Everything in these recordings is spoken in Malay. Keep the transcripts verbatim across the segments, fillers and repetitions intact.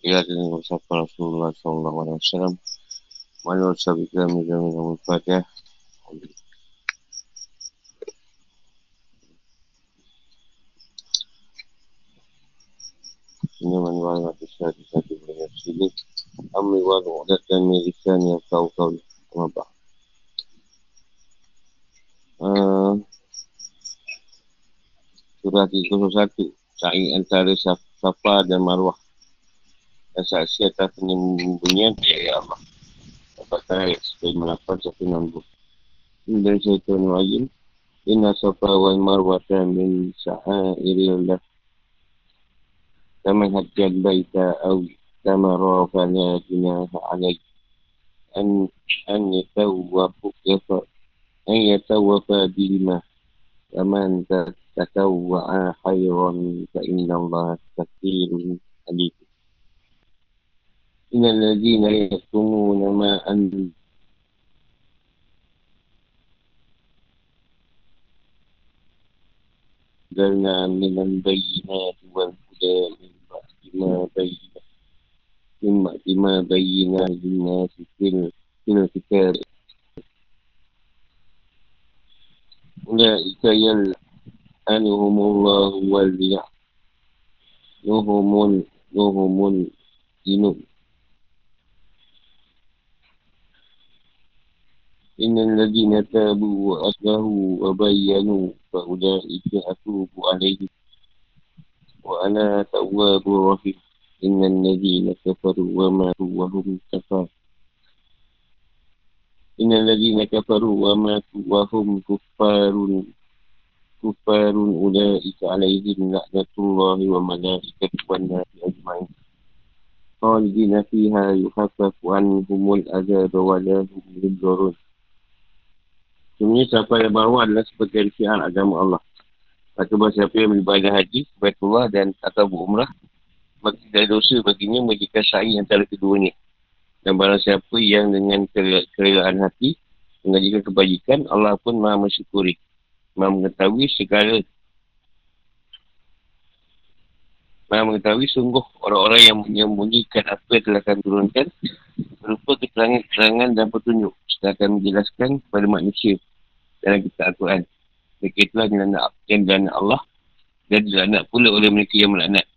Ia dengan bersama Rasulullah sallallahu alaihi wasallam. Malu sabitkan dengan mufadah. Ini manual manusia di satu banyak sini. Amri walau dan milikan yang kau kau apa? Surah tiga ratus satu. Sa'i antara Safa dan Marwah. Dan saksi atas penyembunyian dari Allah. Dapat tarik sembilan puluh lapan satu enam puluh. Ini dari Syaitan Wa'ayim. Inna Safa wal Marwatan min sa'airillah. Taman hajjal baita aw tamara fala jinaha alaih. An yatawafu yafa. An yatawafa bilma. Taman tatawwa'a khairan fa'inna Allah kathirun alih. إن الذين يكتمون ما أنزل من البينات والهدى من بعد ما بين من بعد ما بين للناس في الكتاب أولئك يلعنهم الله وليعنهم المؤمنون. إن الذين تابوا وأصلحوا وبينوا فأولئك أتوب عليهم وأنا تواب رحيم. إن الذين كفروا وماتوا وهم كفار. إن الذين كفروا وماتوا وهم كفار كفار أولئك عليهم لعنة الله وملائكته والناس أجمعين. خالدين فيها يخفف عنهم العذاب ولا هم ينظرون. Sebenarnya siapa yang bawa adalah sebagian syiar agama Allah. Maka bahawa siapa yang beribadah haji, Baitullah dan atau berumrah, maka tidak dosa baginya menjadikan sa'i antara keduanya. Dan barang siapa yang dengan kerelaan hati mengajikan kebajikan, Allah pun maha mensyukuri, maha mengetahui segala. Maha mengetahui sungguh orang-orang yang menyembunyikan apa yang telah kami turunkan berupa keterangan-keterangan dan petunjuk. Setelah kami jelaskan kepada manusia dalam kitab Al-Quran. Mereka itulah yang dilaknat Allah dan dilaknat pula oleh mereka yang melaknat.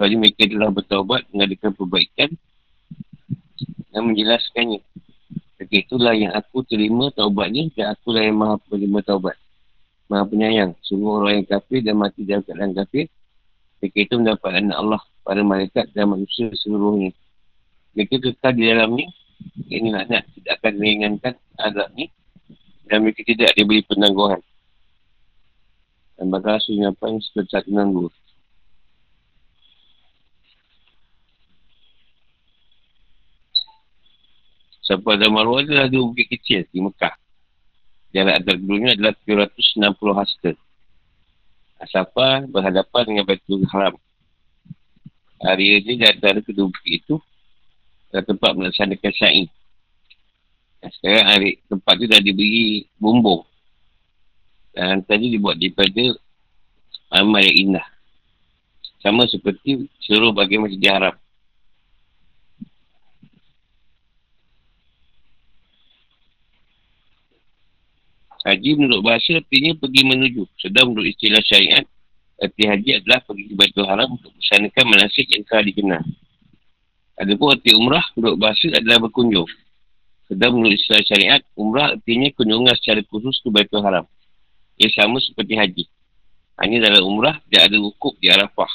Sebab mereka telah bertaubat, mengadakan perbaikan dan menjelaskannya. Mereka itulah yang aku terima taubatnya dan akulah yang maha penerima taubat. Maha penyayang. Semua orang yang kafir dan mati dalam keadaan kafir. Mereka itu mendapat anak Allah, para malaikat dan manusia seluruhnya. Mereka kekal di dalamnya. Ini laknat tidak akan meringankan azabnya. Dan mereka tidak diberi penangguhan. Dan bakal sunyapan setelah menangguh. Safa dan Marwah adalah dua bukit kecil di Mekah. Jarak antara keduanya adalah tiga ratus enam puluh hasta. Safa berhadapan dengan Baitul Haram. Area ini di antara kedua bukit itu dah tempat melaksanakan sa'i. Dan sekarang hari, tempat tu dah diberi bumbung. Dan tadi dibuat daripada amal yang indah. Sama seperti seluruh bagian Masjidil Haram. Haji menurut bahasa artinya pergi menuju. Sedang menurut istilah syariat, erti haji adalah pergi ke Baitul Haram untuk melaksanakan manasik yang telah dikenal. Adapun erti umrah menurut bahasa adalah berkunjung. Sedang menurut istilah syariat, umrah artinya kunjungan secara khusus ke Baitul Haram. Ia sama seperti haji. Hanya dalam umrah, tidak ada wukuf di Arafah.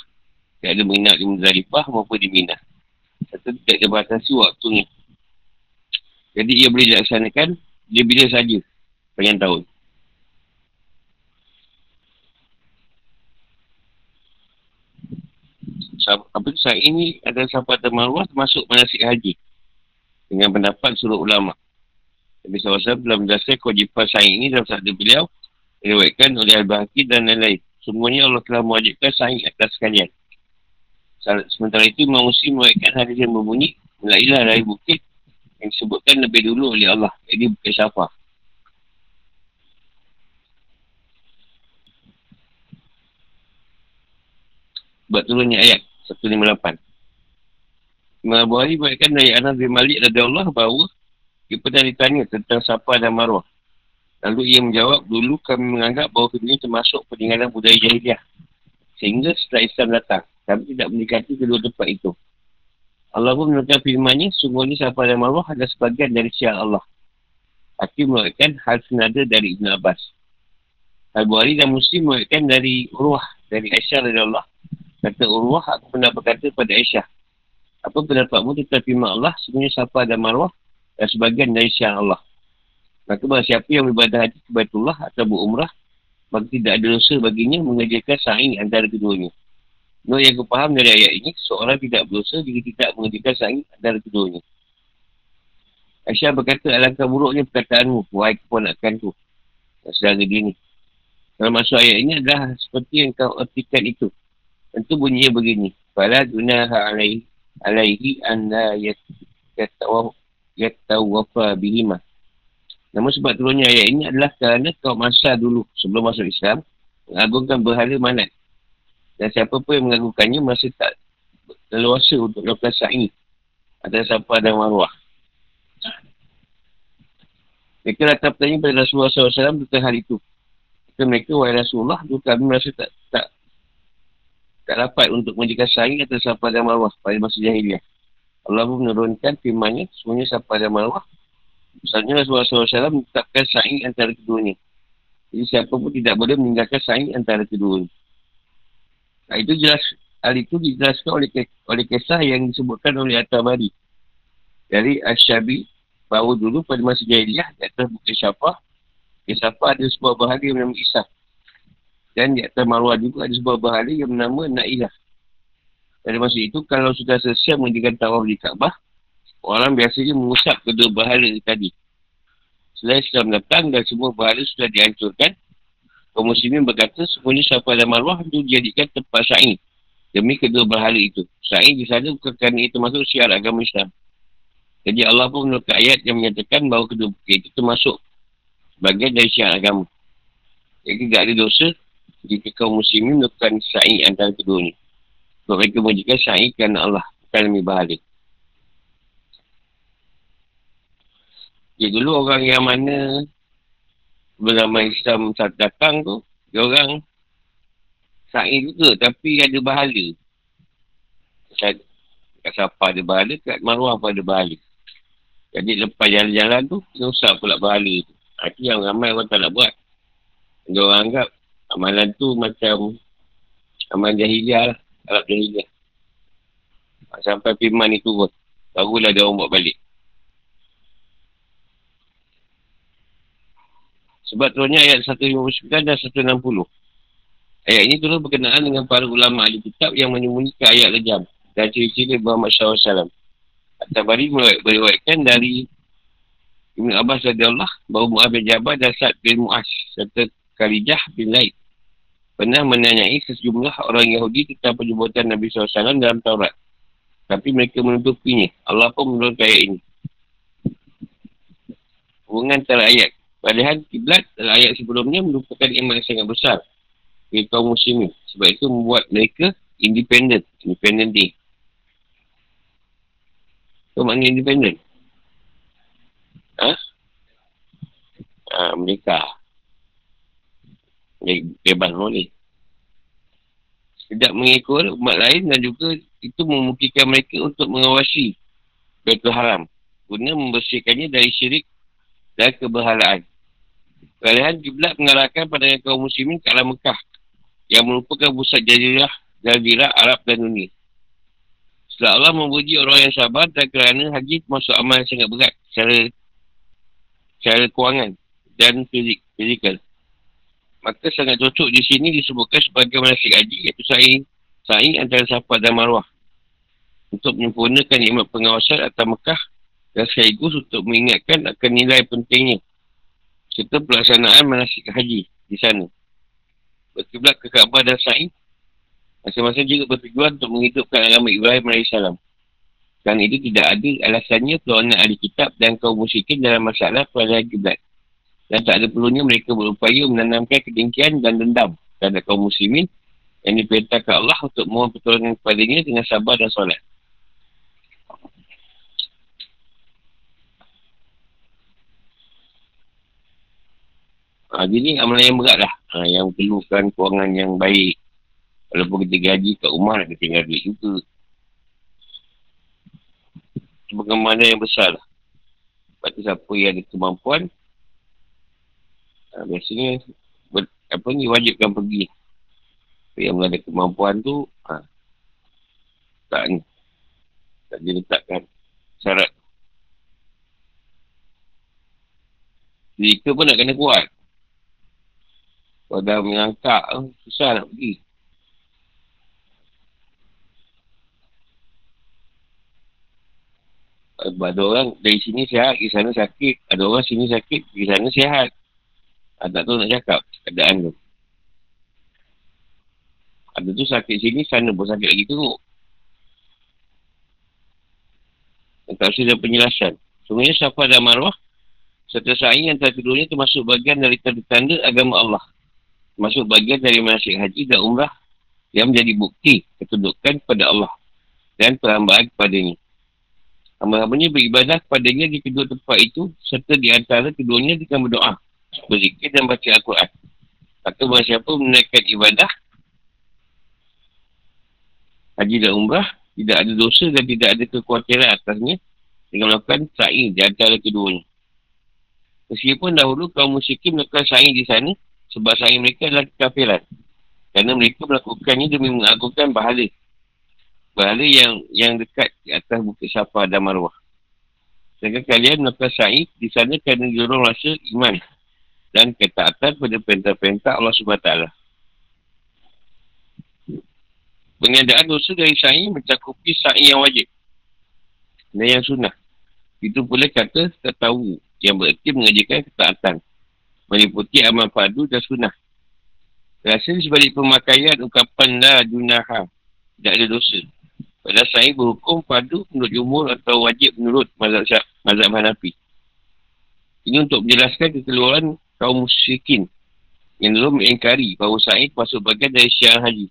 Tidak ada menginap di Muzdalifah maupun di Mina. Serta tidak ada batasi waktunya. Jadi ia boleh dilaksanakan dia bila saja panjang tahun. Apa tu saat ini ada Safa dan Marwah termasuk manasik haji dengan pendapat seluruh ulama. Nabi sallallahu alaihi wasallam telah menjelaskan kewajipan sa'i ini dalam sabda beliau diriwayatkan oleh Al-Bahaqi dan lain-lain. Semuanya Allah telah mewajibkan sa'i atas sekalian. Sementara itu manusia mewajibkan hadis yang berbunyi mulailah dari bukit yang disebutkan lebih dulu oleh Allah, jadi bukit Safa. Sebab turunnya ayat seratus lima puluh lapan. Imam Al-Bukhari meriwayatkan dari Anas bin Malik radhiyallahu anhu bahawa dia pernah ditanya tentang Safa dan Marwah. Lalu ia menjawab, dulu kami menganggap bahawa keduanya termasuk peninggalan budaya jahiliah. Sehingga setelah Islam datang, kami tidak mendekati kedua tempat itu. Allah pun menurutkan firmannya, sungguhnya Safa dan Marwah adalah sebagian dari syiar Allah. Hakim meriwayatkan hal senada dari Ibn Abbas. Al-Bukhari dan Muslim meriwayatkan dari Urwah, dari Aisyah radhiyallahu anha. Kata Urwah, aku pernah berkata pada Aisyah, apa pendapatmu tentang firman Allah, sungguhnya Safa dan Marwah adalah sebagian dari syiar Allah. Maka barang siapa yang beribadah haji ke Baitullah atau berumrah, maka tidak ada dosa baginya mengerjakan sa'i antara keduanya. Menurut yang aku faham dari ayat ini, seorang tidak berdosa jika tidak mengerjakan sa'i antara keduanya. Aisyah berkata, alangkah buruknya perkataanmu, wahai keponakanku, saudara dia ni. Dalam maksud ayat ini adalah seperti yang kau ertikan itu. Tentu bunyinya begini. Fala dunaha alaihi, alaihi anna yattawafa bihimah. Namun sebab turunnya ayat ini adalah kerana kaum masa dulu sebelum masuk Islam mengagungkan berhala manat. Dan siapa pun yang mengagungkannya masih tak leluasa untuk melakukan sa'i antara Safa dan Marwah. Mereka datang bertanya pada Rasulullah sallallahu alaihi wasallam tentang hal itu. Kata mereka, wahai Rasulullah, dulu kami merasa tak tak tak dapat untuk menjadikan sa'i antara Safa dan Marwah pada masa jahiliah. Allah pun menurunkan firman-Nya, semuanya Safa dan Marwah. Misalnya Rasulullah sallallahu alaihi wasallam menetapkan sa'i antara keduanya. Jadi siapa pun tidak boleh meninggalkan sa'i antara keduanya. Nah, itu jelas, hal itu dijelaskan oleh, oleh kisah yang disebutkan oleh At-Tabari dari Asy-Syabi bahawa dulu pada masa jahiliah di atas Bukit Safa, Bukit Safa ada sebuah bahari yang bernama Isaf. Dan di atas Marwah juga ada sebuah bahari yang bernama Nailah. Pada masa itu kalau sudah selesai mengerjakan tawaf di Kaabah, orang biasanya mengusap kedua bahala tadi. Selain Islam datang dan semua bahala sudah dihancurkan, kaum muslimin berkata, semuanya Safa dan Marwah itu dijadikan tempat sa'i demi kedua bahala itu. Sa'i di sana bukan kerana itu termasuk syiar agama Islam. Jadi Allah pun menurutkan ayat yang menyatakan bahawa kedua bukit itu termasuk bagian dari syiar agama. Jadi tidak ada dosa jika kaum muslimin melakukan sa'i antara keduanya. Sebab mereka menjadikan sa'i kerana Allah, bukan demi bahala. Ya, dulu orang yang mana beragama Islam saat datang tu, dia orang sa'i juga tapi ada bahala. Kat Safa ada bahala, kat Marwah pun ada bahala. Jadi lepas jalan-jalan tu, dia usah pula bahala tu. Itu yang ramai orang tak nak buat. Dia orang anggap amalan tu macam amalan jahiliah lah, Arab jahiliah. Sampai firman ni turun, barulah dia orang buat balik. Sebab turunnya ayat seratus lima puluh sembilan dan seratus enam puluh. Ayat ini turun berkenaan dengan para ulama ahli kitab yang menyembunyikan ayat lejam dan ciri-ciri Muhammad sallallahu alaihi wasallam. At-Tabari meriwayatkan dari Ibn Abbas radhiyallahu anhu bahawa Mu'adh bin Jabal dan Sa'd bin Mu'az serta Kharijah bin Laid pernah menanyai sejumlah orang Yahudi tentang perbuatan Nabi sallallahu alaihi wasallam dalam Taurat. Tapi mereka menutupinya. Allah pun menurunkan ayat ini. Hubungan antara ayat. Padahal kiblat dalam ayat sebelumnya merupakan iman yang sangat besar bagi kaum muslimin. Sebab itu membuat mereka independent. Independent day. Itu maknanya independent. Ha? Ha, mereka. Bebas boleh. Tidak mengikut umat lain dan juga itu memungkinkan mereka untuk mengawasi Baitul Haram. Guna membersihkannya dari syirik dan keberhalaan. Peralihan kiblat mengarahkan pada kaum muslimin ke arah Mekah yang merupakan pusat jazirah jazirah Arab dan dunia. Setelah Allah memuji orang yang sabar dan kerana haji termasuk amal sangat berat secara secara kewangan dan fizik, fizikal. Maka sangat cocok di sini disebutkan sebagai manasik haji iaitu sa'i sa'i antara Safa dan Marwah untuk menyempurnakan nikmat pengawasan atas Mekah dan sekaligus untuk mengingatkan akan nilai pentingnya serta pelaksanaan manasik haji di sana. Berkiblat ke Kaabah dan Sa'i, masing-masing juga bertujuan untuk menghidupkan agama Ibrahim alaihissalam. Dan itu tidak ada alasannya keluaran ahli kitab dan kaum musyrikin dalam masalah peralihan kiblat. Dan tak ada perlunya mereka berupaya menanamkan kedengkian dan dendam terhadap kaum muslimin yang diperintahkan Allah untuk mohon pertolongan kepadanya dengan sabar dan solat. Ha, jadi amalan yang berat lah. Ha, yang perlukan kewangan yang baik. Walaupun kita gaji kat rumah, kita tinggal duit juga. Bagaimana yang besar lah. Lepas tu siapa yang ada kemampuan, ha, biasanya ber, apa ni, wajibkan pergi. Yang ada kemampuan tu, ha, tak ni. Tak diletakkan syarat. Mereka pun nak kena kuat. Kalau dah mengangkat, susah nak pergi. Ada orang dari sini sihat, pergi sana sakit. Ada orang sini sakit, pergi sana sihat. Tak tahu nak cakap keadaan tu. Ada tu sakit sini, sana pun sakit lagi teruk. Tak usah ada penjelasan. Sebenarnya Safa dan Marwah, serta sa'i antara keduanya termasuk bagian dari tanda-tanda agama Allah. Termasuk bagian dari manasik haji dan umrah yang menjadi bukti ketundukan kepada Allah dan perhambaan kepadanya. Hamba-hambanya beribadah kepadanya di kedua tempat itu, serta di antara keduanya mereka berdoa, berzikir dan baca Al-Quran. Maka barang siapa menunaikan ibadah haji dan umrah, tidak ada dosa dan tidak ada kekhawatiran atasnya dengan melakukan sa'i di antara keduanya. Meskipun dahulu kaum musyrikin melakukan sa'i di sana sebab sa'i mereka adalah kekafiran. Kerana mereka melakukannya demi mengagungkan bahala. Bahala yang yang dekat di atas bukit Safa dan Marwah. Sedangkan kalian melakukan sa'i di sana kerana didorong rasa iman dan ketaatan pada perintah-perintah Allah subhanahu wa taala. Pengadaan dosa dari sa'i mencakupi sa'i yang wajib dan yang sunnah. Itu pula kata tatawu, yang bererti mengajarkan ketaatan, meliputi amal fardu dan sunnah. Rasa sebalik pemakaian ungkapan la junaha, tidak ada dosa. Padahal sa'i berhukum fardu menurut jumhur atau wajib menurut mazhab, mazhab Hanafi. Ini untuk menjelaskan kekeluaran kaum musyrikin yang dulu mengingkari bahawa sa'i termasuk bagian dari syiar haji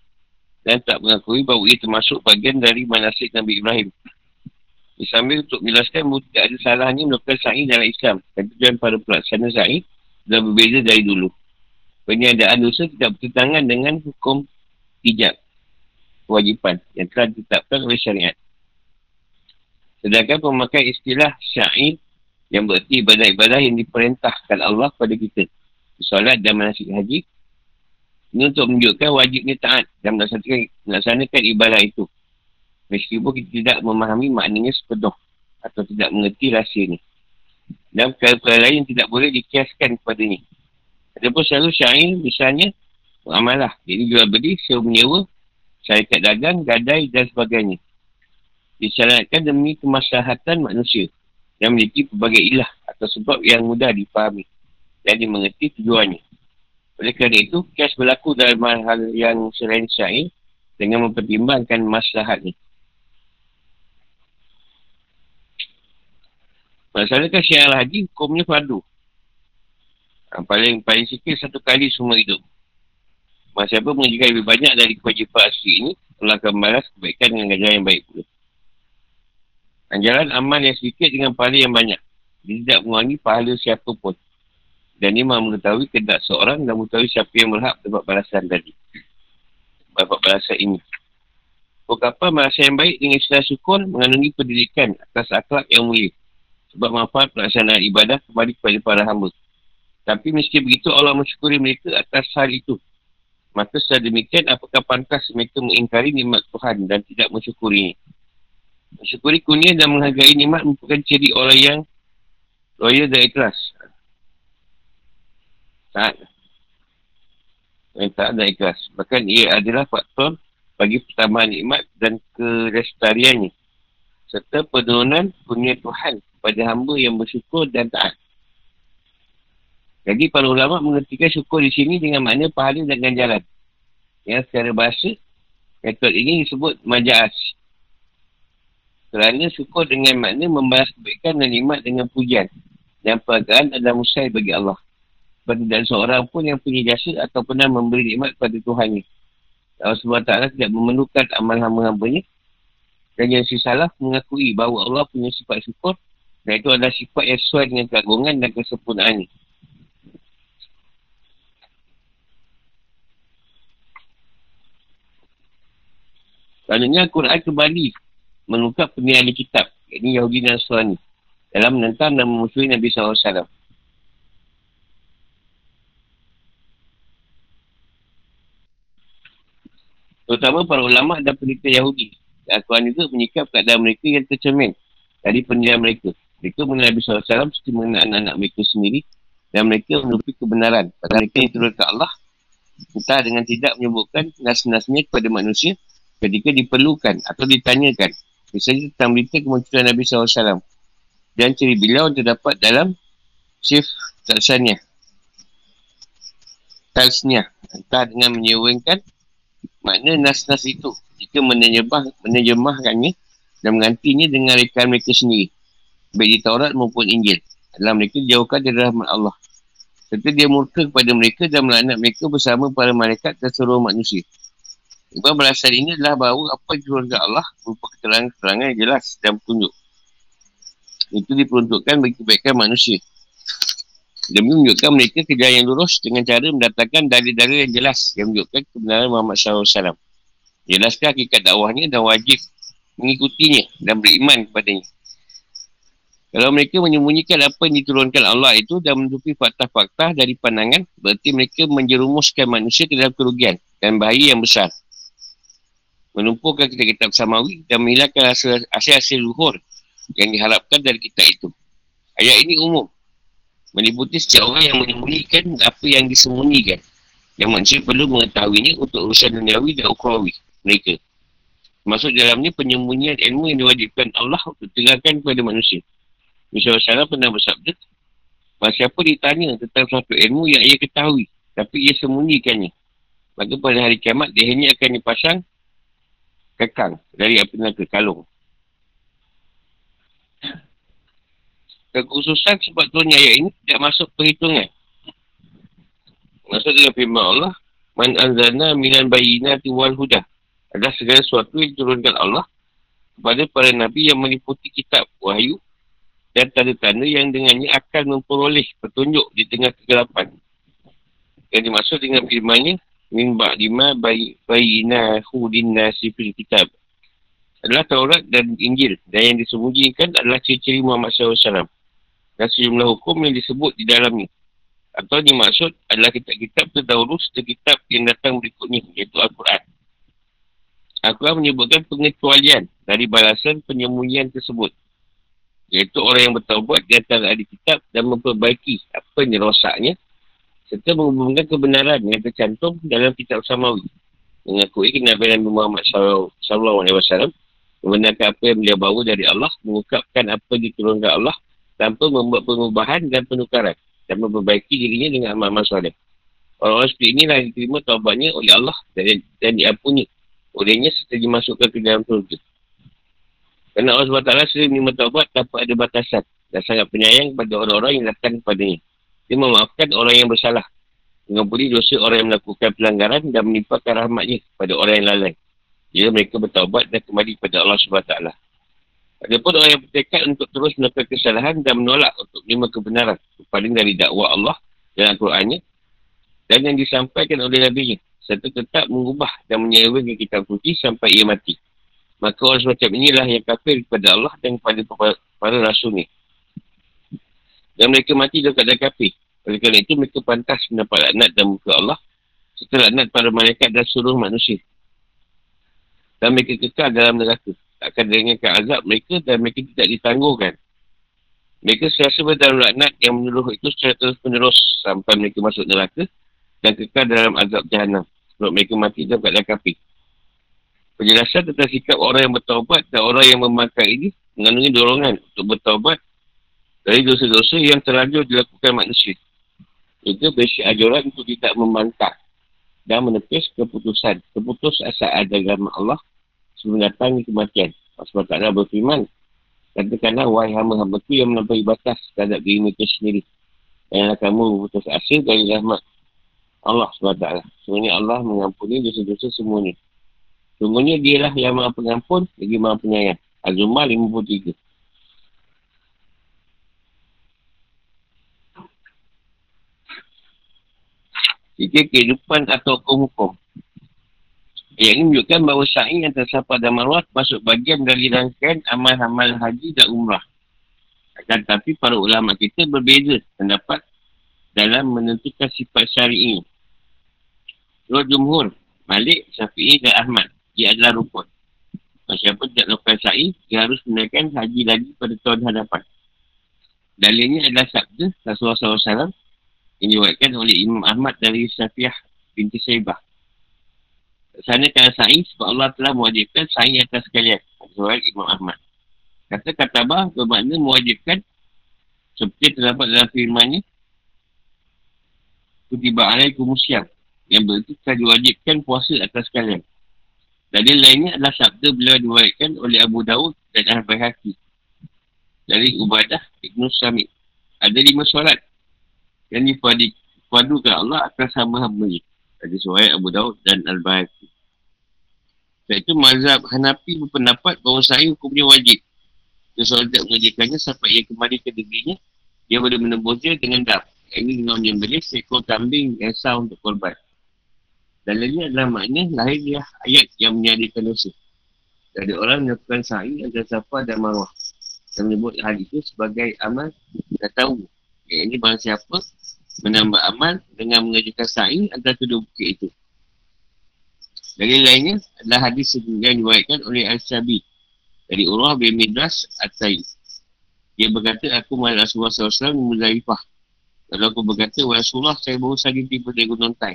dan tak mengakui bahawa ia termasuk bagian dari manasik Nabi Ibrahim. Sambil untuk menjelaskan bahawa tidak ada salahnya melakukan sa'i dalam Islam. Dan tujuan para pelaksana sa'i dah berbeza dari dulu. Peniadaan dosa tidak bertentangan dengan hukum ijab, kewajipan yang telah ditetapkan oleh syariat. Sedangkan pemakai istilah sa'i yang bererti ibadah-ibadah yang diperintahkan Allah kepada kita, solat dan manasik haji, ini untuk menunjukkan wajibnya taat dan melaksanakan, melaksanakan ibadah itu. Meskipun kita tidak memahami maknanya sepenuh atau tidak mengerti rahsia ni. Dan perkara-perkara lain tidak boleh dikiaskan kepada ni. Adapun selalu syair misalnya muamalah, jadi jual beli, sewa menyewa, syarikat dagang, gadai dan sebagainya. Disyariatkan demi kemaslahatan manusia yang memiliki pelbagai ilah atau sebab yang mudah dipahami dan dimengerti tujuannya. Oleh kerana itu, kias berlaku dalam hal yang selain syair dengan mempertimbangkan maslahat ni. Masalahkan syiar haji, hukumnya fardu. Paling paling sikit satu kali semua hidup. Masa siapa mengajikan lebih banyak dari kewajipan asli ini, Allah akan balas kebaikan dengan ganjaran yang baik pula. Ganjaran amal yang sedikit dengan pahala yang banyak. Dia tidak mengurangi pahala siapa pun. Dan ini mahu mengetahui kehendak seorang dan mengetahui siapa yang berhak dapat balasan tadi. Dapat balasan ini. Ungkapan balasan yang baik dengan istilah syukur mengandungi pendidikan atas akhlak yang mulia. Sebab manfaat pelaksanaan ibadah kembali kepada para hamba. Tapi meski begitu Allah mensyukuri mereka atas hal itu. Maka secara demikian apakah pantas mereka mengingkari nikmat Tuhan dan tidak mensyukurinya. Mensyukuri kurnia dan menghargai nikmat merupakan ciri orang yang loyal dan ikhlas. Taat. Taat dan ikhlas. Bahkan ia adalah faktor bagi pertambahan nikmat dan kelestariannya. Serta penurunan kurnia Tuhan kepada hamba yang bersyukur dan taat. Jadi para ulama mengertikan syukur di sini dengan makna pahala dan ganjaran. Yang secara bahasa, metod ini disebut majaaz. Kerana syukur dengan makna membalas kebaikan dan nikmat dengan pujian dan penghargaan adalah musai bagi Allah. Sebab tidak seorang pun yang punya jasa atau pernah memberi nikmat kepada Tuhannya. Allah subhanahu wa taala tidak memerlukan amal hamba-hambanya dan yang sisalah mengakui bahawa Allah punya sifat syukur. Dan itu adalah sifat yang sesuai dengan keagungan dan kesempurnaan ini. Selanjutnya, Quran kembali mengungkap pendirian kitab, yakni Yahudi dan Nasrani, dalam menentang dan memusuhi Nabi sallallahu alaihi wasallam. Terutama para ulama dan pendeta Yahudi. Al-Quran juga menyikap keadaan mereka yang tercermin dari pendirian mereka. Mereka mengenai Nabi sallallahu alaihi wasallam seperti mengenai anak-anak mereka sendiri, dan mereka menutupi kebenaran. Padahal mereka yang turut ke Allah, entah dengan tidak menyebutkan nas-nasnya kepada manusia ketika diperlukan atau ditanyakan. Misalnya tentang berita kemunculan Nabi sallallahu alaihi wasallam dan ciri beliau terdapat dalam sif talsaniyah. Talsaniyah. Entah dengan menyewengkan makna nas-nas itu jika menerjemah, menerjemahkannya dan menggantinya dengan rekaan mereka sendiri, baik di Taurat maupun Injil. Dalam mereka dijauhkan dari rahmat Allah, serta dia murka kepada mereka dan melaknat mereka bersama para malaikat dan seluruh manusia. Sebab berasal ini adalah bahawa apa yang diturunkan Allah berupa keterangan-keterangan yang jelas dan petunjuk. Itu diperuntukkan bagi kebaikan manusia. Demi menunjukkan mereka kerjaan yang lurus dengan cara mendatangkan dalil-dalil yang jelas yang menunjukkan kebenaran Muhammad sallallahu alaihi wasallam. Jelaskan hakikat dakwahnya dan wajib mengikutinya dan beriman kepadanya. Kalau mereka menyembunyikan apa yang diturunkan Allah itu dan menutupi fakta-fakta dari pandangan, berarti mereka menjerumuskan manusia ke dalam kerugian dan bahaya yang besar. Menumpukan kitab-kitab samawi dan menghilangkan hasil-hasil luhur yang diharapkan dari kitab itu. Ayat ini umum, meliputi setiap orang yang menyembunyikan apa yang disembunyikan, yang manusia perlu mengetahuinya untuk urusan duniawi dan ukhrawi mereka. Masuk dalamnya penyembunyian ilmu yang diwajibkan Allah untuk terangkan kepada manusia. Rasulullah pernah bersabda, maka siapa ditanya tentang suatu ilmu yang ia ketahui, tapi ia sembunyikannya, maka pada hari kiamat, lehernya akan dipasang kekang dari api neraka kalung. Kekhususan sebab turunnya ayat ini tidak masuk perhitungan. Maksud dengan firman Allah, Man anzalna minal bayyinati wal huda, adalah segala sesuatu yang diturunkan Allah kepada para Nabi yang meliputi kitab, wahyu, dan tanda-tanda yang dengannya akan memperoleh petunjuk di tengah kegelapan. Yang dimaksud dengan firmannya, min ba'dima bayyinahu linnasi fil kitab, adalah Taurat dan Injil, dan yang disembunyikan adalah ciri-ciri Muhammad sallallahu alaihi wasallam dan sejumlah hukum yang disebut di dalamnya. Atau dimaksud adalah kitab-kitab terdahulu serta kitab yang datang berikutnya, iaitu Al-Quran. Al-Quran menyebutkan pengecualian dari balasan penyembunyian tersebut, iaitu orang yang bertaubat di antara ahli kitab dan memperbaiki apa yang rosaknya, serta menghubungkan kebenaran yang tercantum dalam kitab samawi, mengakui kenabian Nabi Muhammad sallallahu alaihi wasallam, membenarkan apa yang beliau bawa dari Allah, mengungkapkan apa yang diturunkan Allah tanpa membuat pengubahan dan penukaran, dan memperbaiki dirinya dengan amal-amal soleh. Orang-orang seperti inilah yang diterima taubatnya oleh Allah dan, dan diampuni olehnya serta dimasukkan ke dalam surga. Kerana Allah subhanahu wa taala sering menerima taubat tanpa ada batasan dan sangat penyayang kepada orang-orang yang datang kepadanya. Dia memaafkan orang yang bersalah, mengampuni dosa orang yang melakukan pelanggaran dan menimpakan rahmatnya kepada orang yang lalai jika mereka bertaubat dan kembali kepada Allah subhanahu wa taala. Adapun orang yang bertekad untuk terus melakukan kesalahan dan menolak untuk menerima kebenaran berpaling dari dakwah Allah dan Al-Qurannya dan yang disampaikan oleh Nabi-Nya, serta tetap mengubah dan menyelewengkan kitab suci sampai ia mati. Maka orang semacam inilah yang kafir kepada Allah dan kepada para rasul ni. Dan mereka mati dalam keadaan kafir. Oleh kerana itu, mereka pantas mendapat laknat dan muka Allah, serta laknat para malaikat dan seluruh manusia. Dan mereka kekal dalam neraka. Takkan dengarkan azab mereka dan mereka tidak ditangguhkan. Mereka selesa berdalam laknat yang menyeluruh itu secara terus-menerus sampai mereka masuk neraka dan kekal dalam azab jahanam. Sebab mereka mati dalam keadaan kafir. Penjelasan tentang sikap orang yang bertaubat dan orang yang memakai ini mengandungi dorongan untuk bertaubat dari dosa-dosa yang terlanjur dilakukan manusia. Itu berisi ajaran untuk tidak membantah dan menepis keputusan, keputusasaan agama Allah sebelum datangnya kematian. Sebab taklah berfirman, katakanlah wahai hamba-hambaku yang melampaui batas terhadap diri mereka sendiri, janganlah kamu putus asa dari rahmat Allah subhanahu wa taala. Sebenarnya Allah mengampuni dosa-dosa semuanya. Sungguhnya dialah yang maha pengampun lagi maha penyayang. Az-Zumar lima puluh tiga. Jika kehidupan atau hukum-hukum. Ia ini menunjukkan bahawa sa'i yang tersah pada Marwah masuk bagian dari rangkaian amal-amal haji dan umrah. Akan tetapi para ulama kita berbeza pendapat dalam menentukan sifat syar'i ini. Dua jumhur, Malik, Syafi'i dan Ahmad. Ia adalah rukun. Siapa tidak lakukan sa'i, dia harus menaikkan haji lagi pada tahun hadapan. Dalilnya adalah sabda Rasulullah sallallahu alaihi wasallam yang diwakilkan oleh Imam Ahmad dari Safiyah binti Saibah. Laksanakan sa'i sebab Allah telah mewajibkan sa'i atas kalian. Soal Imam Ahmad. Kata katabah bermakna mewajibkan seperti terdapat dalam firmannya kutiba alaikum usyam yang berarti telah diwajibkan puasa atas kalian. Dalil lainnya adalah sabda beliau diwakilkan oleh Abu Daud dan Al-Baihaqi. Dari Ubadah Ibn Samit. Ada lima solat yang dipadukan Allah atas hamba-hambanya. Ada solat Abu Daud dan Al-Baihaqi. Sebab itu mazhab Hanafi berpendapat bahawa saya hukumnya wajib. Dia solat tak mengerjakannya sampai ia kembali ke negerinya. Dia boleh menembusnya dengan dam. Ini dengan yang beri seekor kambing yang sah untuk korban. Dalilnya adalah makna lahiriah ayat yang menjadikan dosa. Dari orang melakukan sa'i antara Safa dan Marwah. Yang menyebut hal itu sebagai amal tak tahu. Yang ini barang siapa menambah amal dengan mengerjakan sa'i antara kedua bukit itu. Dalil lainnya adalah hadis yang diwakilkan oleh Al-Sabi. Dari Urwah bin Midras At-Ta'i. Dia berkata, aku mahu Rasulullah sallallahu alaihi wasallam Muzaifah. Lalu aku berkata, wahai Rasulullah, saya baru saja tiba dari Gunung Tai.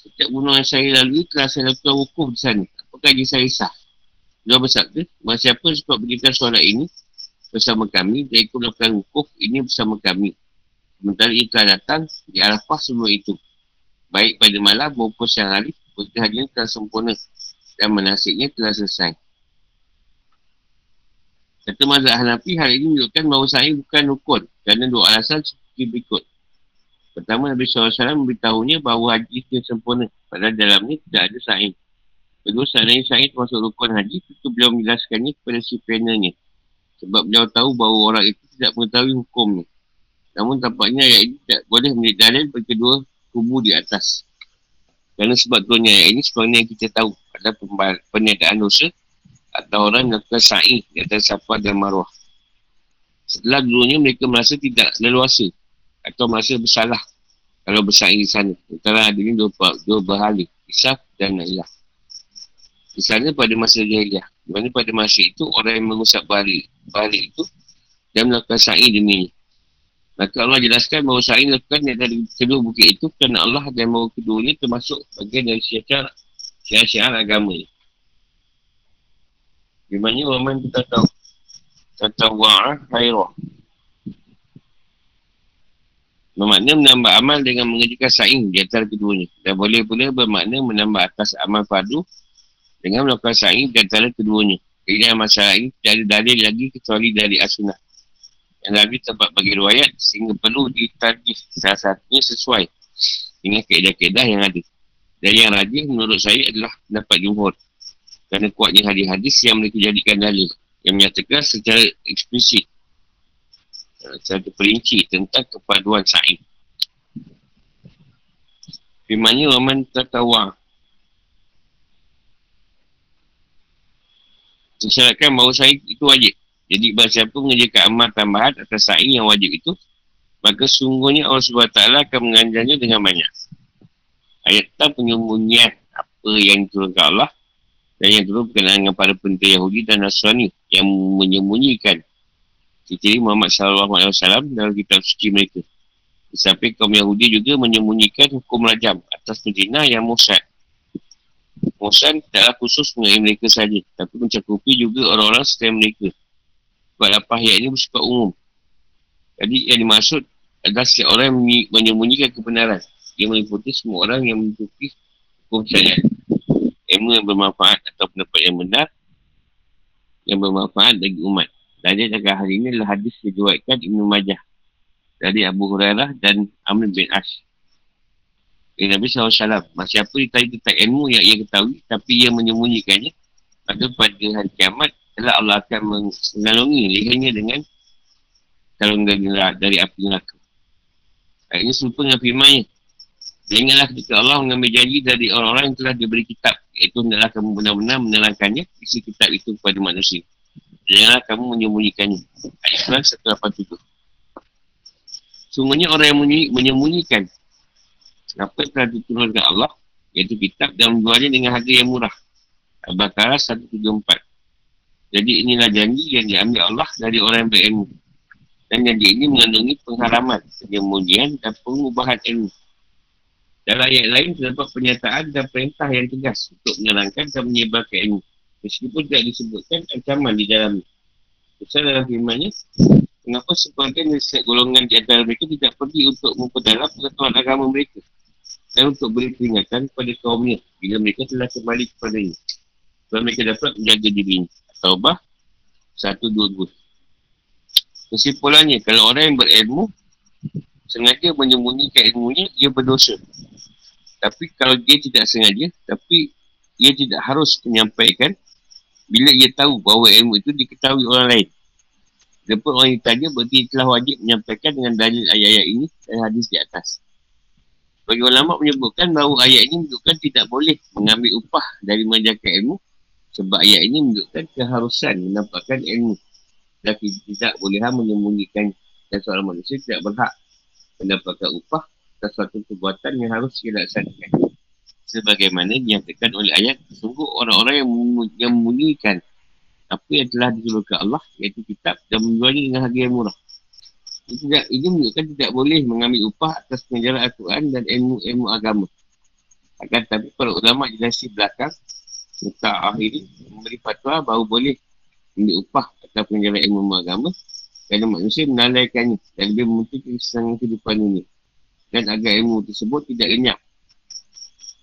Setiap gunung yang saya lalui, telah saya lakukan wukuf di sana. Apakah dia saya sah? Dia bersabda, masa siapa sebab berikan solat ini bersama kami, dia ikut melakukan wukuf ini bersama kami. Sementara ia telah datang di Arafah sebelum itu. Baik pada malam maupun siang hari, perjalanan telah sempurna dan manasiknya telah selesai. Kata mazhab Hanafi, hal ini menunjukkan bahawa saya bukan rukun kerana dua alasan seperti berikut. Pertama, Nabi sallallahu alaihi wasallam memberitahunya bahawa haji itu sempurna. Padahal dalamnya tidak ada sa'i. Kedua, seandainya sa'i termasuk rukun haji, itu beliau menjelaskannya kepada si penanya. Sebab beliau tahu bahawa orang itu tidak mengetahui hukumnya. Namun tampaknya ayat ini tidak boleh menjadi dalil bagi kedua kubu di atas. Kerana sebab tuanya ayat ini sebenarnya kita tahu adalah peniadaan dosa atau orang melakukan sa'i di atas Safa dan Marwah. Setelah dulunya mereka merasa tidak leluasa atau masa bersalah kalau bersaing di sana. Antara adanya dua, dua berhala, Isaf dan Nailah. Di sana pada masa jahiliah, di mana pada masa itu orang yang mengusap berhala, berhala itu dan melakukan sa'i demi. Maka Allah jelaskan bahawa sa'i dilakukan dari kedua bukit itu kerana Allah dan bahawa keduanya termasuk bagian dari syiar syiar agama ini. Bagaimana orang kita tahu tatawa'ah khairah bermakna menambah amal dengan mengerjakan sa'i di antara keduanya. Dan boleh pula bermakna menambah atas amal fardu dengan melakukan sa'i di antara keduanya. Kerana masalah ini tidak ada dalil lagi kecuali dari as-sunnah. Yang lagi tempat bagi riwayat sehingga perlu ditarjih salah satunya sesuai dengan kaedah-kaedah yang ada. Dan yang rajih menurut saya adalah pendapat jumhur. Kerana kuatnya hadis-hadis yang mereka jadikan dalil yang menyatakan secara eksplisit satu perinci tentang kepaduan sa'i. Firmannya waman tatawa disyaratkan bahawa sa'i itu wajib. Jadi bahawa siapa mengerjakan amal tambahan atas sa'i yang wajib itu, maka sungguhnya Allah subhanahu wa taala akan menganjarnya dengan banyak. Ayat tentang penyembunyian apa yang diturunkan Allah dan yang turun berkenaan dengan para pendeta Yahudi dan Nasrani yang menyembunyikan ciri Muhammad sallallahu alaihi wasallam dalam kitab suci mereka. Sampai kaum Yahudi juga menyembunyikan hukum rajam atas penjina yang muhsan. Muhsan tidaklah khusus mengenai mereka saja, tapi mencakupi juga orang-orang selain mereka. Sebab lapah ayat ini bersifat umum. Jadi yang dimaksud adalah setiap orang yang menyembunyikan kebenaran. Ia meliputi semua orang yang menutupi hukum syariat. Ilmu yang bermanfaat atau pendapat yang benar yang bermanfaat bagi umat. Dalil akan hal ini adalah hadis yang diriwayatkan Ibn Majah dari Abu Hurairah dan Amr bin Ash. Dari Nabi sallallahu alaihi wasallam, masa siapa ditanya tentang ilmu yang ia ketahui tapi ia menyembunyikannya, maka pada hari kiamat adalah Allah akan mengalungi lehernya dengan kalung dari api neraka. Ini serupa dengan firmannya Dan ingatlah ketika Allah mengambil janji dari orang-orang yang telah diberi kitab, iaitu hendaklah kamu benar-benar menerangkannya, isi kitab itu kepada manusia. Janganlah kamu menyembunyikannya. Al-Isra seratus lapan puluh tujuh. Sungguhnya orang yang menyembunyikan apa yang telah diturunkan Allah, iaitu kitab, dan menjualnya dengan harga yang murah. Al-Baqarah seratus tujuh puluh empat. Jadi inilah janji yang diambil Allah dari orang yang berilmu. Dan janji ini mengandungi pengharaman, penyembunyian dan pengubahan ilmu. Dalam ayat lain terdapat pernyataan dan perintah yang tegas untuk menerangkan dan menyebarkan ilmu. Meskipun tidak disebutkan ancaman di dalamnya. Besar dalam firmannya, kenapa sebagian dari golongan di antara mereka tidak pergi untuk memperdalam pengetahuan agama mereka dan untuk beri peringatan kepada kaumnya bila mereka telah kembali kepadanya, sebab mereka dapat menjaga dirinya. Taubah seratus dua puluh dua. Kesimpulannya, kalau orang yang berilmu sengaja menyembunyikan ilmunya, ia berdosa. Tapi kalau dia tidak sengaja, tapi ia tidak harus menyampaikan bila ia tahu bahawa ilmu itu diketahui orang lain. Lepas orang yang tanya, berarti telah wajib menyampaikan dengan dalil ayat-ayat ini dan hadis di atas. Bagi ulama menyebutkan bahawa ayat ini menunjukkan tidak boleh mengambil upah dari menjaga ilmu, sebab ayat ini menunjukkan keharusan menampakkan ilmu. Laki tidak boleh menyembunyikan, dan soal manusia tidak berhak mendapatkan upah atas suatu perbuatan yang harus dilaksanakan. Sebagaimana dinyatakan oleh ayat, sungguh orang-orang yang, mem- yang menyembunyikan apa yang telah diturunkan Allah, iaitu kitab, dan menjualnya dengan harga yang murah. Ini, tidak, ini menunjukkan tidak boleh mengambil upah atas pengajaran Al-Quran dan ilmu-ilmu agama. Akan tetapi para ulama generasi belakang, serta akhiri, memberi fatwa bahawa boleh mengambil upah atas pengajaran ilmu agama kerana manusia menalaikannya dan lebih memutus kesenangan kehidupan dunia, dan agar ilmu tersebut tidak lenyap.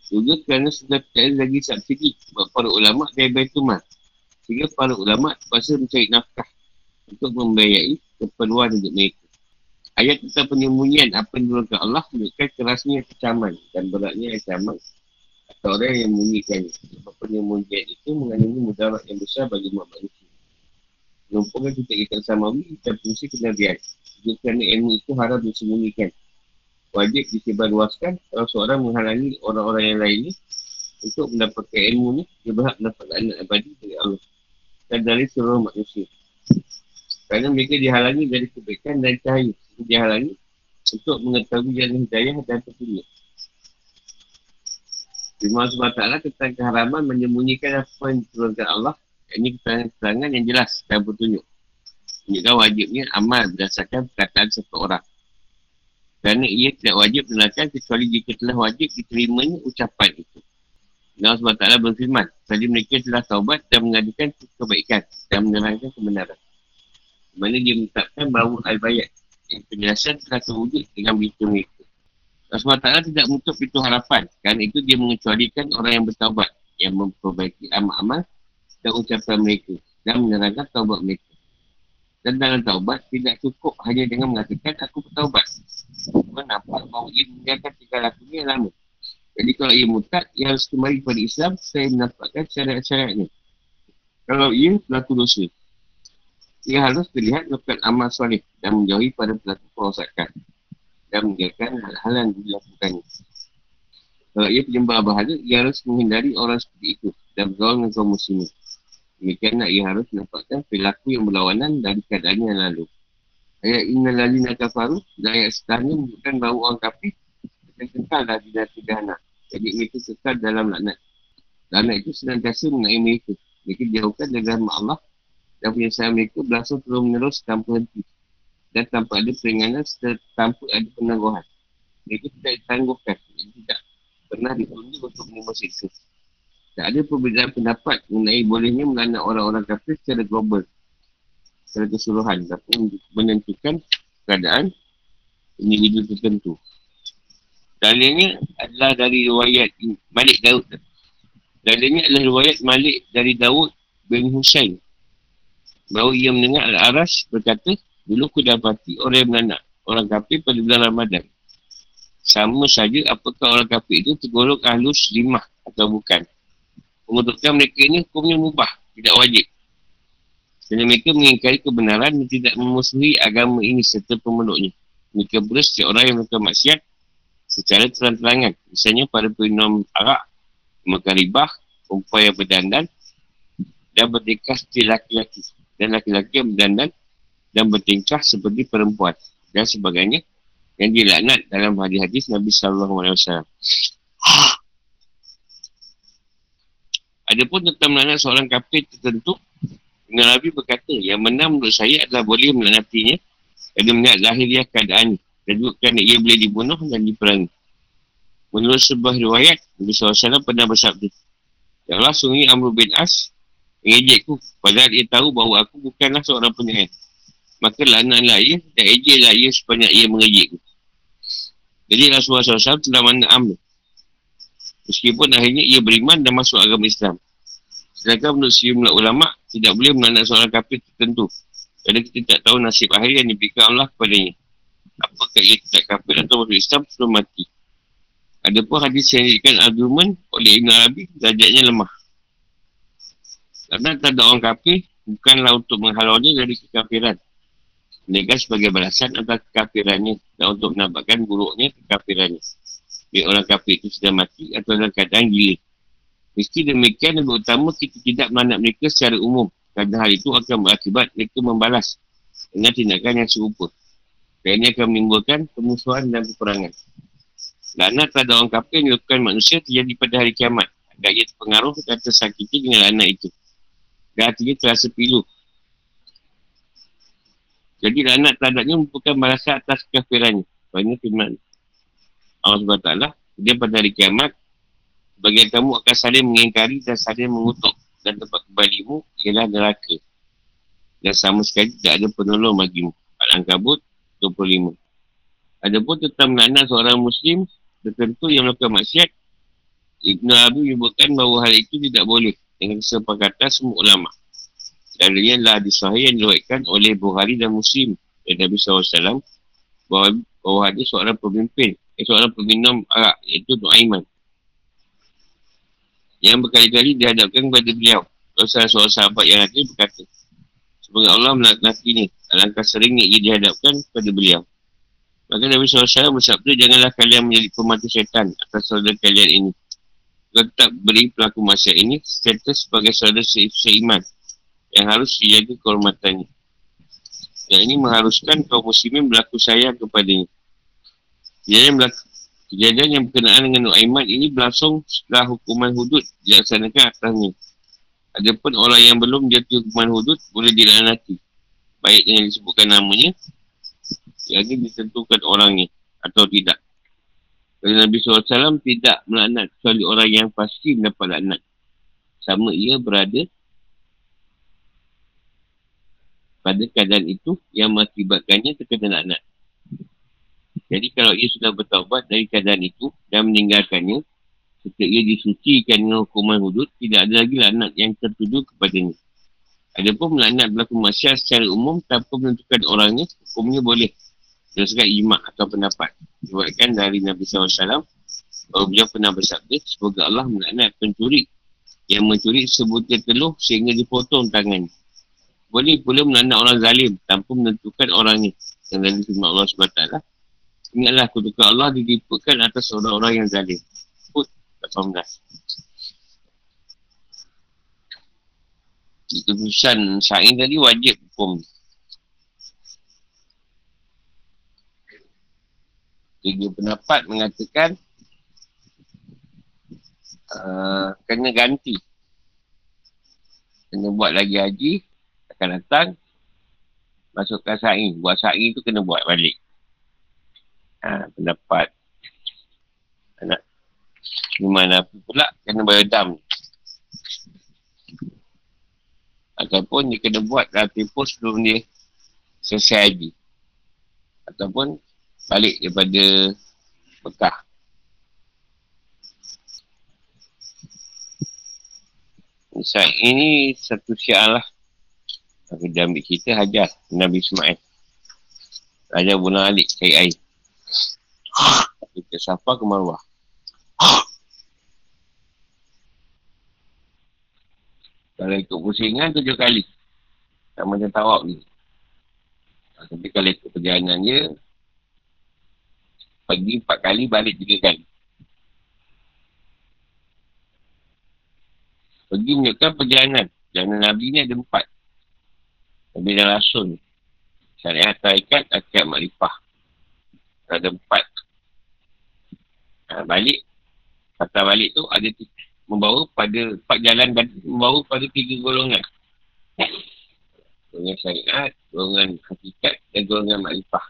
Juga kerana sudah tidak ada lagi subsidi buat para ulama dari Baitul Mal, sehingga para ulama terpaksa mencari nafkah untuk membiayai keperluan hidup mereka. Ayat tentang penyembunyian apa yang diturunkan Allah menunjukkan kerasnya kecaman dan beratnya ancaman atau orang yang menyembunyikannya. Sebab penyembunyian itu mengandungi mudarat yang besar bagi umat manusia. Menumpukan kitab-kitab samawi dan fungsi kenabian. Juga kerana ilmu itu harap disembunyikan, wajib disebarluaskan. Kalau seorang menghalangi orang-orang yang lain ni untuk mendapatkan ilmu ni, dia berhak mendapat anak abadi dari Allah dan dari seluruh manusia, kerana mereka dihalangi dari kebaikan dan cahaya. Dihalangi untuk mengetahui jalan hidayah dan petunjuk. Firman subhanahu wa taala tentang keharaman menyembunyikan apa yang diturunkan Allah, ini keterangan yang jelas dan petunjuk. Menunjukkan wajibnya amal berdasarkan perkataan seseorang, kerana ia tidak wajib menerangkan kecuali jika telah wajib diterimanya ucapan itu. Allah subhanahu wa taala berfirman, tadi mereka telah taubat dan mengadakan kebaikan dan menerangkan kebenaran. Di mana dia menetapkan bahawa al-bayat, yang penjelasan telah terwujud dengan berita mereka. Allah subhanahu wa taala tidak menutup pintu harapan, kerana itu dia mengecualikan orang yang bertaubat, yang memperbaiki amal-amal dan ucapan mereka dan menerangkan taubat mereka. Dan dalam taubat tidak cukup hanya dengan mengatakan aku bertaubat. Nampak bahawa ia meninggalkan tingkah lakunya yang lama. Jadi kalau ia murtad, ia harus kembali kepada Islam. Saya menampakkan syariat-syariatnya. Kalau ia pelaku dosa, ia harus terlihat melakukan amal soleh dan menjauhi pada pelaku perosakan dan meninggalkan hal-hal yang dilakukannya. Kalau ia penyembah berhala, ia harus menghindari orang seperti itu dan bergaul dengan kaum muslimin. Demikianlah ia harus menampakkan perilaku yang berlawanan dari keadaan yang lalu. Ayat Innal Ladzina Kafaru dan ayat setelahnya menunjukkan bahawa orang kafir terkekallah di dalam jahannam. Jadi mereka kekal dalam laknat. Laknat itu senantiasa mengenai mereka. Mereka dijauhkan dari rahmat Allah dan penyesalan mereka berlangsung terus-menerus tanpa henti dan tanpa ada peringanan serta tanpa ada penangguhan. Mereka tidak ditangguhkan, mereka tidak pernah ditunjuk untuk menerima siksa. Tak ada perbezaan pendapat mengenai bolehnya melaknat orang-orang kafir secara global, secara keseluruhan, tapi menentukan keadaan individu tertentu. Dalilnya adalah dari riwayat Malik Daud. Dalilnya adalah riwayat Malik dari Daud bin Husain, bahawa ia mendengar Al-Arash berkata, dulu ku dapati orang yang melaknat orang kafir pada bulan Ramadan. Sama saja apakah orang kafir itu tergolong ahlus limah atau bukan. Mengutukkan mereka ini hukumnya mubah, tidak wajib. Kerana mereka mengingkari kebenaran dan tidak memusuhi agama ini serta pemeluknya. Mereka beres setiap orang yang melakukan maksiat secara terang-terangan. Misalnya para peminum arak, pemakan ribah, perempuan yang berdandan dan bertingkah seperti laki-laki, dan laki-laki yang berdandan dan bertingkah seperti perempuan dan sebagainya yang dilaknat dalam hadis-hadis Nabi sallallahu alaihi wasallam. Adapun tentang melaknat seorang kafir tertentu, Nabi berkata, yang benar menurut saya adalah boleh melaknatinya kerana melihat lahiriah keadaannya dan juga kerana ia boleh dibunuh dan diperangi. Menurut sebuah riwayat, Nabi sallallahu alaihi wasallam pernah bersabda, Ya Allah, sungai Amr bin As mengejekku, padahal ia tahu bahawa aku bukanlah seorang penyayang. Maka laknatlah ia dan ejeklah ia sepanjang ia mengejekku. Jadi Rasulullah sallallahu alaihi wasallam telah melaknat Amr, meskipun akhirnya ia beriman dan masuk agama Islam. Sedangkan menurut sejumlah ulama', tidak boleh melaknat seorang kafir tertentu kerana kita tak tahu nasib akhir yang diberikan Allah kepadanya. Apakah ia tidak kafir atau masuk Islam sebelum mati. Adapun hadis yang dijadikan argumen oleh Ibn Arabi, derajatnya lemah. Laknat terhadap orang kafir bukanlah untuk menghalaunya dari kekafiran, melainkan sebagai balasan atas kekafirannya dan untuk menampakkan buruknya kekafirannya. Baik orang kafir itu sedang mati atau dalam keadaan gila. Meski demikian, lebih utama kita tidak melaknat mereka secara umum, kerana hal itu akan berakibat mereka membalas dengan tindakan yang serupa. Dan ini akan menimbulkan kemusuhan dan peperangan. Laknat terhadap orang kafir yang dilakukan manusia terjadi pada hari kiamat, agar ia terpengaruh dan tersakiti dengan laknat itu dan hatinya terasa pilu. Jadi laknat terhadapnya merupakan balasan atas kekafirannya. Banyak firman Allah subhanahu wa taala, dia pada hari kiamat, bagian kamu akan saling mengingkari dan saling mengutuk, dan tempat kembalimu ialah neraka, dan sama sekali tidak ada penolong bagimu. Al-Ankabut dua puluh lima. Adapun tentang melaknat seorang Muslim tertentu yang melakukan maksiat, Ibn Arabi menyebutkan bahawa hal itu tidak boleh dengan kesepakatan semua ulama. Dan ia adalah hadis sahih yang diriwayatkan oleh Bukhari dan Muslim dari Nabi sallallahu alaihi wasallam bahawa, bahawa ada seorang pemimpin seorang peminum arak, iaitu Nuaiman, yang berkali-kali dihadapkan kepada beliau. Salah seorang sahabat yang ada berkata, semoga Allah melaknati ini, alangkah seringnya ia dihadapkan kepada beliau. Maka Nabi sallallahu alaihi wasallam bersabda, janganlah kalian menjadi pemata syaitan atas saudara kalian ini. Tetap beri pelaku masyarakat ini status sebagai saudara seiman yang harus dijaga kehormatannya. Dan ini mengharuskan kaum muslimin berlaku sayang kepadanya. Kejadian, berlaku, kejadian yang berkenaan dengan Nuaiman ini berlangsung setelah hukuman hudud dilaksanakan atasnya. Adapun orang yang belum jatuh hukuman hudud boleh dilaknati, baik dengan disebutkan namanya, lagi ditentukan orangnya atau tidak. Kerana Nabi sallallahu alaihi wasallam tidak melaknat kecuali orang yang pasti mendapat laknat, sama ia berada pada keadaan itu yang mengakibatkannya terkena laknat. Jadi kalau ia sudah bertaubat dari keadaan itu dan meninggalkannya, serta ia disucikan dengan hukuman hudud, tidak ada lagi laknat yang tertuju kepadanya. Adapun melaknat berlaku maksiat secara umum tanpa menentukan orangnya, hukumnya boleh berdasarkan ijma' atau pendapat. Diriwayatkan dari Nabi sallallahu alaihi wasallam bahawa beliau pernah bersabda, semoga Allah melaknat pencuri yang mencuri sebutir telur sehingga dipotong tangannya. Boleh pula melaknat orang zalim tanpa menentukan orangnya. Dan dari firman Allah subhanahu wa taala, ingatlah kutukan Allah ditimpakan atas orang-orang yang zalim. Hud lapan belas. Keputusan Sa'in tadi wajib hukum. Tiga pendapat mengatakan uh, kena ganti. Kena buat lagi haji, akan datang, masukkan Sa'in. Buat Sa'in tu kena buat balik. Ha, pendapat anak gimana pula kena bayar dam ataupun dia kena buat dalam tempoh sebelum dia selesai haji ataupun balik daripada Mekah. Misal ini satu syiar lah tapi dia ambil cerita Hajar Nabi Ismail Raja Buna Alik cari air kita Safa ke Marwah. Kalau ikut pusingan tujuh kali, tak macam tawab ni. Tapi kalau ikut perjalanan dia, Pergi empat kali, balik tiga kali. Pergi menunjukkan perjalanan. Perjalanan Nabi ni ada empat. Nabi dan Rasul ni. Syariah, tarikat, akiat, makrifah. Ada empat. Ha, balik. Kata balik tu ada tiga. Membawa pada empat jalan, membawa pada tiga golongan. Golongan syariat, golongan hakikat dan golongan makrifah.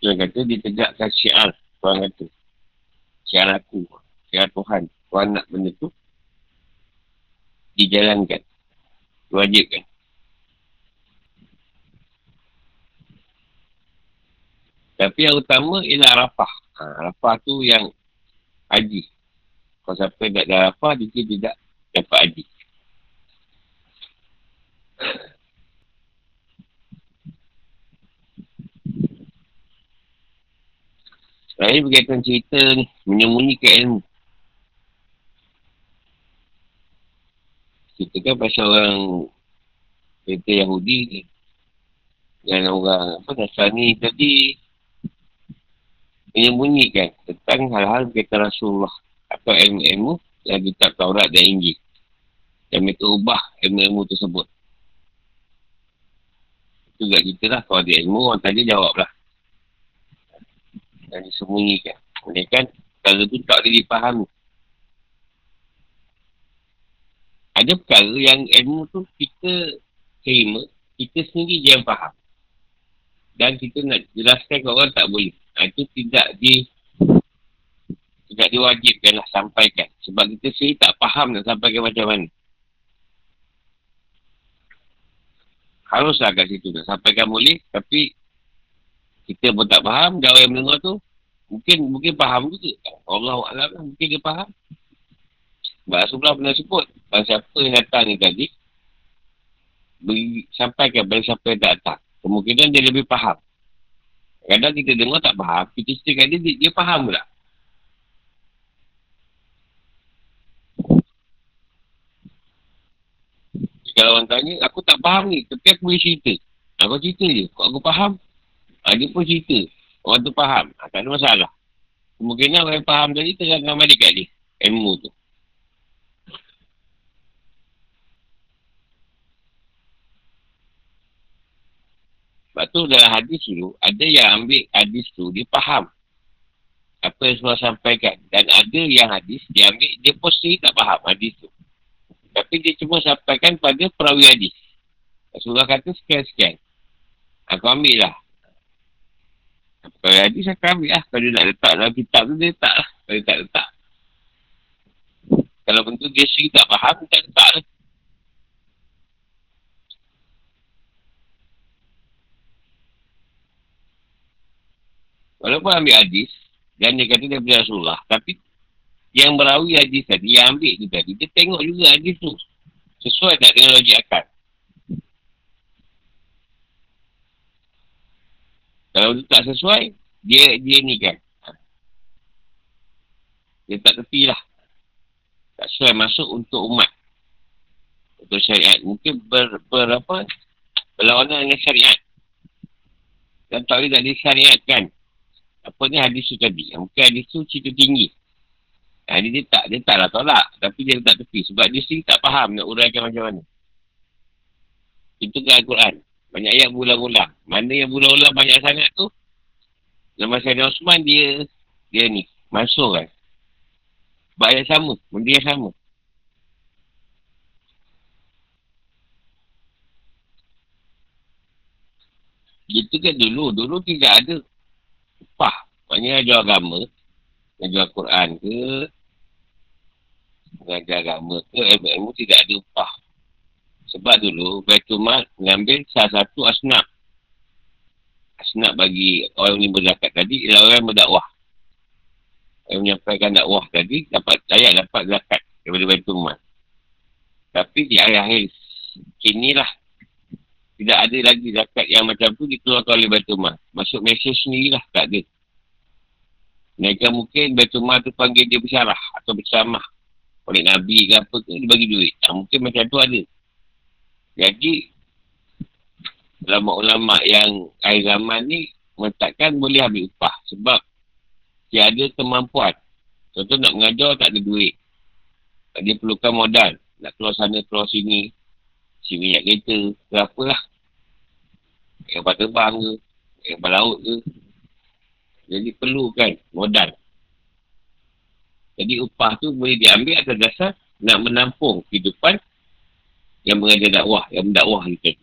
Dia kata dia tegakkan syiar. Tuhan kata. Syiar aku. Syiar Tuhan. Tuhan nak benda tu dijalankan. Diwajibkan. Tapi yang utama ialah Arafah. Ha, Arafah tu yang haji. Kalau siapa tak ada Arafah, dia tidak dapat haji. Sekarang ni berkaitan cerita ni, menyembunyikan ilmu. Cerita kan pasal orang cerita Yahudi ni. Dan orang apa Nasrani tadi menyembunyikan tentang hal-hal berkaitan Rasulullah atau ilmu-ilmu yang kitab Taurat dan Injil. Dan mereka ubah ilmu-ilmu tersebut. Itu juga kita lah. Kalau ada ilmu, orang tanya jawab lah. Dan disembunyikan. Mereka kan, perkara tu tak boleh dipahami. Ada perkara yang ilmu tu kita terima, kita sendiri je yang faham. Dan kita nak jelaskan ke orang tak boleh. Itu tidak di tidak diwajibkanlah sampaikan. Sebab kita sendiri tak faham nak sampaikan macam mana. Haruslah kat situ nak sampaikan boleh. Tapi kita pun tak faham. Dan orang yang mendengar tu mungkin mungkin faham juga. Allahuakbar, mungkin dia faham. Sebab Rasulullah pernah sebut. Siapa yang datang ni tadi beri, sampaikan kepada siapa yang tak datang. Kemungkinan dia lebih faham. Kadang kita dengar tak faham, kita cerita kat dia, dia, dia faham pula. Kalau orang tanya, aku tak faham ni, tapi aku boleh cerita. Aku cerita je, kalau aku faham, dia pun cerita. Orang tu faham, tak ada masalah. Kemungkinan orang faham tadi, terangkan balik kat dia, ilmu tu. Sebab tu dalam hadis dulu, ada yang ambil hadis tu, dia faham apa yang Rasulullah sampaikan. Dan ada yang hadis, dia ambil, dia pun sendiri tak faham hadis tu. Tapi dia cuma sampaikan pada perawi hadis. Rasulullah kata sekian-sekian. Aku ambil lah. Perawi hadis aku ambil lah. Kalau dia nak letak dalam kitab tu, dia letak lah. Kalau dia tak letak. Kalau bentuk dia sendiri tak faham, dia tak letak lah. Walaupun ambil hadis, dan dia kata daripada Rasulullah. Tapi, yang berawi hadis tadi, yang ambil tu tadi, dia tengok juga hadis tu. Sesuai tak dengan logik akal. Kalau tu tak sesuai, dia dia ni kan. Dia tak tepilah. Tak sesuai masuk untuk umat. Untuk syariat. Mungkin ber, ber, apa, berlawanan dengan syariat. Dan tak boleh tak disyariatkan. Apa ni hadis tu tadi. Mungkin hadis tu cerita tinggi. Hadis dia tak, dia taklah tolak. Tapi dia tak tepi. Sebab dia sendiri tak faham nak uraikan macam mana. Itu ke Al-Quran. Banyak ayat berulang-ulang. Mana yang berulang-ulang banyak sangat tu. Lepas Sayyidina Osman dia, dia ni, masuk kan. Sebab ayat sama. Benda yang sama. Itu kan dulu. Dulu tidak ada upah. Maksudnya ajar agama. Ajar Quran ke. Mengajar agama ke. Ilmu tidak ada upah. Sebab dulu Baitul Mal mengambil salah satu asnab. Asnab bagi orang yang berzakat tadi ialah orang yang berdakwah. Yang menyampaikan dakwah tadi dapat layak dapat zakat daripada Baitul Mal. Tapi di akhir-akhir kinilah tidak ada lagi zakat yang macam tu dikeluarkan oleh Baitul Mal. Masuk Malaysia sendirilah, tak ada. Mereka mungkin Baitul Mal tu panggil dia bersyarah atau bersamah. Oleh Nabi ke apa ke, dia bagi duit. Ha, mungkin macam tu ada. Jadi, ulama-ulama yang akhir zaman ni meletakkan boleh ambil upah sebab dia ada kemampuan. Contoh nak mengajar tak ada duit. Dia perlukan modal. Nak keluar sana, keluar sini. Si minyak kereta, berapa lah. Kapal terbang ke, kapal laut ke. Jadi perlukan modal. Jadi upah tu boleh diambil atas dasar nak menampung kehidupan yang mengajar dakwah, yang mendakwah kita.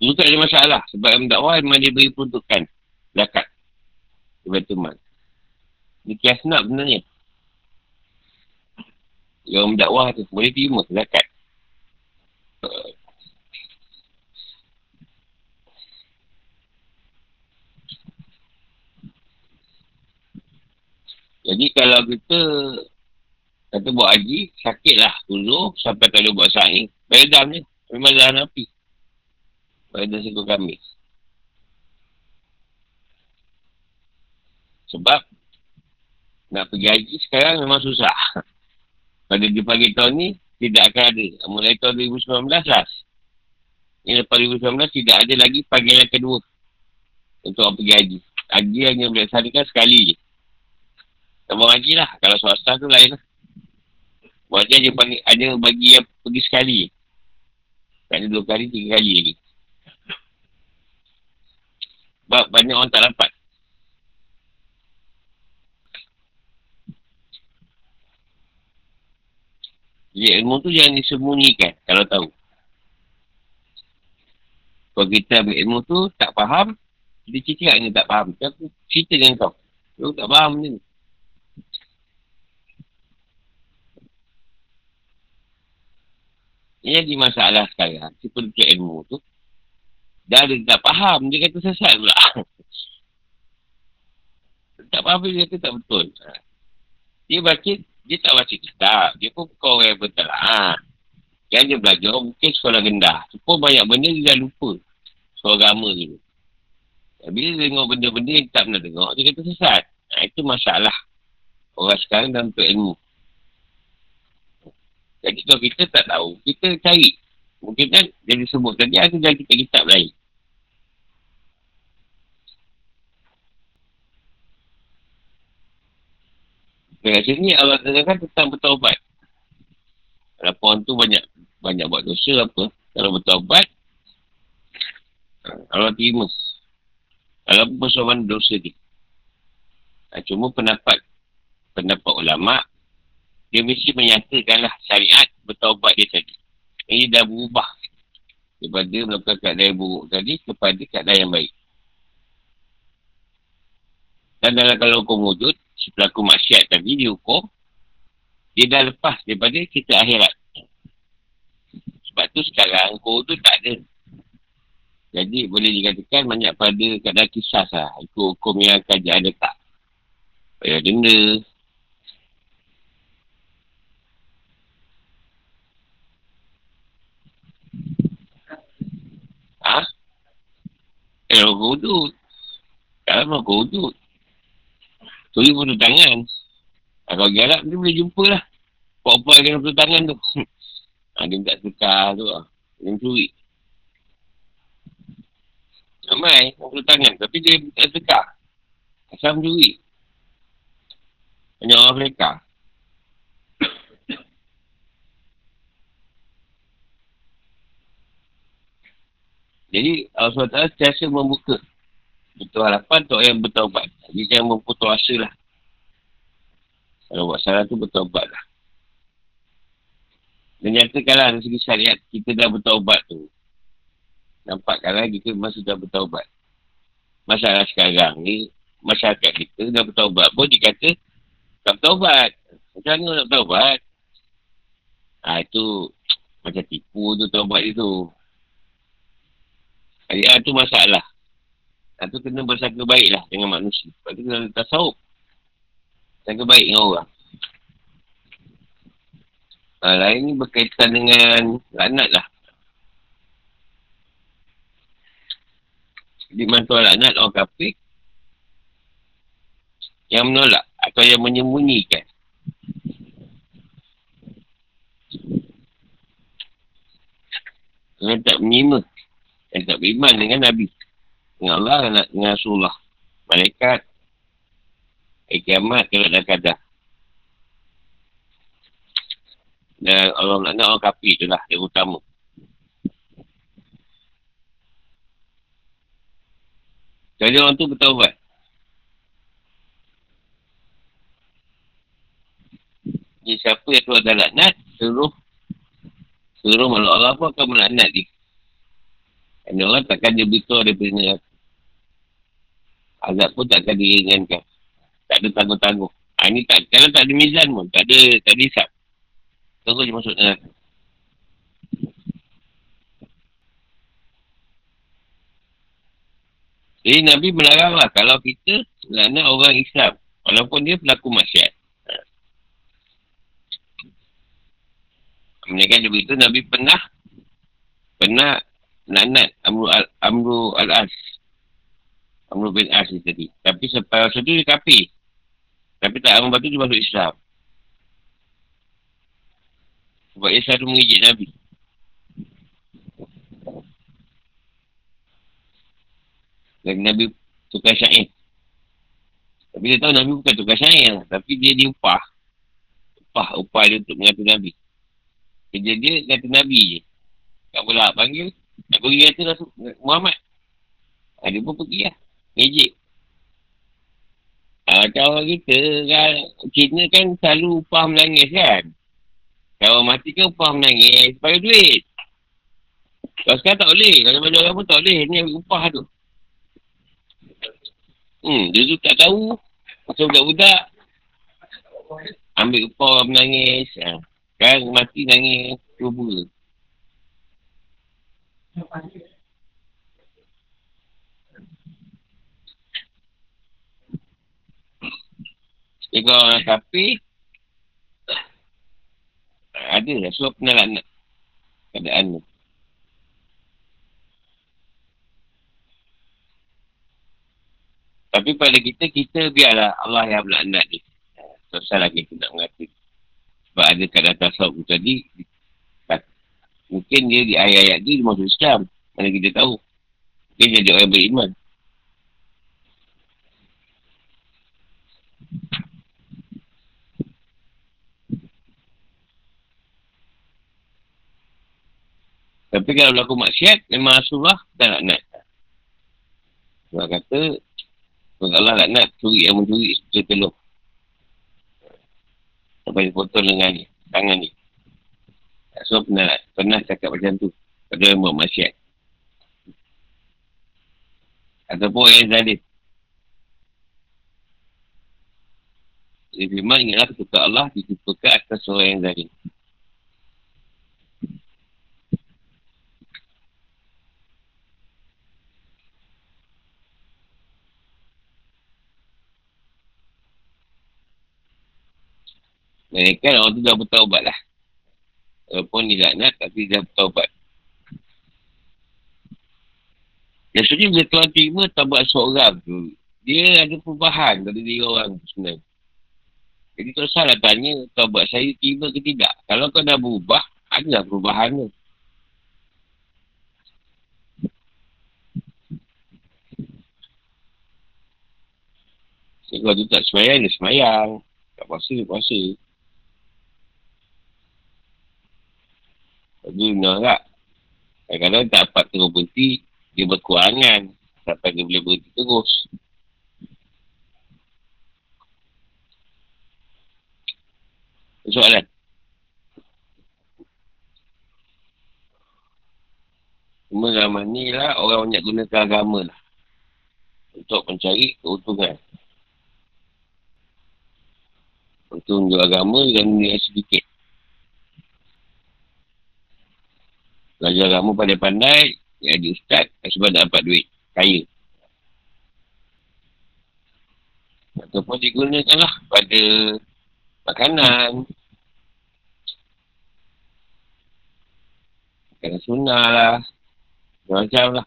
Itu tak ada masalah. Sebab yang mendakwah memang dia beri peruntukan zakat. Baitul Mal. Ini kias nak benarnya. Yang mendakwah tu boleh terima zakat. Jadi kalau kita kata buat haji, sakitlah dulu sampai kalau buat sahih. Beredam je. Memang dah napi. Pada Sengkul Kamis. Sebab nak pergi haji sekarang memang susah. Pada di pagi tahun ni tidak akan ada. Mulai tahun dua ribu sembilan belas last. Ini lepas dua ribu sembilan belas tidak ada lagi panggilan kedua untuk orang pergi haji. Haji hanya melaksanakan sekali je. Tambah haji lah. Kalau swasta tu lain lah. Buat haji ada bagi yang pergi sekali je. Tak ada dua kali, tiga kali lagi. Sebab banyak orang tak dapat. Jadi ilmu tu jangan disembunyikan kalau tahu. Kalau kita ambil ilmu tu tak faham, kita cicak ni tak faham. Kita aku cerita dengan kau. Kau tak faham ni. Ini jadi masalah sekarang. Si pendekat ilmu tu dah dia tak faham. Dia kata sesat pula. Tak faham dia kata tak betul. Dia baca, dia tak baca kitab. Dia pun bukan orang yang bertelaah. Yang dia belajar mungkin sekolah rendah. Cuma banyak benda dia dah lupa. Sekolah agama dulu. Bila dia tengok benda-benda yang tak pernah tengok, dia kata sesat. Nah, itu masalah. Orang sekarang dalam untuk ilmu. Jadi kalau kita tak tahu, kita cari. Mungkin kan dia disebut tadi ada dalam kitab-kitab lain. Dekat sini Allah katakan tentang bertaubat. Kalau orang tu banyak banyak buat dosa apa, kalau bertaubat Allah terima. Kalau persoalan dosa dia. Cuma pendapat pendapat ulama dia mesti menyatakanlah syariat bertaubat dia tadi. Ini dah berubah daripada melakukan keadaan yang buruk tadi kepada keadaan yang baik. Dan dalam kalau hukum wujud, si pelaku maksiat tadi dihukum, dia dah lepas daripada cerita akhirat. Sebab tu sekarang hukum wujud tak ada. Jadi boleh dikatakan banyak pada keadaan kisah lah. Ikut hukum yang kajian ada tak. Bayar denda. Ha? Eh, orang kudut. Tak lama orang kudut. Turi putus tangan. Ha, kalau garap, dia boleh jumpa lah. Puan-puan dengan putus tangan tu. Ha, dia minta tukar tu lah. Dia mencuri. Ramai, orang putus tangan. Tapi dia minta tukar. Asal mencuri. Banyak orang Afrika. Jadi Allah subhanahu wa taala sentiasa membuka pintu harapan untuk orang yang bertaubat. Jadi jangan berputus asa lah. Kalau buat salah tu bertaubat lah. Dan nyatakanlah dari segi syariat kita dah bertaubat tu. Nampakkanlah kita masa dah bertaubat. Masalah sekarang ni, masyarakat kita dah bertaubat pun dikata tak bertaubat. Macam mana nak bertaubat? Ha, itu macam tipu tu taubat dia tu. Syariat tu masalah. Itu kena bersangka baik lah dengan manusia. Sebab tu kena tasawuf. Sangka baik dengan orang. Ha, lain ni berkaitan dengan laknat lah. Jadi mantuan laknat orang kafir yang menolak atau yang menyembunyikan. Dengan tak menerima dan tak beriman dengan Nabi, dengan Allah, dengan Rasulullah, malaikat, kiamat, kerat dan kadar. Dan Allah nak nak orang kafir tu lah yang utama. Jadi orang tu bertaubat. Jadi siapa yang tu ada laknat, seluruh seluruh makhluk Allah pun akan melaknat dia. Dan Allah takkan dia beritahu daripada neraka. Azab pun takkan diringankan. Tak ada tangguh-tangguh. Ha, ini tak, kalau tak ada mizan pun, tak ada, tak ada hisap. Tunggu je masuk neraka. Jadi Nabi melaranglah kalau kita melaknat orang Islam, walaupun dia pelaku maksiat. Ha. Mereka juga itu Nabi pernah pernah melaknat Amru, Al, Amru Al-As. Amru bin As ni tadi. Tapi sampai waktu tu dia kafir. Tapi tak lama lepas tu dia masuk Islam. Sebab dia selalu mengejek Nabi. Dan Nabi tukar syair. Tapi dia tahu Nabi bukan tukar syair. Tapi dia diupah. Upah. Upah dia untuk mengata Nabi. Kerja dia kata Nabi je. Tak boleh panggil. Tak boleh kata Rasul Muhammad. Ha, dia pun pergi lah. Mejek. Ha, macam orang kita kan. Cina kan selalu upah menangis kan. Kalau mati kan upah menangis. Pakai duit. Kalau sekarang tak boleh. Kalau mana orang pun tak boleh. Ni ambil upah tu. Hmm. Dia tu tak tahu. So budak-budak. Ambil upah orang menangis. Ha. Kan mati nangis. Cuba. Jadi kalau orang kafir. Ada lah. Sebab pernah laknat keadaan ni. Tapi pada kita, kita biarlah Allah yang melaknat ni. Susah lagi kita nak mengatur. Sebab ada kat atas tasawuf tadi. Mungkin dia di ayat-ayat dia masuk Islam. Mana kita tahu. Dia jadi orang beriman. Tapi kalau berlaku maksiat, memang Rasulullah tak laknat. Sebab kata, Allah laknat curi yang mencuri dia telur. Sampai dipotong dengan ni, tangan ni. Rasulullah pernah, pernah cakap macam tu. Pada yang buat maksiat. Ataupun yang zalim. Jadi firman, ingatlah ketika Allah diciptakan atas orang yang zalim. Mereka orang tu dah bertaubat lah. Walaupun dilaknat, tapi dah bertaubat. Biasanya bila Tuhan terima taubat seorang tu, dia ada perubahan dari diri orang tu sebenarnya. Jadi tak salah tanya taubat saya terima ke tidak. Kalau kau dah berubah, adalah perubahan tu. Jadi kalau tu tak semayang, dia semayang. Tak puasa, dia puasa. Jadi menolak. Kadang-kadang tak dapat terus berhenti, dia berkurangan. Sampai dia boleh berhenti terus. Soalan? Cuma zaman ni lah, orang banyak gunakan agama lah. Untuk mencari keuntungan. Untuk menjual agama dengan nilai sedikit. Belajar agama pandai-pandai, yang ada ustaz, sebab dapat duit, kaya. Ataupun digunakanlah pada makanan. Makanan sunnah lah. Macam-macam lah.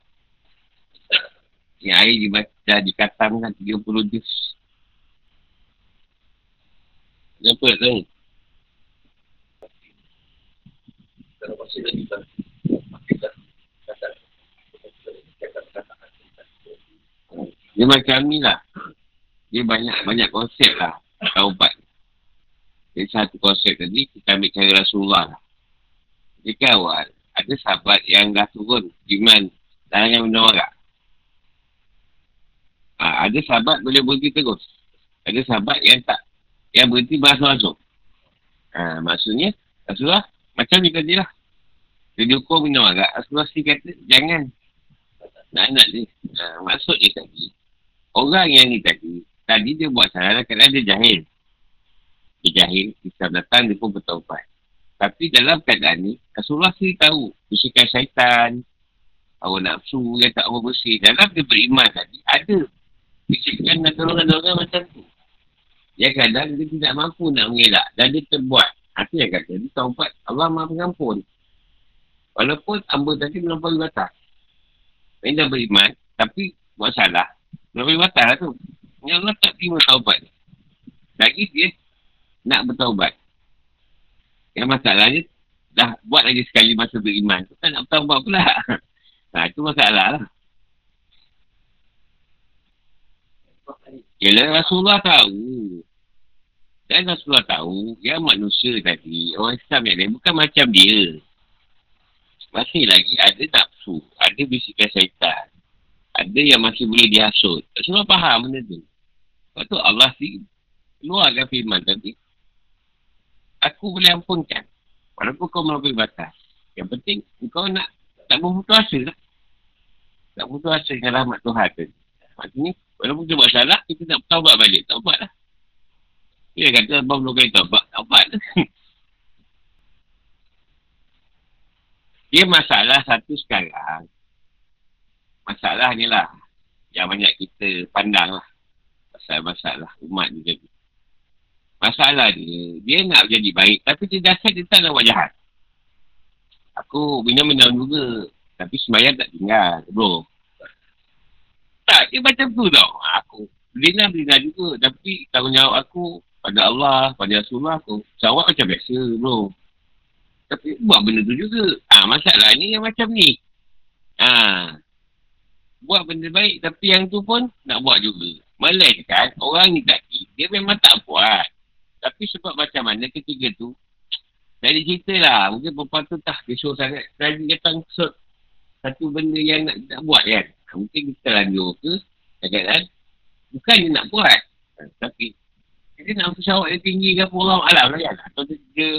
Yang air dibaca, dah dikatamkan tiga puluh juz. Kenapa nak tanya? Kalau masih lagi tak. Dia macam ni lah. Dia banyak-banyak konsep lah taubat. Jadi satu konsep tadi, kita ambil cara Rasulullah lah. Jika awal, ada sahabat yang dah turun iman, larangan benda orang. Ha, ada sahabat boleh berhenti terus. Ada sahabat yang tak, yang berhenti masuk-masuk. Ha, maksudnya, Rasulullah macam ni tadi lah. Dia diukur benda orang. Rasulullah sendiri kata, jangan. Nak-nak dia. Ha, maksud dia tadi, orang yang ni tadi, tadi dia buat salah kerana dia jahil. Dia jahil, Islam datang, dia pun bertaubat. Tapi dalam keadaan ni, Rasulullah sendiri tahu. Bisikan syaitan, awal nafsu, yang tak awal bersih. Dalam dia beriman tadi, ada. Bisikan dan dorongan-dorongan macam tu. Yang kadang dia tidak mampu nak mengelak. Dan dia terbuat. Itu yang kata, dia taubat, Allah maha pengampun. Walaupun hamba tadi melampaui batas. Dia dah beriman, tapi buat salah. Melampaui batas lah tu. Yang Allah tak terima taubat. Lagi dia nak bertaubat. Yang masalahnya, dah buat lagi sekali masa beriman. Tak nak bertaubat pula. Ha, itu masalah lah. Yalah, Rasulullah tahu. Dan Rasulullah tahu, yang manusia tadi, orang Islam yang lain, bukan macam dia. Masih lagi ada nafsu, ada bisikan syaitan. Ada yang masih boleh dihasut. Rasulullah faham benda tu. Lepas tu Allah sih, keluarkan firman tadi. Aku boleh ampunkan. Walaupun kau melampaui batas. Yang penting, kau nak tak berputus asa lah. Tak berputus asa dengan rahmat Tuhan tadi. Maksudnya, walaupun kita buat salah, kita nak taubat balik. Taubat lah. Dia kata, abang belum kena taubat. Taubat lah. Dia masalah satu sekarang. Masalah ni lah. Yang banyak kita pandang lah. Masalah-masalah umat ni tadi. Masalah dia, dia nak jadi baik. Tapi dia dasar dia tak nak buat jahat. Aku minum-minum juga. Tapi sembahyang tak tinggal. Bro. Tak, dia macam tu tau. Aku berilah-berilah juga. Tapi tanggungjawab aku pada Allah, pada Rasulullah aku. Jawab macam biasa, bro. Tapi buat benda tu juga. Ha, masalah ni yang macam ni. Ha. Buat benda baik tapi yang tu pun nak buat juga. Melainkan orang ni tadi, dia memang tak buat. Tapi sebab macam mana ketiga tu, tadi cerita lah, mungkin perempuan tu tak disuruh sangat. Tadi datang kesut satu benda yang nak, nak buat kan. Mungkin kita lanjut ke, kadang-kadang, bukan dia nak buat. Tapi, dia nak pesawat dia tinggi ke apa, orang alam lah kan. Atau dia, dia,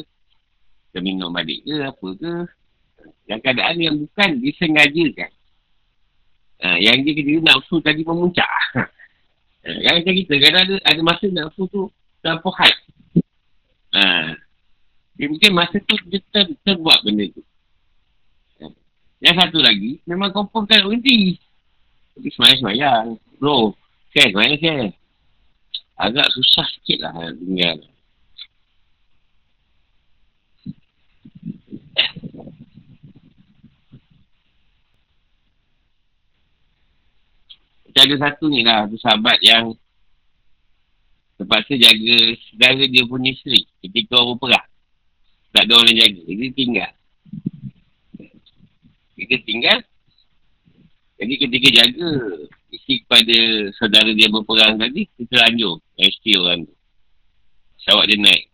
dia minum balik ke, apa ke. Dan keadaan yang bukan disengajakan. Ha, yang dia kira nafsu tadi memuncak. Ha, yang macam kita, kadang ada, ada masa nafsu tu dalam pohat. Haa. Dia mungkin masa tu dia ter, terbuat benda tu. Ha. Yang satu lagi, memang confirm tak nak berhenti. Tapi semayang-semayang. Bro, share, semayang-semayang. Agak susah sikit lah tinggal. Macam ada satu ni lah, tu sahabat yang terpaksa jaga saudara dia punya isteri ketika orang berperang. Tak ada orang jaga. Dia tinggal. Dia tinggal. Jadi ketika jaga isteri kepada saudara dia berperang tadi, dia terlanjur. Isteri orang tu. Syawak dia naik.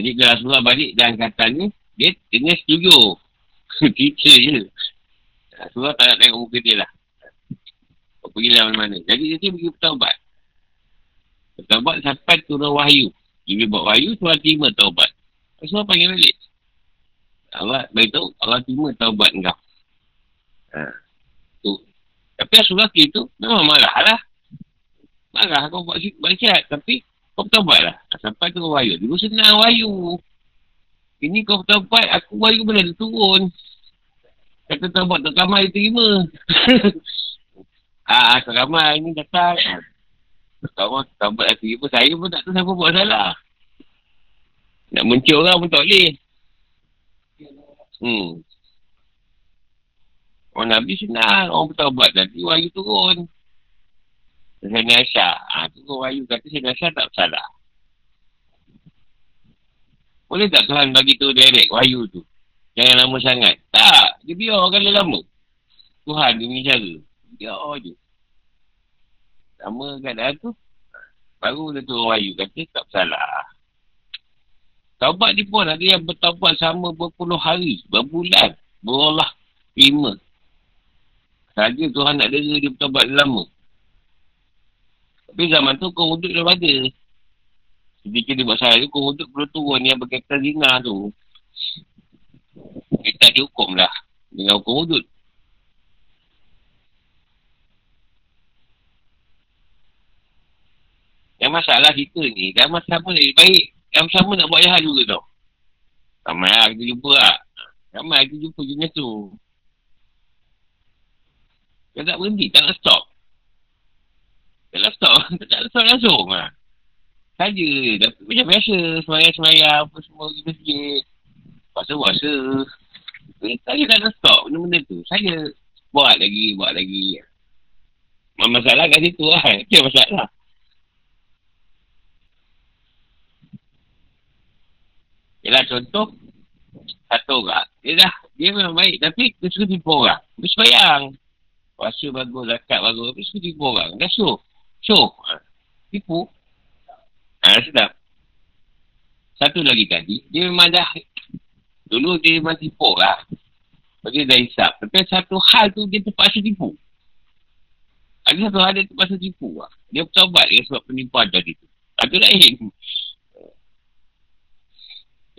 Jadi kalau Rasulullah balik dalam katanya, dia kena setuju. Cerita je. Rasulullah tak nak tengok muka dia lah. Pergilah mana-mana. Jadi dia pergi bertaubat. Bertaubat sampai turun wahyu. Dia buat wahyu, Tuhan terima taubat. Rasulullah panggil balik. Allah beritahu, Allah terima taubat engkau. Ha. Tu. Tapi Rasulullah itu memang marah lah. Marah kau buat syat. Tapi kau bertaubat lah. Sampai turun wahyu. Dia senang wahyu. Ini kau bertaubat, aku wahyu benar dia turun. Kata taubat tak ramai dia terima. Haa, tak ramai ni datang. Taubat, taubat lah terima. Saya pun tak tahu siapa buat salah. Nak mencium orang pun tak boleh. Hmm. Orang Nabi senang. Orang bertaubat tadi, wahyu turun. Sayyidina Aisyah. Ha, tu wahyu kata Sayyidina Aisyah tak bersalah. Boleh tak Tuhan bagi tu direct wahyu tu? Jangan lama sangat. Tak. Dia biarkan dia lama. Tuhan dia punya cara. Biar je. sama keadaan tu, baru dia turun wayu. Kata tak salah. Taubat ni pun ada yang bertaubat sama berpuluh hari, berbulan, berolah lima. Saja Tuhan nak dera dia bertaubat lama. Tapi zaman tu kau hudud dah ada. Sedikit dia buat salah tu, kau hudud perlu turun yang berkaitan zina tu. Dia tak dihukum lah dengan hukum hudud. Yang masalah kita ni, dalam masa sama lebih baik, yang sama nak buat jahat juga tau. Ramai lah kita jumpa lah. Ramai kita jumpa jenis tu. Dia tak berhenti, tak nak stop. Tak nak stop, tak nak stop langsung lah. Saja, tapi macam biasa, semayang-semayang, apa semua di masjid. Puasa-puasa. Saja tak nak stop benda-benda tu. Saja buat lagi, buat lagi. Masalah kat situ lah. Itu masalah. Yelah contoh, satu orang. Dia dah, dia memang baik. Tapi dia suka tipu orang. Dia semayang. Puasa bagus, zakat bagus. Tapi suka tipu orang. Dah show. Show. Ha. Tipu. Ha, sedap. Satu lagi tadi, dia memang dah, dulu dia memang tipu lah. Dia dah hisap. Tapi satu hal tu dia terpaksa tipu. Ada satu hal dia terpaksa tipu lah. Dia bertaubat dia sebab penipuan tadi tu. Satu lain.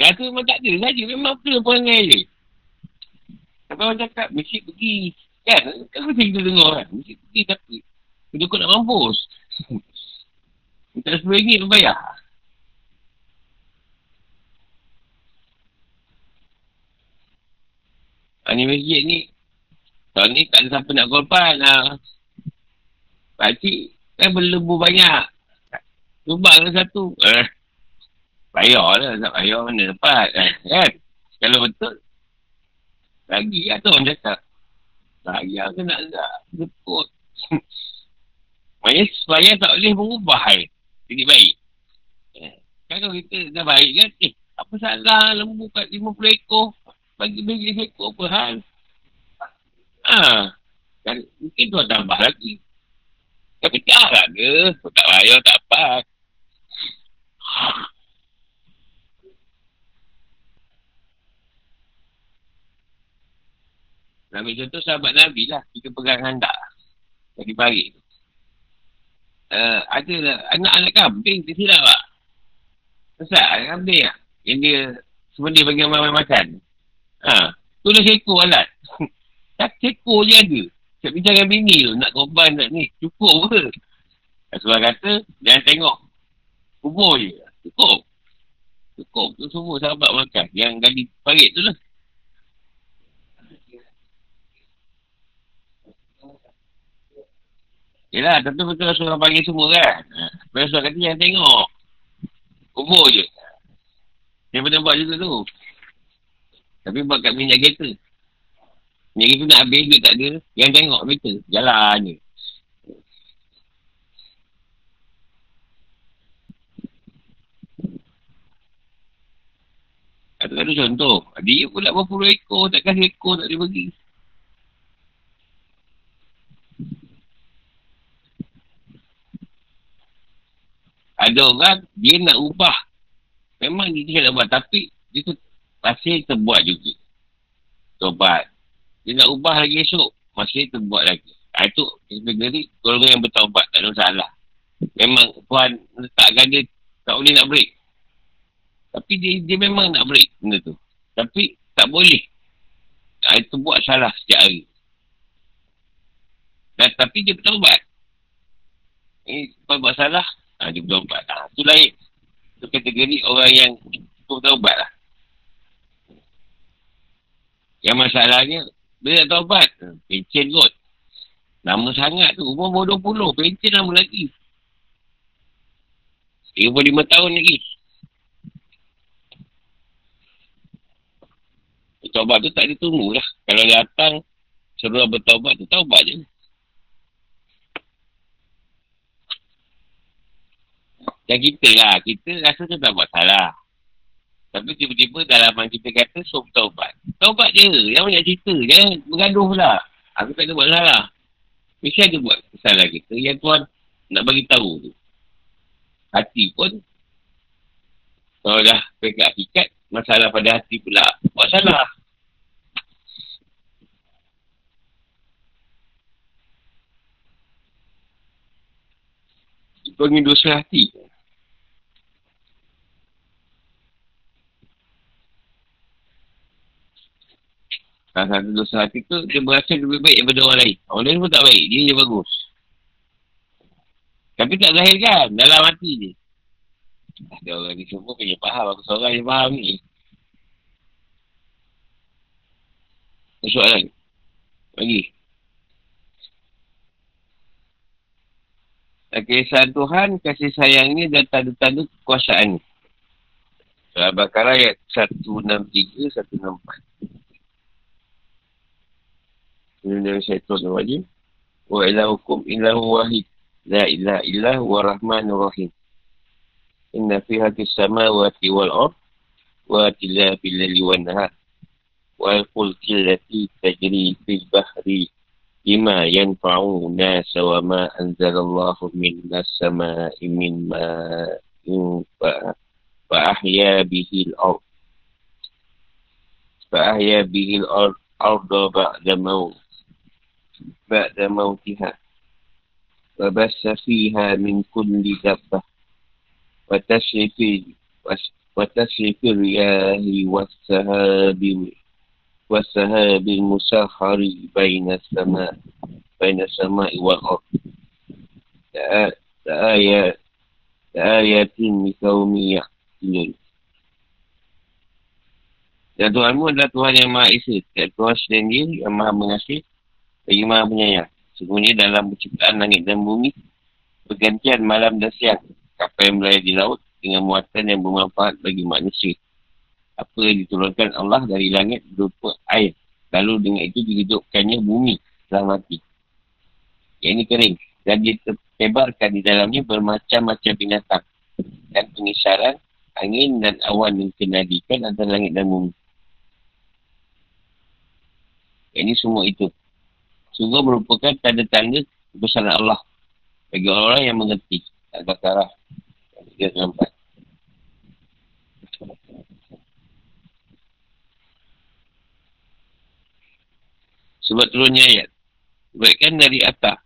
Yang tu memang tak ada saja. Memang betul perangai dia. Sampai orang cakap, mesti pergi. Kan? Kan macam kita dengar kan? Mesti pergi tapi benda kau nak mampus. Minta sepuluh ringgit bayar. Ani masjid ni, tahun ni tak ada siapa nak korban lah. Pakcik kan berlebu banyak. Subang satu. Eh. Bayar lah. Tak bayar mana dapat. Kan? Kalau betul, lagi lah tu orang cakap. Bayar ke nak tak? Betul. Maksudnya supaya tak boleh berubah. Eh. Jadi baik. Eh. Kalau kita dah baik kan, eh, apa salah lembu kat lima puluh ekor? Bagi-bagi ekor apa hal? Haa. Kan, mungkin tu tambah lagi. Tapi tak lah ke. Tak bayar, tak apa. Nak ambil contoh sahabat Nabi lah. Kita pegang handak. Dari barik tu. Uh, ada lah. Anak-anak kambing tersilap lah. Besar anak kambing lah. Yang dia semua dia bagi orang makan. Ha. Tu dah sekor alat. Tak sekor je ada. Siap bincang dengan bini tu. Nak korban nak ni. Cukup ke? Rasulullah kata, jangan tengok. Kubur je. Cukup. Cukup tu semua sahabat makan. Yang gali parit tu lah. Yelah, tentu betul Rasulullah panggil semua kan. Rasulullah kata jangan tengok. Kubur je. Dia pernah buat juga tu. Tapi buat kat minyak kereta. Minyak kereta nak habis duit tak ada. Jangan tengok kereta. Jalan je. Kata-kata contoh. Dia pula berpuluh ekor. Takkan ekor tak boleh bagi. Ada orang, dia nak ubah. Memang dia nak ubah. Tapi, dia tu masih terbuat juga. Tobat. Dia nak ubah lagi esok. Masih terbuat lagi. Ha, itu, kategori golongan yang bertaubat. Tak ada masalah. Memang, Tuhan letakkan dia tak boleh nak break. Tapi, dia dia memang nak break benda tu. Tapi, tak boleh. Ha, itu buat salah setiap hari. Dan, tapi, dia bertaubat. Ini, eh, buat salah. Ha, dia bertaubat. Ha, tu lain. Itu kategori orang yang bertaubat lah. Yang masalahnya, dia nak taubat. Pencen kot. Lama sangat tu. Umur umur dua puluh. Pencen lama lagi. tiga puluh lima tahun lagi. Taubat tu tak ditunggu lah. Kalau datang, seluruh bertaubat tu taubat je. Dan kita lah, kita rasa tu tak buat salah. Tapi tiba-tiba dalaman kita kata, so bertaubat. Taubat dia, yang banyak cerita. Jangan bergaduh pula. Aku tak ada buat salah. Mesti ada buat salah kita. Yang Tuhan nak bagi tahu tu. Hati pun, kalau dah pekat hakikat, masalah pada hati pula buat salah. Dia panggil dosa hati. Salah satu dosa hati tu, dia berasa lebih baik daripada orang lain. Orang lain pun tak baik, dia dia bagus. Tapi tak zahirkan, dalam hati dia. Ada orang ni semua punya faham, aku seorang yang faham ni. Soalan lagi. Keesaan Tuhan, kasih sayangnya dan tanda-tanda kekuasaannya. Surah Al-Baqarah ayat seratus enam puluh tiga, seratus enam puluh empat. Sebenarnya saya tulis wajib. Wa ilahukum ilahu wahid. La ilaha illah wa rahmanur rahim. Inna fiha kisamawati wal-ard. Wa tila bilali wa nahar. Wa al-kulki lati tajri fil bahri. Ima yanfa'u nasa wa ma anzalallahu min nasama'i min ma'in fa'ahya bihil ard. Fa'ahya bihil ard. Arda ba'da maut. بعد موتها وبث فيها من كل دابة وتصريف الرياح والسحاب والسحاب المسخر بين السماء بين السماء والأرض لآيات لآيات لقوم يعقلون. Dan Tuhanmu adalah Tuhan yang Maha Esa, dan Tuhan selain Dia yang Maha Mengasih bagi Maha Penyayang. Sesungguhnya dalam penciptaan langit dan bumi, pergantian malam dan siang, kapal yang berlayar di laut dengan muatan yang bermanfaat bagi manusia. Apa yang diturunkan Allah dari langit berupa air, lalu dengan itu dihidupkannya bumi dalam mati. Yang ini kering, dan ditebarkan di dalamnya bermacam-macam binatang dan pengisaran, angin dan awan yang kenadikan antara langit dan bumi. Yang ini semua itu sungguh merupakan tanda-tanda kebesaran Allah bagi orang-orang yang mengerti. Al-Baqarah tiga sampai empat. Sebab turunnya ayat. Sebabkan dari atas.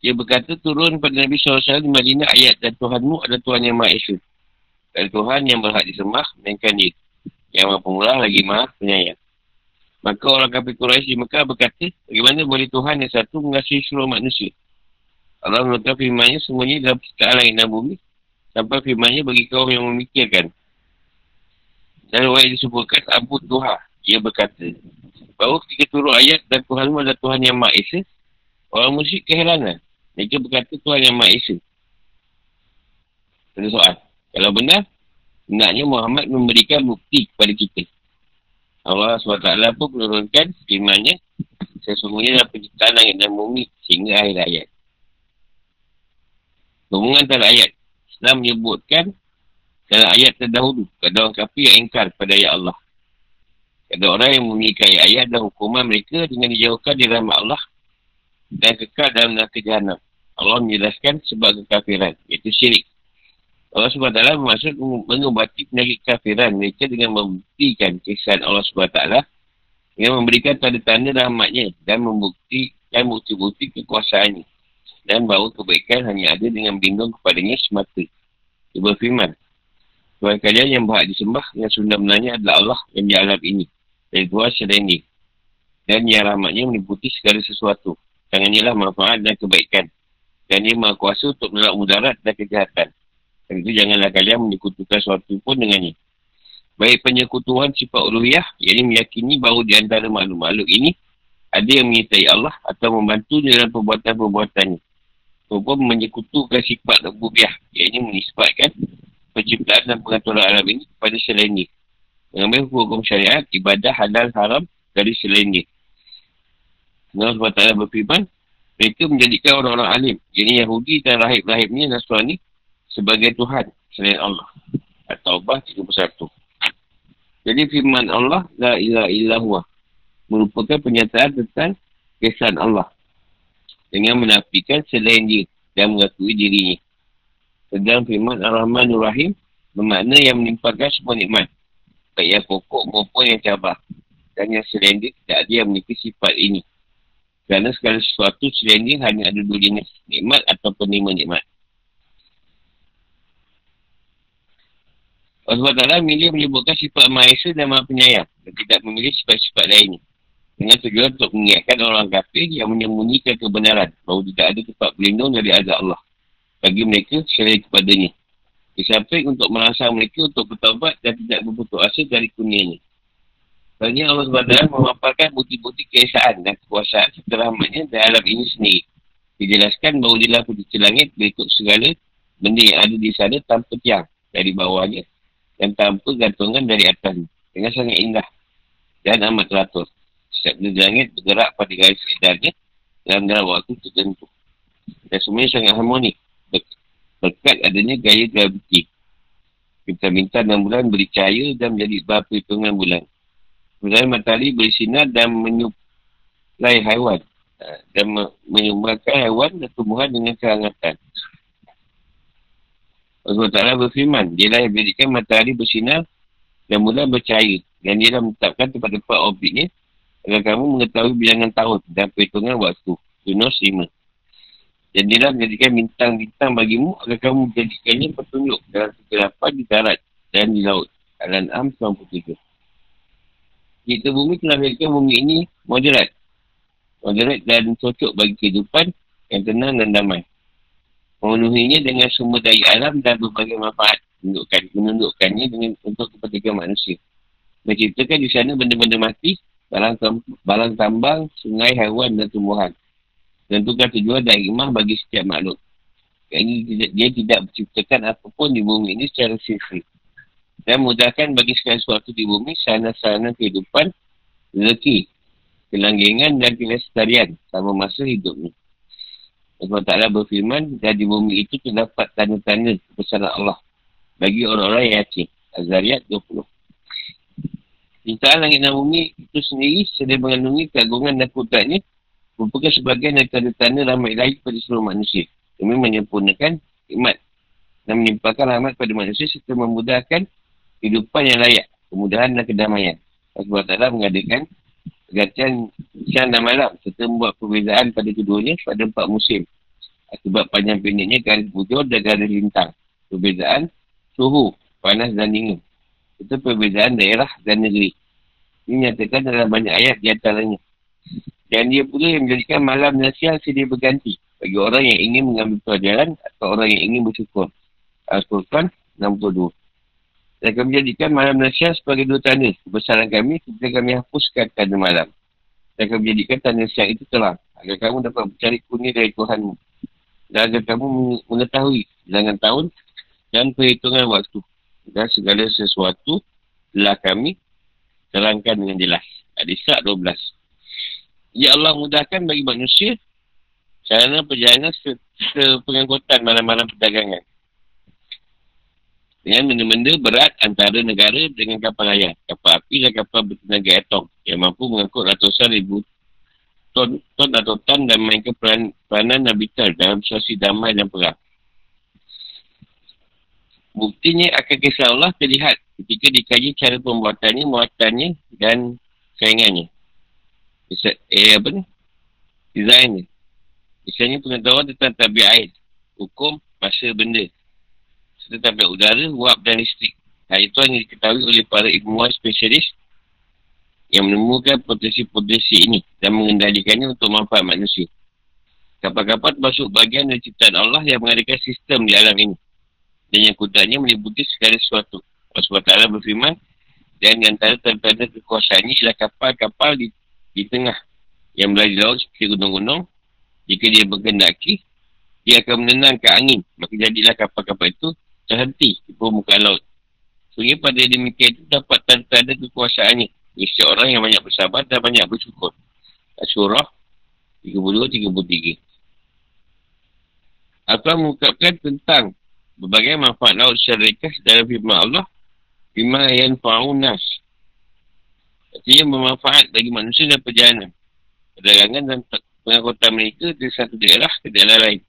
Dia berkata turun pada Nabi sallallahu alaihi wasallam di Madinah ayat. Dan Tuhanmu adalah Tuhan yang Maha Esa. Dan Tuhan yang berhak disembah, melainkan Dia. Yang Maha Pemurah lagi Maha Penyayang. Maka orang kafir Quraisy di Mekah berkata, bagaimana boleh Tuhan yang satu mengasihi seluruh manusia? Allah menurutkan firman-Nya semuanya dalam penciptaan langit dan bumi, sampai firman-Nya bagi kaum yang memikirkan. Dan orang yang disebutkan Abu Tuha, ia berkata, bahawa ketika turun ayat dan Tuhanmu adalah Tuhan yang Maha Esa, orang musyrik keheranan. Mereka berkata Tuhan yang Maha Esa. Ada soal. Kalau benar, benarnya Muhammad memberikan bukti kepada kita. Allah subhanahu wa taala pun menurunkan firman-Nya sesungguhnya dalam penciptaan langit dan bumi sehingga akhir ayat. Hubungan antara ayat. Islam menyebutkan dalam ayat terdahulu kepada orang kafir yang ingkar kepada ayat Allah. Kepada orang yang memiliki ayat dan hukuman mereka dengan dijauhkan dari rahmat Allah dan kekal dalam neraka jahanam. Allah menjelaskan sebab kekafiran, iaitu syirik. Allah subhanahu wa taala bermaksud mengobati penyakit kafiran mereka dengan membuktikan keesaan Allah subhanahu wa taala dengan memberikan tanda-tanda rahmat-Nya dan membuktikan bukti-bukti kekuasaan-Nya dan bahawa kebaikan hanya ada dengan berlindung kepada-Nya semata. Dia berfirman, Tuhan kalian yang berhak disembah yang sebenarnya adalah Allah yang di alam ini dari Tuhan selain Dia dan yang rahmat-Nya meliputi segala sesuatu. Tangannya lah manfaat dan kebaikan dan Dia Maha Kuasa untuk menolak mudarat dan kejahatan. Dan itu janganlah kalian menyekutukan sesuatu pun dengannya. Baik penyekutuan sifat uluhiyah, iaitu meyakini bahawa di antara makhluk-makhluk ini ada yang menyertai Allah atau membantunya dalam perbuatan-perbuatannya. Ataupun menyekutukan sifat rububiyah, iaitu menisbatkan penciptaan dan pengaturan alam ini kepada selain Dia. Mengambil hukum syariat, ibadah, halal, haram dari selain Dia. Allah subhanahu wa taala berfirman, mereka menjadikan orang-orang alim, iaitu Yahudi dan rahib-rahibnya Nasrani sebagai Tuhan selain Allah. At-Taubah tiga puluh satu. Jadi firman Allah, La ilaha illallah, merupakan penyataan tentang keesaan Allah dengan menafikan selain Dia dan mengakui dirinya. Sedang firman Ar-Rahmanur Rahim bermakna yang menimpakan semua nikmat, baik yang pokok maupun yang cabar, dan yang selendil tidak ada yang memiliki sifat ini. Kerana segala sesuatu selendil hanya ada dua jenis, nikmat atau penerima nikmat. Allah Ta'ala memilih menyebutkan sifat Maha Esa dan Maha Penyayang dan tidak memilih sifat-sifat lainnya dengan tujuan untuk mengingatkan orang kafir yang menyembunyikan kebenaran bahawa tidak ada tempat pelindung dari azab Allah bagi mereka selain kepadanya, disamping untuk merangsang mereka untuk bertaubat dan tidak berputus asa dari kurnianya. Sebenarnya Allah Subhanahu memaparkan bukti-bukti keesaan dan kekuasaan serta rahmatnya dalam ini sendiri. Dijelaskan bahawa dia lah pencuci langit berikut segala benda yang ada di sana tanpa tiang dari bawahnya dan tanpa gantungan dari atas, dengan sangat indah dan amat teratur. Setiap benda langit bergerak pada garis edarnya dalam dalam waktu tertentu dan semuanya sangat harmoni berkat adanya gaya graviti. Minta-minta dan bulan beri cahaya dan menjadi bahan perhitungan bulan. Kemudian matahari bersinar dan menyuplai haiwan dan menyumbangkan haiwan dan tumbuhan dengan kehangatan. Allah Ta'ala berfirman, dia lah yang menjadikan matahari bersinar dan bulan bercahaya, dan dia lah menetapkan tempat-tempat orbitnya agar kamu mengetahui bilangan tahun dan perhitungan waktu. Yunus lima. Dan dia lah menjadikan bintang-bintang bagimu agar kamu menjadikannya petunjuk dalam kegelapan di darat dan di laut. Al-An'am sembilan puluh tiga. Kita bumi telah menjadikan bumi ini moderat. Moderat dan cocok bagi kehidupan yang tenang dan damai. Memenuhinya dengan sumber daya alam dan berbagai manfaat. Menundukkan, menundukkannya dengan untuk kepentingan manusia. Menciptakan di sana benda-benda mati, barang, barang tambang, sungai, haiwan dan tumbuhan. Tentukan tujuan dan hikmah bagi setiap makhluk. Jadi, dia, dia tidak menciptakan apapun di bumi ini secara sifri. Dan mudahkan bagi segala sesuatu di bumi, sarana-sarana kehidupan, rezeki, kelanggengan dan kelestarian sama masa hidupnya. Allah Ta'ala berfirman, dan di bumi itu terdapat tanda-tanda kebesaran Allah bagi orang-orang yang yakin. Az-Zariyat dua puluh. Cintaan langit dan bumi itu sendiri sedang mengandungi keagungan dan kudratnya, merupakan sebagian dari tanda-tanda rahmat ilahi kepada seluruh manusia demi menyempurnakan nikmat dan menimpakan rahmat kepada manusia serta memudahkan kehidupan yang layak, kemudahan dan kedamaian. Allah Ta'ala mengadakan pergantian siang dan malam serta membuat perbezaan pada keduanya pada empat musim akibat panjang pendeknya garis bujur dan garis lintang, perbezaan suhu, panas dan dingin serta perbezaan daerah dan negeri. Ini nyatakan dalam banyak ayat di antaranya. Dan dia pula yang menjadikan malam dan siang sedia berganti bagi orang yang ingin mengambil pelajaran atau orang yang ingin bersyukur. Al-Quran enam puluh dua. Dan kami jadikan malam dan siang sebagai dua tanda kebesaran kami ketika kami hapuskan tanda malam. Dan kami jadikan tanda siang itu telah agar kamu dapat mencari kurnia dari Tuhanmu dan agar kamu mengetahui bilangan tahun dan perhitungan waktu. Dan segala sesuatu telah kami terangkan dengan jelas. Al-Isra' dua belas. Ya Allah mudahkan bagi manusia sarana perjalanan serta pengangkutan malam-malam perdagangan dengan benda-benda berat antara negara dengan kapal layar, kapal api dan kapal bertenaga atom yang mampu mengangkut ratusan ribu ton, ton atau ton dan mainkan peran, peranan arbiter dalam situasi damai dan perang. Buktinya akan kisah Allah terlihat ketika dikaji cara pembuatannya, muatannya dan saingannya. Kisah, eh apa ni? Desainnya. Kisahnya pengetahuan tentang tabiat air, hukum, masa benda, serta tabiat udara, uap dan listrik. Hal itu hanya diketahui oleh para ilmuwan spesialis yang menemukan potensi-potensi ini dan mengendalikannya untuk manfaat manusia. Kapal-kapal masuk bahagian dari ciptaan Allah yang mengadakan sistem di alam ini dan yang kudratnya meliputi segala sesuatu. Allah subhanahu wa taala berfirman, dan antara tanda-tanda kekuasaannya ialah kapal-kapal di, di tengah yang berada di laut seperti gunung-gunung. Jika dia berkendaki, dia akan menenangkan angin, maka jadilah kapal-kapal itu terhenti di permukaan laut. Sehingga pada demikian itu dapat tanda-tanda kekuasaannya bagi setiap orang yang banyak bersabar dan banyak bersyukur. Surah tiga puluh dua tiga puluh tiga. Al-Quran mengungkapkan tentang berbagai manfaat laut secara ringkas dalam firman Allah, bima yanfa'unas. Artinya bermanfaat bagi manusia dan perjalanan, perdagangan dan pengangkutan mereka dari satu daerah ke daerah lain.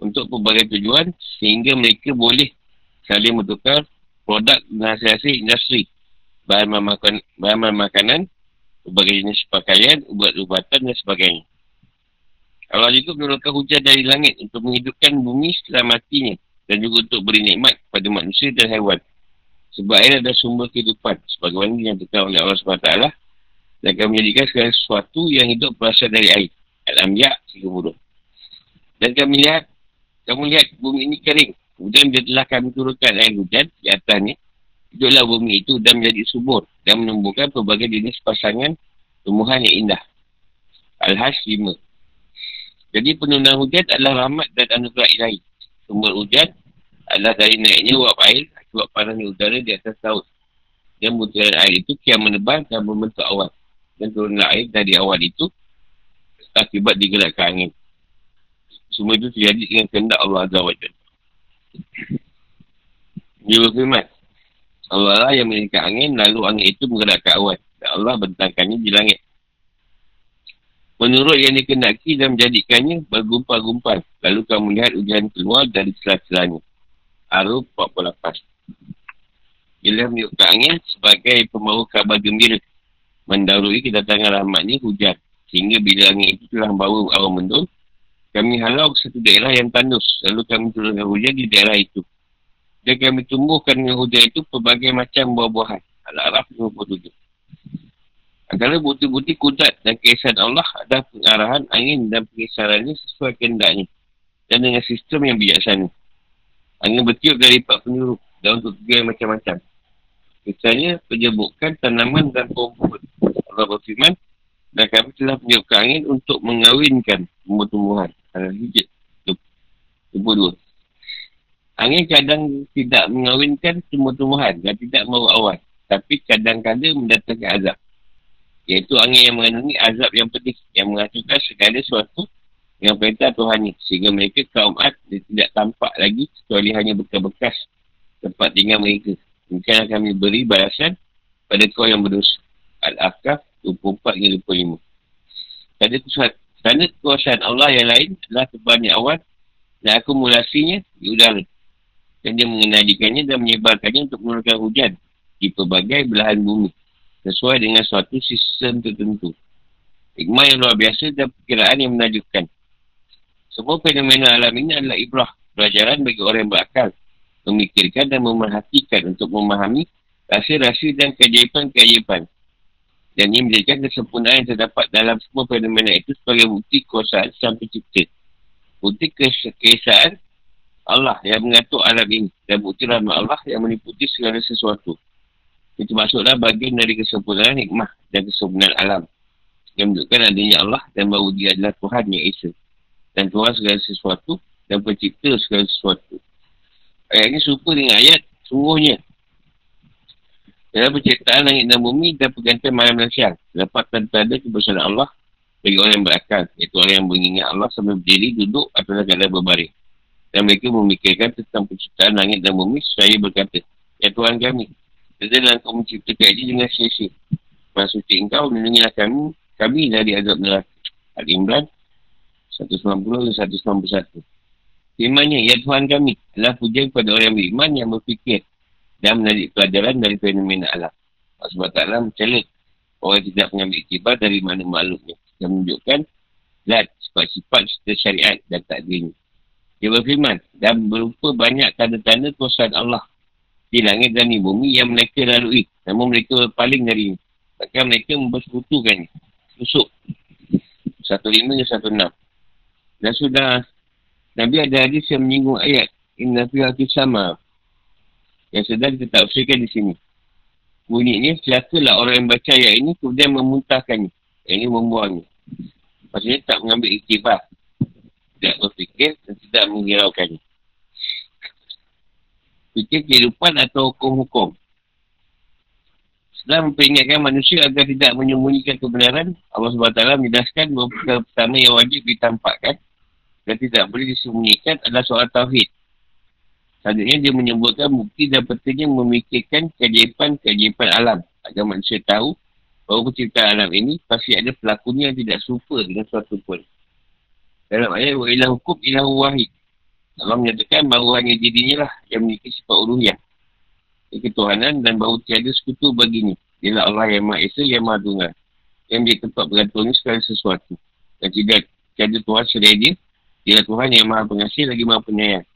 untuk pelbagai tujuan sehingga mereka boleh saling bertukar produk dan hasil-hasil industri, bahan makanan, bahan makanan, berbagai jenis pakaian, ubat-ubatan dan sebagainya. Allah juga menurunkan hujan dari langit untuk menghidupkan bumi setelah matinya dan juga untuk beri nikmat kepada manusia dan haiwan. Sebab air adalah sumber kehidupan sebagaimana dinyatakan oleh Allah subhanahu wa taala dan akan menjadikan segala sesuatu yang hidup berasal dari air. Al-Anbiya tiga puluh. Dan kami lihat, kamu lihat bumi ini kering. Kemudian dia telah kami turunkan air hujan di atasnya. Hiduplah bumi itu dan menjadi subur dan menumbuhkan pelbagai jenis pasangan tumbuhan yang indah. Al-Hajj lima. Jadi penurunan hujan adalah rahmat dan anugerah ilahi. Sumber hujan adalah dari naiknya uap air akibat panasnya udara di atas laut. Dan butiran air itu kian menebal dan membentuk awan. Dan turunan air dari awan itu akibat digerakkan angin. Semua itu terjadi dengan kehendak Allah Azza wa Jalla. Dia berfirman, Allah yang mengerakkan angin, lalu angin itu menggerakkan awan. Dan Allah bentangkannya di langit menurut yang dikehendaki dan menjadikannya bergumpal-gumpal. Lalu kamu lihat hujan keluar dari celah-celahnya. Ar-Rum empat puluh lapan. Ialah meniupkan angin sebagai pembawa kabar gembira. Mendahului kedatangan rahmatnya hujan. Sehingga bila angin itu telah membawa awan mendung, kami halau satu daerah yang tandus. Lalu kami turunkan hujan di daerah itu. Dan kami tumbuhkan dengan hujan itu pelbagai macam buah-buahan. Al-A'raf lima puluh tujuh. Antara bukti-bukti kudrat dan keesaan Allah adalah pengarahan angin dan pengisarannya sesuai kehendaknya dan dengan sistem yang bijaksana. Angin bertiup dari empat penjuru dan untuk tujuan macam-macam. Misalnya, penjebukan tanaman dan pohon-pohon. Allah berfirman, dan kami telah meniupkan angin untuk mengawinkan tumbuh-tumbuhan. Al-Hijr dua puluh dua. Angin kadang tidak mengawinkan tumbuh-tumbuhan dan tidak membawa awan. Tapi kadang-kadang mendatangkan azab. Iaitu angin yang mengandungi azab yang pedih yang menghasilkan segala sesuatu yang perintah Tuhan ni. Sehingga mereka kaum Ad tidak tampak lagi kecuali hanya bekas-bekas tempat tinggal mereka. Mungkin kami beri balasan pada kau yang berdosa. Al-Ahqaf dua puluh empat hingga dua puluh lima. Kerana kekuasaan Allah yang lain adalah tebalnya awan dan akumulasinya di udara. Dan dia mengendalikannya dan menyebarkannya untuk menurunkan hujan di pelbagai belahan bumi. Sesuai dengan suatu sistem tertentu. Hikmah yang luar biasa dan perkiraan yang menakjubkan. Semua fenomena alam ini adalah ibrah. Pelajaran bagi orang yang berakal. Memikirkan dan memerhatikan untuk memahami rahsia-rahsia dan keajaiban-keajaiban. Dan ia menjadikan kesempurnaan yang terdapat dalam semua fenomena itu sebagai bukti kuasaan Sang Pencipta. Bukti keesaan Allah yang mengatur alam ini. Dan bukti rahmat Allah yang meliputi segala sesuatu. Itu maksudlah bagian dari kesempurnaan hikmah dan kesempurnaan alam. Yang menunjukkan adanya Allah dan bahawa dia adalah Tuhan yang Esa. Dan Tuhan segala sesuatu dan pencipta segala sesuatu. Ayat ini serupa dengan ayat sungguhnya. Dalam penciptaan langit dan bumi dan pergantian malam dan siang. Dapat tanda kebesaran Allah bagi orang yang berakal. Iaitu orang yang mengingat Allah sambil berdiri, duduk atau dalam berbaring. Dan mereka memikirkan tentang penciptaan langit dan bumi seraya berkata, ya Tuhan kami. Setelah engkau menciptakan ini dengan sia-sia. Maha suci engkau, melindungilah kami, kami dari azab neraka. Al-Imran seratus sembilan puluh hingga seratus sembilan puluh satu. Firmannya, ya Tuhan kami, adalah pujian kepada orang yang beriman yang berfikir dan menarik pelajaran dari fenomena alam. Sebab taklah mencela orang yang tidak mengambil iktibar dari mana makhluknya. Yang menunjukkan zat, sifat-sifat serta syariat dan takdirnya. Dia berfirman, dan berupa banyak tanda-tanda kuasaan Allah di langit dan di bumi yang mereka lalui. Namun mereka berpaling dari ini. Maka mereka mempersekutukannya. Susuk. lima belas ke enam belas. Dan sudah Nabi ada hadis yang menyinggung ayat. Inna fi al-kisama. Yang sedang ditafsirkan di sini. Bunyinya, silakalah orang yang baca ayat ini kemudian memuntahkannya. Yang ini membuangnya. Maksudnya tak mengambil iktibar. Tidak berfikir dan tidak menghiraukannya. Fikir kehidupan atau hukum-hukum. Setelah memperingatkan manusia agar tidak menyembunyikan kebenaran, Allah subhanahu wa taala menjelaskan bahawa perkara pertama yang wajib ditampakkan dan tidak boleh disembunyikan adalah soal tauhid. Selanjutnya dia menyebutkan bukti dan pentingnya memikirkan keajaiban-keajaiban alam agar manusia tahu bahawa penciptaan alam ini pasti ada pelakunya yang tidak serupa dengan suatu pun. Dalam ayat, wa ilahu kum ilahu wahid. Allah menyatakan baru hanya dirinya lah yang memiliki sifat uluhiyah, ketuhanan, dan baru tiada sekutu baginya. Ialah Allah yang Maha Esa, yang Maha Tunggal, yang menjadi tempat bergantungnya segala sesuatu, dan tidak tiada Tuhan selain dia. Ialah Tuhan yang Maha Pengasih lagi Maha Penyayang.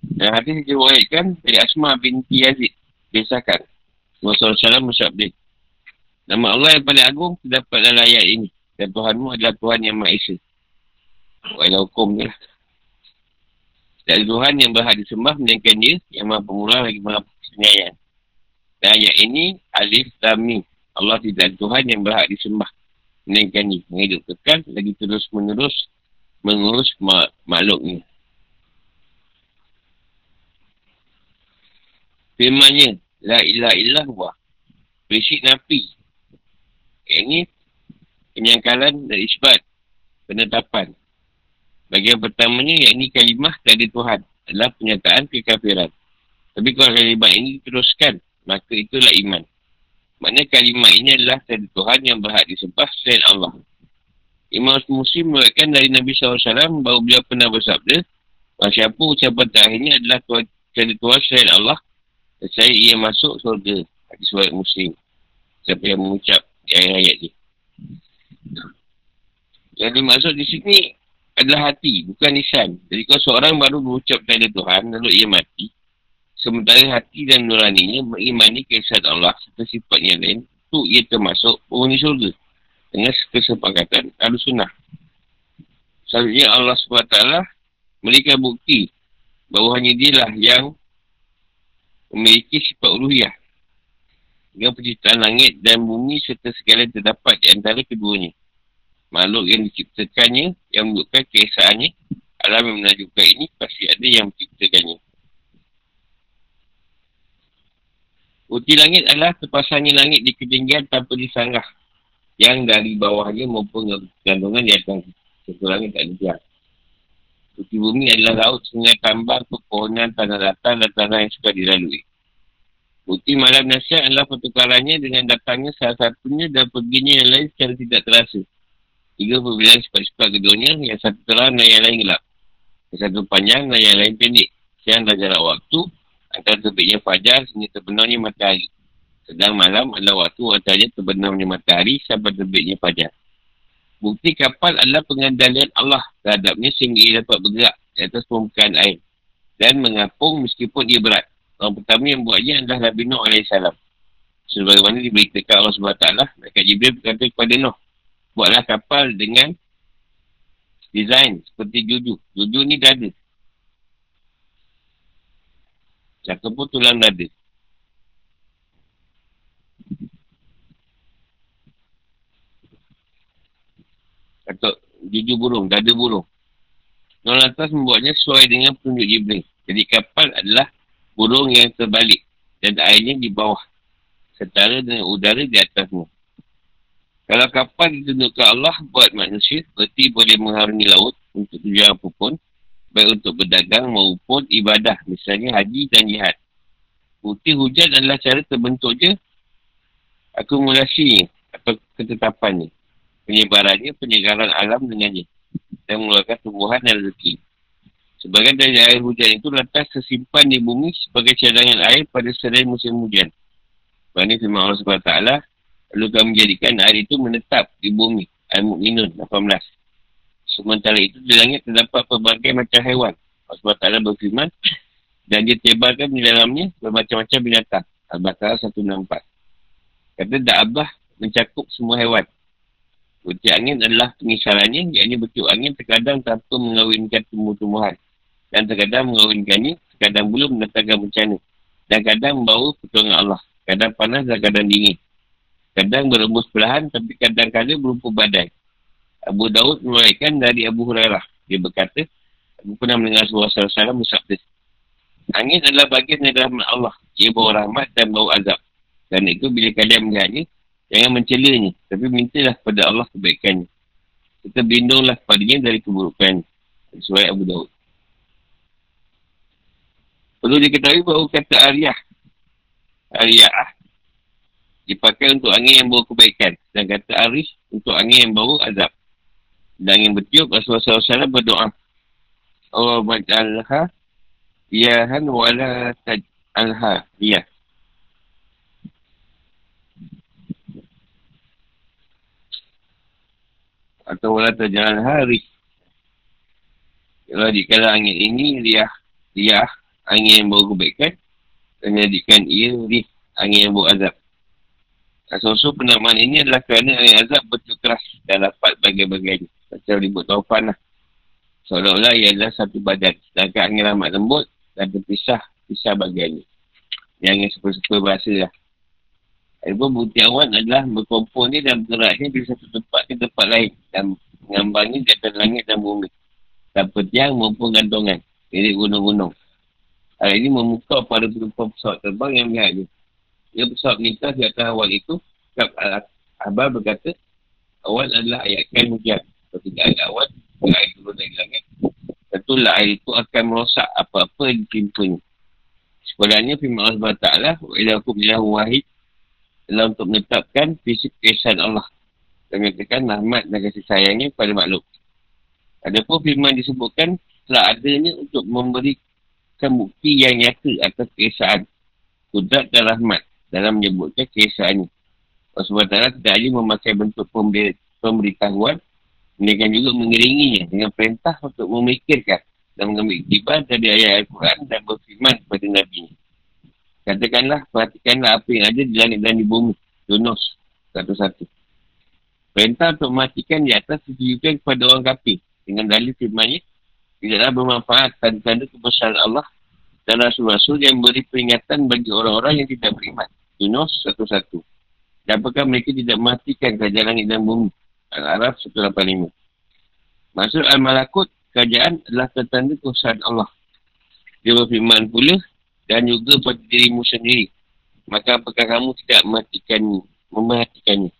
Dan hadis diriwayatkan dari Asma binti Yazid disahkan Rasulullah sallallahu alaihi wasallam bersabda, nama Allah yang paling agung terdapat dalam ayat ini, dan Tuhanmu adalah Tuhan yang Maha Esa. Wailah hukum dia lah. Tak ada Tuhan yang berhak disembah melainkan dia yang Maha Pemurah lagi Maha Penyayang. Dan ayat ini alif lam mim. Allah tidak ada Tuhan yang berhak disembah melainkan dia yang hidup kekal lagi terus menerus mengurus mak- makhluknya. Firmannya, la ilaha illallah huwa. Prinsip nafi. Yang ini, penyangkalan dan isbat, penetapan. Bagian pertamanya, yakni kalimah tiada Tuhan adalah penyataan kekafiran. Tapi kalau kalimah ini diteruskan, maka itulah iman. Maknanya kalimah ini adalah tiada Tuhan yang berhak disembah selain Allah. Imam Muslim meriwayatkan dari Nabi sallallahu alaihi wasallam bahawa beliau pernah bersabda, siapa ucapan terakhirnya adalah tiada Tuhan selain Allah, saya ia masuk surga. Hadis riwayat Muslim. Siapa yang mengucap di ayat-ayat ni. Yang dimaksud di sini adalah hati, bukan lisan. Jadi kalau seorang baru berucap kepada Tuhan, lalu ia mati, sementara hati dan nuraninya mengimani keesaan Allah serta sifatnya lain, itu ia termasuk penghuni surga. Dengan kesepakatan Ahlus Sunnah. Selanjutnya Allah subhanahu wa taala memberikan bukti bahawa hanya dialah yang memiliki sifat uluhiyah dengan penciptaan langit dan bumi serta segala yang terdapat di antara keduanya. Makhluk yang diciptakannya, yang menunjukkan keesaannya, alam yang menakjubkan ini pasti ada yang menciptakannya. Bukti langit adalah terpasangnya langit di ketinggian tanpa disanggah, yang dari bawahnya maupun gandungan di atas. Satu langit tak dibiar. Bukti bumi adalah laut, sungai, tambang, pepohonan, tanah datar dan tanah yang suka dilalui. Bukti malam nasihat adalah pertukarannya dengan datangnya salah satunya dan perginya yang lain secara tidak terasa. Tiga perbezaan sifat-sifat keduanya, yang satu terang dan yang lain gelap. Yang satu panjang dan yang lain pendek. Siang dan jarak waktu, antara terbitnya fajar sehingga terbenamnya matahari. Sedang malam adalah waktu antaranya terbenamnya matahari sampai terbitnya fajar. Bukti kapal adalah pengendalian Allah terhadapnya sehingga ia dapat bergerak di atas permukaan air dan mengapung meskipun ia berat. Orang pertama yang buatnya adalah Nabi Nuh alaihissalam. Sebagaimana diberitakan Allah subhanahu wa taala, Malaikat Jibril berkata kepada Nuh, buatlah kapal dengan desain seperti juju. Juju ni dada. Jaka pun tulang dada. Atau jujur burung, dada burung. Nuh lantas membuatnya sesuai dengan petunjuk Jibril. Jadi kapal adalah burung yang terbalik dan airnya di bawah, setara dengan udara di atasnya. Kalau kapal ditunjukkan Allah buat manusia, berarti boleh mengharungi laut untuk tujuan apapun, baik untuk berdagang maupun ibadah, misalnya haji dan jihad. Bukti hujan adalah cara terbentuknya akumulasinya atau ketetapannya, penyebarannya, penyegaran alam dengannya, dan mengeluarkan tumbuhan dan rezeki. Sebagian dari air hujan itu lantas tersimpan di bumi sebagai cadangan air pada selain musim hujan. Bani firman Allah subhanahu wa taala, lalu kami menjadikan air itu menetap di bumi. Al-Mu'minun lapan belas. Sementara itu di langit terdapat pelbagai macam haiwan. Allah subhanahu wa taala berfirman, dan dia tebarkan di dalamnya bermacam-macam binatang. Al-Baqarah seratus enam puluh empat. Kata da'abah mencakup semua haiwan. Bertiup angin adalah pengisarannya, iaitu bertiup angin terkadang tanpa mengawinkan tumbuh-tumbuhan. Dan terkadang mengawinkannya, terkadang belum mendatangkan bencana. Dan kadang membawa pertolongan Allah. Kadang panas dan kadang dingin. Kadang berembus perlahan, tapi kadang-kadang berupa badai. Abu Daud meriwayatkan dari Abu Hurairah. Dia berkata, aku pernah mendengar Rasulullah sallallahu alaihi wasallam bersabda, angin adalah bagian dari rahmat Allah. Ia bawa rahmat dan bawa azab. Dan itu bila kalian melihatnya, jangan mencelanya, tapi mintalah kepada Allah kebaikannya. Kita berlindunglah kepadanya dari keburukan. Sesuai Abu Daud. Perlu diketahui bahawa kata Ariyah, Ariyah dipakai untuk angin yang bawa kebaikan. Dan kata Aris untuk angin yang bawa azab. Dan angin bertiup, Rasulullah sallallahu alaihi wasallam berdoa. Allahumma ja'alha iyahan wa'ala taj'alha iyah. Atau wa'ala taj'alha rih. Jadikanlah angin ini riah. Riah angin yang bawa kebaikan. Dan jadikan ia rih angin yang bawa azab. Asal-usul penamaan ini adalah kerana angin azab betul keras dan rapat bagai-bagainya. Macam ribut taufan lah. Seolah-olah ia adalah satu badan. Sedangkan angin rahmat lembut dan terpisah-pisah bagiannya. Yang angin super-super bahasa lah. Adapun buti awan adalah berkumpul ni dan bergeraknya dari satu tempat ke tempat lain. Dan mengambangnya di atas langit dan bumi. Tanpa tiang maupun gantungan. Milik gunung-gunung. Hal ini memukau pada penumpang pesawat terbang yang melihatnya. Ia pesawat melintas di atas awal itu, Kab Al-Ahbar berkata, awal adalah ayatkan hujan. Ketika ada awal, ketika air turun dari langit, tentulah air itu akan merosak apa-apa di timpanya. Sebenarnya, firman Allah Ta'ala, wa'ilakum ilahu wahid, adalah untuk menetapkan prinsip kesan Allah. Dan mengatakan rahmat dan kasih sayangnya kepada makhluk. Adapun firman disebutkan, telah adanya untuk memberikan bukti yang nyata atas keesaan, kudrat dan rahmat. Dalam menyebutkan keesaannya. Allah subhanahu wa taala tidak hanya memakai bentuk pember- pemberitahuan, mereka juga mengiringinya dengan perintah untuk memikirkan dan mengambil iktibar dari ayat Al-Quran dan berfirman kepada Nabi. Katakanlah, perhatikanlah apa yang ada di langit dan di bumi. Yunus satu satu. Perintah untuk mematikan di atas ditujukan kepada orang kafir dengan dalil firmannya tidaklah bermanfaat tanda-tanda kebesaran Allah dan Rasul-Rasul yang beri peringatan bagi orang-orang yang tidak beriman. Yunus satu satu. Dan apakah mereka tidak mematikan kerajaan langit dan bumi? Al-Araf seratus lapan puluh lima. Maksud Al-Malakut, kerajaan adalah tertanda kuasaan Allah. Dia berfirman pula, dan juga pada dirimu sendiri. Maka apakah kamu tidak mematikan, mematikannya?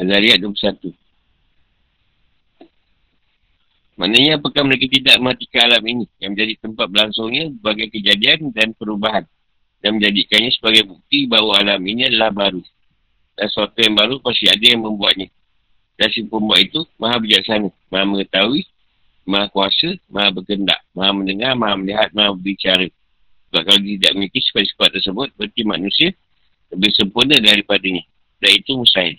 Al-Zariyat dua puluh satu. Maknanya apakah mereka tidak mematikan alam ini yang menjadi tempat berlangsungnya berbagai kejadian dan perubahan dan menjadikannya sebagai bukti bahawa alam ini adalah baru dan sesuatu yang baru pasti ada yang membuatnya dan si pembuat itu maha bijaksana, maha mengetahui, maha kuasa, maha berkendak, maha mendengar, maha melihat, maha berbicara. Sebab kalau tidak memiliki sifat-sifat tersebut berarti manusia lebih sempurna daripadanya dan itu mustahil.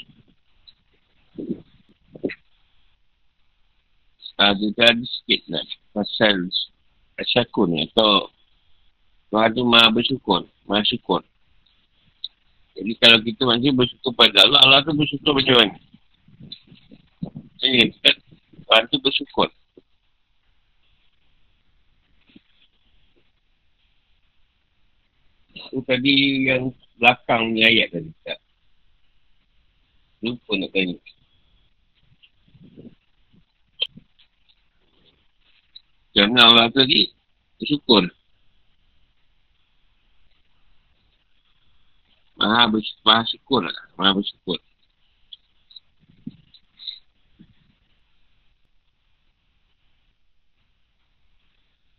Ah, kita ada sikit nak pasal syakur ni atau Tuhan tu maha bersyukur, maha syukur. Jadi kalau kita masih bersyukur pada Allah, Allah tu bersyukur macam mana? Jadi kita, Tuhan tu bersyukur. Itu tadi yang belakang ni ayat tadi tak? Lupa nak tanya. Jangan Allah tu lagi bersyukur. Maha bersyukur, maha syukur lah. Maha bersyukur.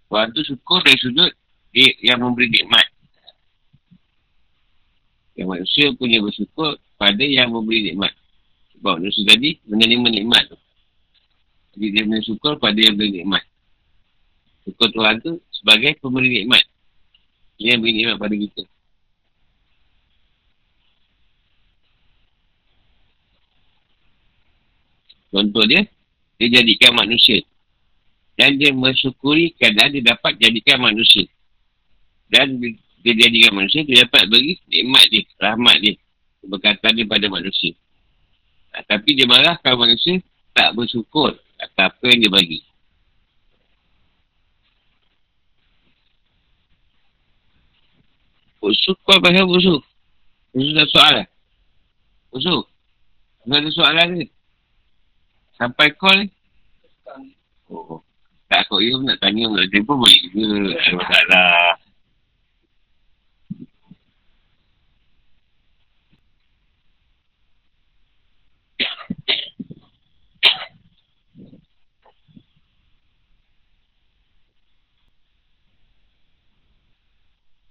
Tuhan tu syukur dari sudut dia yang memberi nikmat. Yang manusia punya bersyukur pada yang memberi nikmat. Sebab manusia tadi menerima nikmat tu. Jadi dia punya syukur pada yang memberi nikmat. Syukur Tuhan tu sebagai pemberi nikmat. Dia yang beri nikmat pada kita. Contoh dia, dia jadikan manusia. Dan dia mensyukuri keadaan dia dapat jadikan manusia. Dan dia jadikan manusia, dia dapat beri nikmat dia, rahmat dia. Keberkatan dia pada manusia. Nah, tapi dia marah kalau manusia tak bersyukur atas apa yang dia bagi. Usuh, kau pasal usuh. Usuh dah soalan. Usuh. Usuh ada soalan ni. Sampai call ni. Oh. Tak kau you nak tanya nak telefon boleh ke? Tak masalah.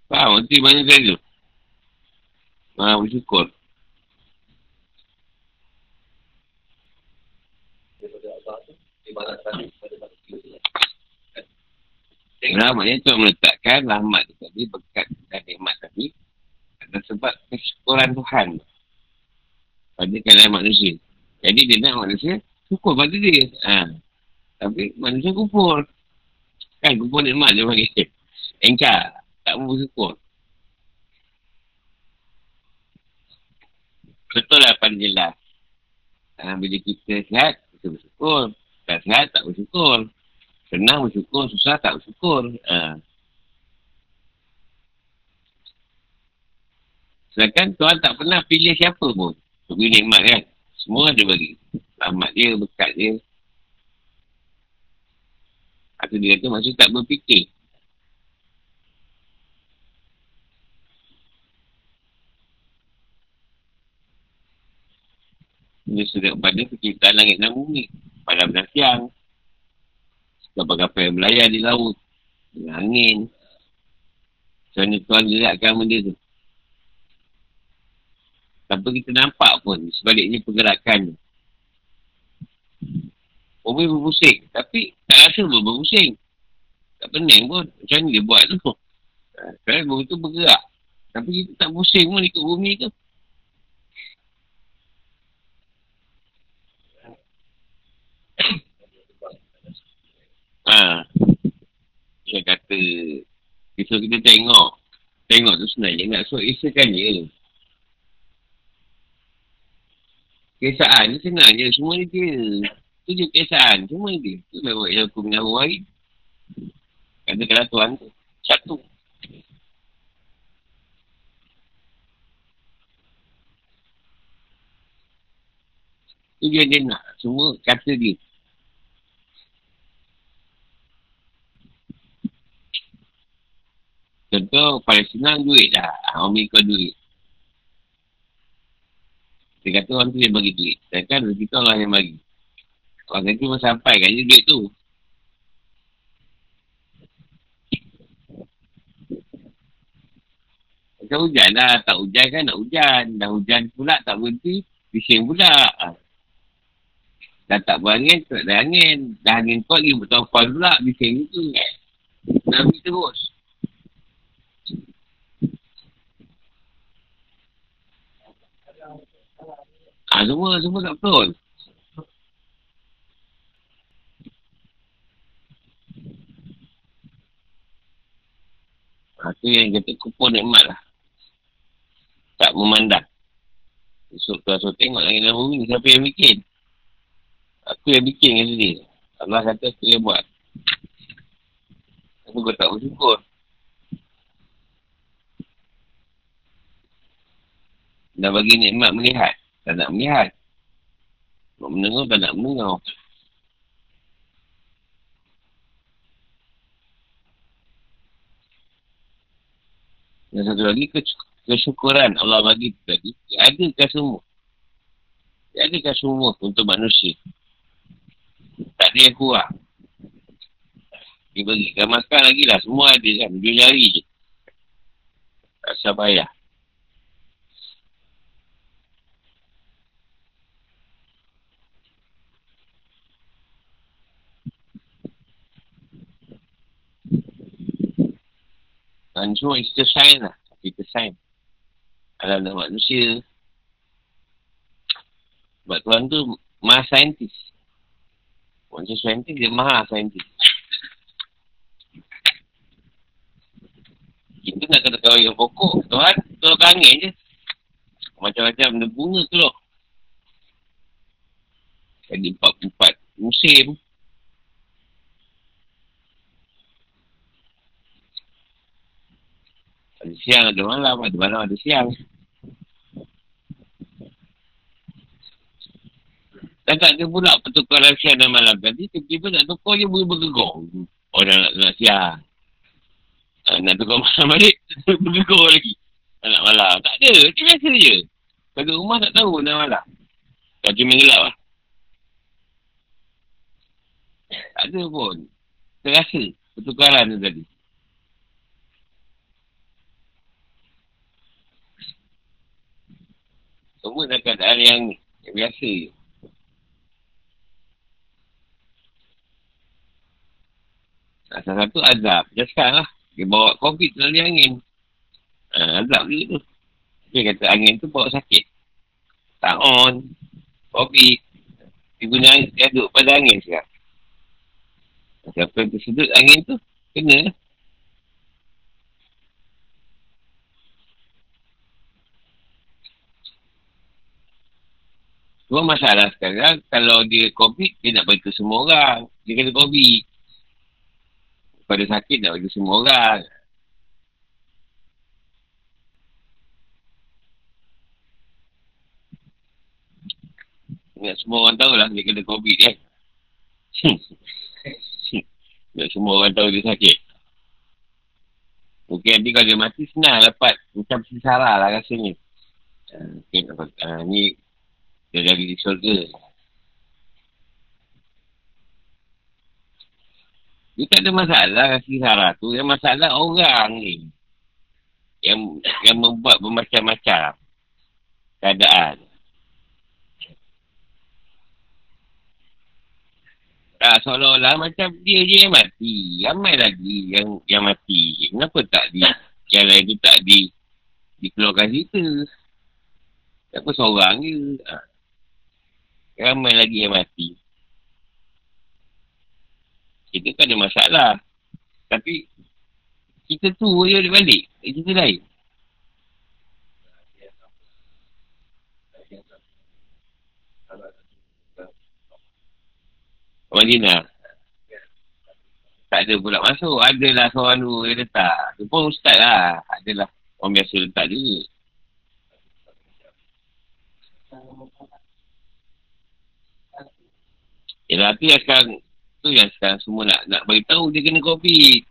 Faham, nanti mana saya tu? Maha bersyukur. Daripada Allah tu, dia balas tadi kepada manusia. Dengan rahmatnya Tuhan meletakkan rahmat tadi, berkat dan nikmat tadi atas sebab kesyukuran Tuhan pada keadaan manusia. Jadi dia nak manusia syukur pada dia. Ha. Tapi manusia kufur. Kan kufur nikmat dia panggil. Engkar. Tak mau bersyukur. Betul lah pandilah. Ha, bila kita sihat, kita bersyukur. Tak sihat, tak bersyukur. Senang bersyukur, susah tak bersyukur. Ha. Sedangkan Tuhan tak pernah pilih siapa pun. Bagi nikmat kan. Semua dia bagi. Rahmat dia, berkat dia. Atau dia kata maksud tak berfikir. Dia sedang pada penciptaan langit dan bumi. Pada benar siang. Kapal-kapal yang berlayar di laut. Dengan angin. Macam mana Tuhan gerakkan benda tu. Tanpa kita nampak pun. Sebaliknya pergerakan tu. Bumi berpusing. Tapi tak rasa pun berpusing. Tak pening pun. Macam mana dia buat tu. Kerana bumi tu bergerak. Tapi kita tak pusing pun ikut bumi tu. Ha. Dia kata esok kita tengok. Tengok tu sebenarnya nak suruh isakan je. Kesaan ni sebenarnya semua ni dia. Tu je kesaan. Semua ni dia. Tu memang yang aku menaruh hari. Kata-kata Tuhan tu. Satu. Tu dia dia nak. Semua kata dia. Contoh, paling senang duit lah. Orang mereka duit. Dia kata orang tu dia bagi duit. Sedangkan rezeki tu Allah yang bagi. Orang kata cuma sampaikan je duit tu. Macam hujan lah. Tak hujan kan nak hujan. Dah hujan pula tak berhenti. Bising pula. Dah tak berangin, tak ada angin. Dah angin kuat lagi bertaufan pula. Bising tu. Nabi terus. Ha, semua, semua tak betul. Ha, tu yang kata kupon nikmat lah. Tak memandang. Esok tu asal tengok lagi dalam bumi. Siapa yang bikin? Aku yang bikin kan sendiri. Allah kata aku yang buat. Aku tak bersyukur. Dah bagi nikmat melihat. Tak nak melihat. Nak mendengar, tak nak mendengar. Dan satu lagi, kesyukuran Allah bagi tu tadi. Tiadakan semua. Tiadakan semua untuk manusia. Tak ada yang kurang. Dia bagikan makan lagi lah. Semua ada kan. Dia nyari je. Tak sabar payah. Dan semua kita sign lah. Kita sign. Alam manusia. Sebab Tuhan tu maha saintis. Manusia saintis, dia maha saintis. Kita nak kena kawal yang pokok. Tuhan, Tuhan bangin je. Macam-macam bunga keluar. Jadi empat puluh empat musim. Ada siang, ada malam, ada malam, ada siang. Dan tak ada pula pertukaran siang dan malam. Tadi tiba-tiba nak tukar je boleh bergegor. Orang nak, nak siang. Ha, nak tukar malam balik, bergegor lagi. Nak malam. Tak ada. Itu biasa je. Pada rumah tak tahu nak malam. Tak cuma gelap lah. Tak ada pun. Terasa pertukaran tu tadi. Semua dalam keadaan yang, yang biasa je. Asal satu azab. Jelaskan lah. Dia bawa COVID melalui angin. Ha, azab dia tu. Dia kata angin tu bawa sakit. Tak on. COVID. Dia guna diaduk pada angin sekarang. Siapa yang tersedut angin tu, kena. Cuma masalah sekarang, kalau dia COVID, dia nak bagi ke semua orang. Dia kena COVID. Pada sakit, nak bagi semua orang. Nak semua orang tahulah dia kena COVID, eh. Nak semua orang tahu dia sakit. Mungkin nanti kalau dia mati, senang dapat. Macam sesara lah rasanya. Mungkin, uh, ni... dia lagi di syurga. Dia tak ada masalah kasih sarah tu. Yang masalah orang ni. Yang yang membuat bermacam-macam keadaan. Tak seolah-olah macam dia je yang mati. Ramai lagi yang yang mati. Kenapa tak di... yang lain tu tak di... dikeluarkan cerita. Kenapa seorang je. Haa. Ramai lagi yang mati. Kita kan ada masalah. Tapi, kita tu je boleh balik. Kita lain. Madinah. Tak ada pula masuk. Adalah seorang tu yang letak. Dia pun ustaz lah. Adalah orang biasa letak juga. Yalah tu yang sekarang, tu yang sekarang semua nak nak beritahu dia kena COVID.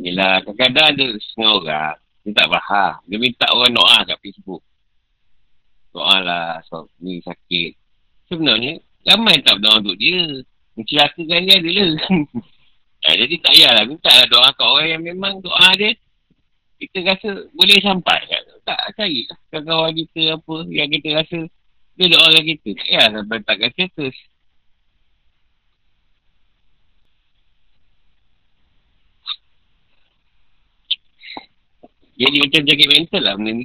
Yalah kadang-kadang ada setengah orang, dia tak faham. Dia minta orang doa kat Facebook. Doa lah, so, ni sakit. Sebenarnya, ramai tak berdoa untuk dia. Mencelakakan dia ada lah. Nah, jadi tak payahlah, minta lah doa kat orang yang memang doa dia. Kita rasa boleh sampai kat tu. Tak, cari lah. Kawan-kawan kita apa yang kita rasa dia doa dengan kita. Tak payah sampai takkan status. Jadi macam jaket mental lah benda ni.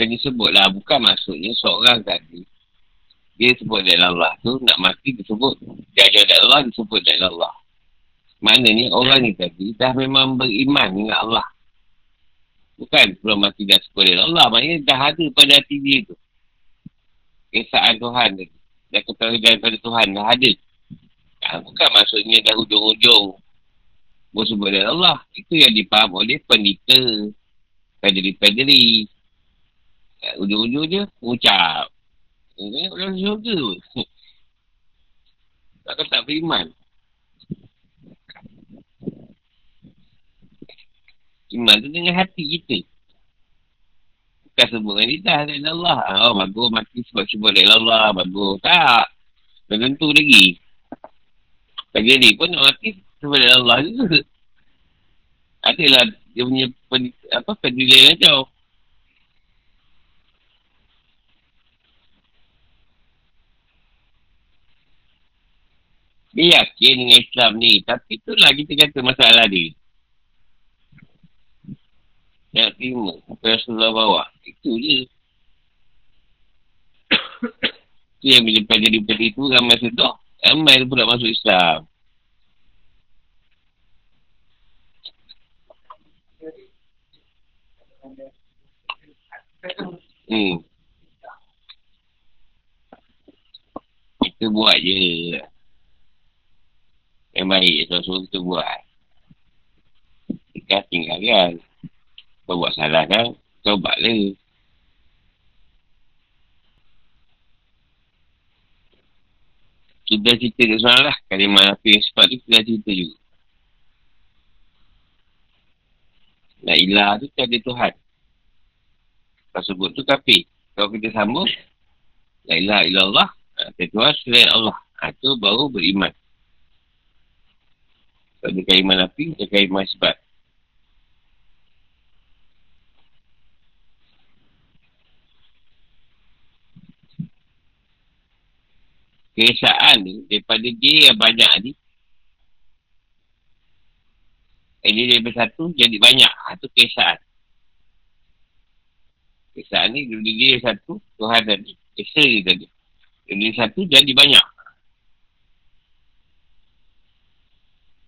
Jadi sebutlah, bukan maksudnya seorang tadi. Dia sebut dalam Allah tu, nak mati disebut. Dia ada dalam Allah, disebut dalam Allah. Maknanya orang ni tadi dah memang beriman dengan Allah. Bukan sebelum mati dah sebut dalam Allah. Maknanya dah ada pada hati dia tu. Kesaan Tuhan tadi. Dah keperluan pada Tuhan, dah ada. Nah, bukan maksudnya dah hujung-hujung bersebut dalam Allah. Itu yang dipaham oleh pendeta. Pederi-pederi. Hujung-hujung dia, ucap. Ini orang syurga tu. Takkan tak beriman. Iman tu dengan hati kita. Bukan sebutkan lidah dari Allah. Oh bagus mati sebab cuba dari Allah. Bagus. Tak. Dah tentu lagi. Lagi-lagi pun nak mati sebab dari Allah juga. Adalah dia punya pen, apa penilaian kacau. Dia yakin dengan Islam ni. Tapi itulah kita kata masalah dia. Nak terima. Bukan Rasulullah bawa. Itu je. Itu yang bila jadi benda tu ramai sedok. Ramai tu pula masuk Islam. Hmm. Kita buat je. Yang baik, suruh-suruh kita buat. Kita tinggal kan. Kau buat salah kan, kau buat lah. Kita cerita dia seorang lah. Kalimah Nafis sebab tu kita cerita juga. La ilah tu tiada Tuhan. Kau sebut tu kafir. Kalau kita sambung, La ilah ilallah, tiada Tuhan selain Allah. Itu baru beriman. Ada kaiman api dan kaiman sebab. Keesaan ni daripada dia yang banyak ni. Ini daripada satu jadi banyak. Itu keesaan. Keesaan ni daripada dia satu Tuhan tadi. Esa dia tadi. Daripada satu jadi banyak.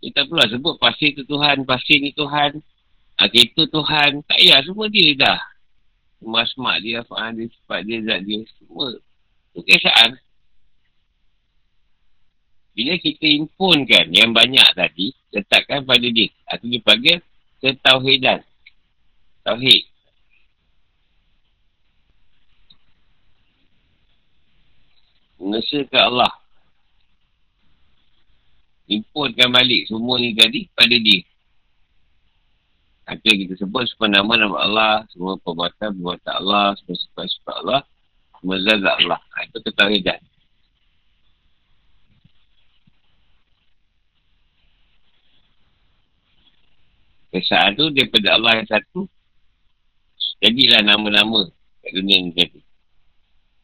Kita pula sebut pasir tu Tuhan, pasir ni Tuhan, kereta Tuhan. Tak payah, semua dia dah. Semua asma dia, fa'an dia, sifat dia, zat dia, semua. Itu keesaan. Bila kita himpunkan yang banyak tadi, letakkan pada dia. Itu dipanggil ketauhidan. Tauhid. Mengesahkan Allah. Himpunkan balik semua ni tadi pada dia. Akhirnya kita sebut semua nama-nama Allah, semua perbuatan-perbuatan Allah, semua sifat-sifat Allah, semua zat-zat Allah. Itu ketauhidan. Kesaan tu daripada Allah yang satu, jadilah nama-nama kat dunia ni tadi.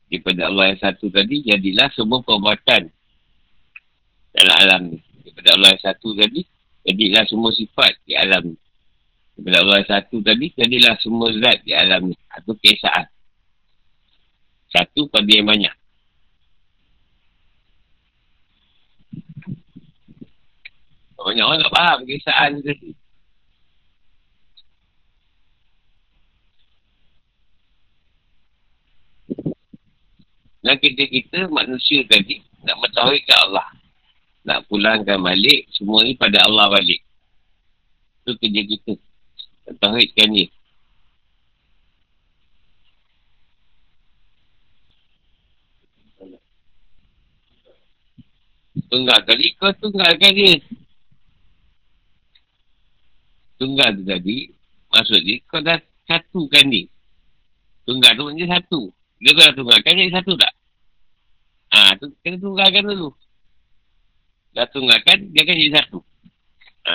Daripada Allah yang satu tadi, jadilah semua perbuatan dalam alam ni. Daripada Allah yang satu tadi, jadilah semua sifat di alam ni. Daripada Allah yang satu tadi, jadilah semua zat di alam ni. Itu keesaan. Satu pada yang banyak. Banyak orang tak faham keesaan ni tadi. Dan kita-kita manusia tadi nak mentauhidkan Allah. Nak pulangkan balik semua ni pada Allah balik. Itu kerja kita. Mentauhidkan dia. Tunggal kali kau tunggalkan dia. Tunggal tu tadi, maksudnya kau dah satukan dia. Tunggal tu maknanya satu. Dia kau dah tunggalkan jadi satu tak? Ha, tu, kena tunggalkan dulu. Dah tunggalkan, dia akan jadi satu. Ha.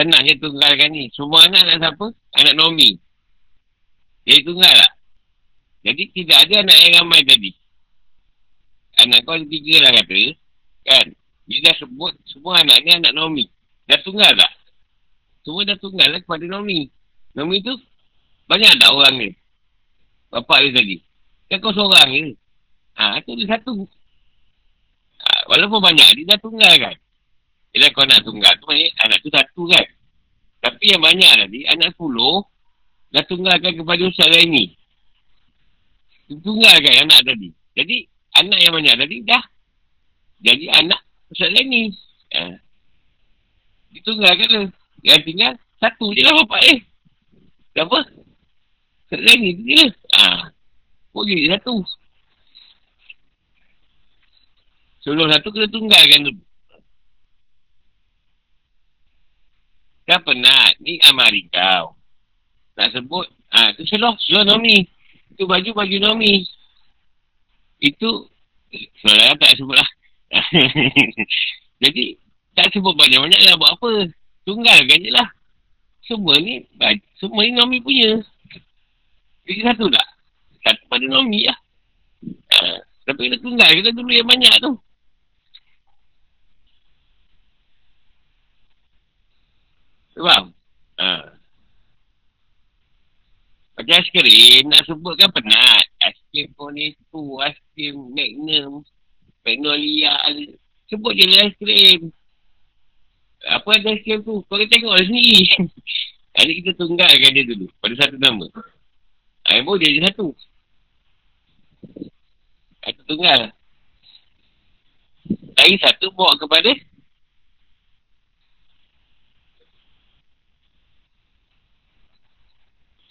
Senang je tunggalkan ni. Semua anak anak siapa? Anak Nomi. Jadi tunggal tak? Jadi tidak ada anak yang ramai tadi. Anak kau ada tiga lah kata. Kan? Dia dah sebut semua anak ni anak Nomi. Dah tunggal tak? Semua dah tunggal lah kepada Nomi. Nama tu, banyak tak orang ni? Bapak dia tadi. Kan kau seorang je. Ha, tu dia satu. Ha, walaupun banyak, dia dah tunggal kan? Bila kau nak tunggal tu, maknanya anak tu satu kan? Tapi yang banyak tadi, anak sepuluh, dah tunggalkan kepada usaha lain ni. Tunggalkan anak tadi. Jadi, anak yang banyak tadi dah. Jadi, anak usaha lain ni. Ha. Ditunggalkan tu. Yang tinggal, satu je lah bapak dia. Eh. Kenapa? Setelah ni, dia lah. Haa. Boleh satu. Sebelum satu, kena tunggalkan tu. Dah penat. Ni amari kau. Nak sebut. Haa. Tu seluruh. Seluruh Nomi. Tu baju-baju Nomi. Itu. Sebenarnya tak sebut lah. Jadi, tak sebut banyak-banyak lah. Buat apa? Tunggalkan je lah. Semua ni, semua ni Nomi punya. Jadi satu tak? Satu pada Nomi lah. Ha, tapi kita tunggal, kita dulu yang banyak tu. Faham? Ha. Macam aiskrim, nak sebutkan penat. Aiskrim Cornetto, aiskrim Magnum, Magnolia. Sebut je lah aiskrim. Apa ada aiskrim tu? Kau tengok lah sendiri. Jadi kita tunggalkan dia dulu. Pada satu nama. Aibu dia jadi satu. Satu tunggal. Lagi satu bawa kepada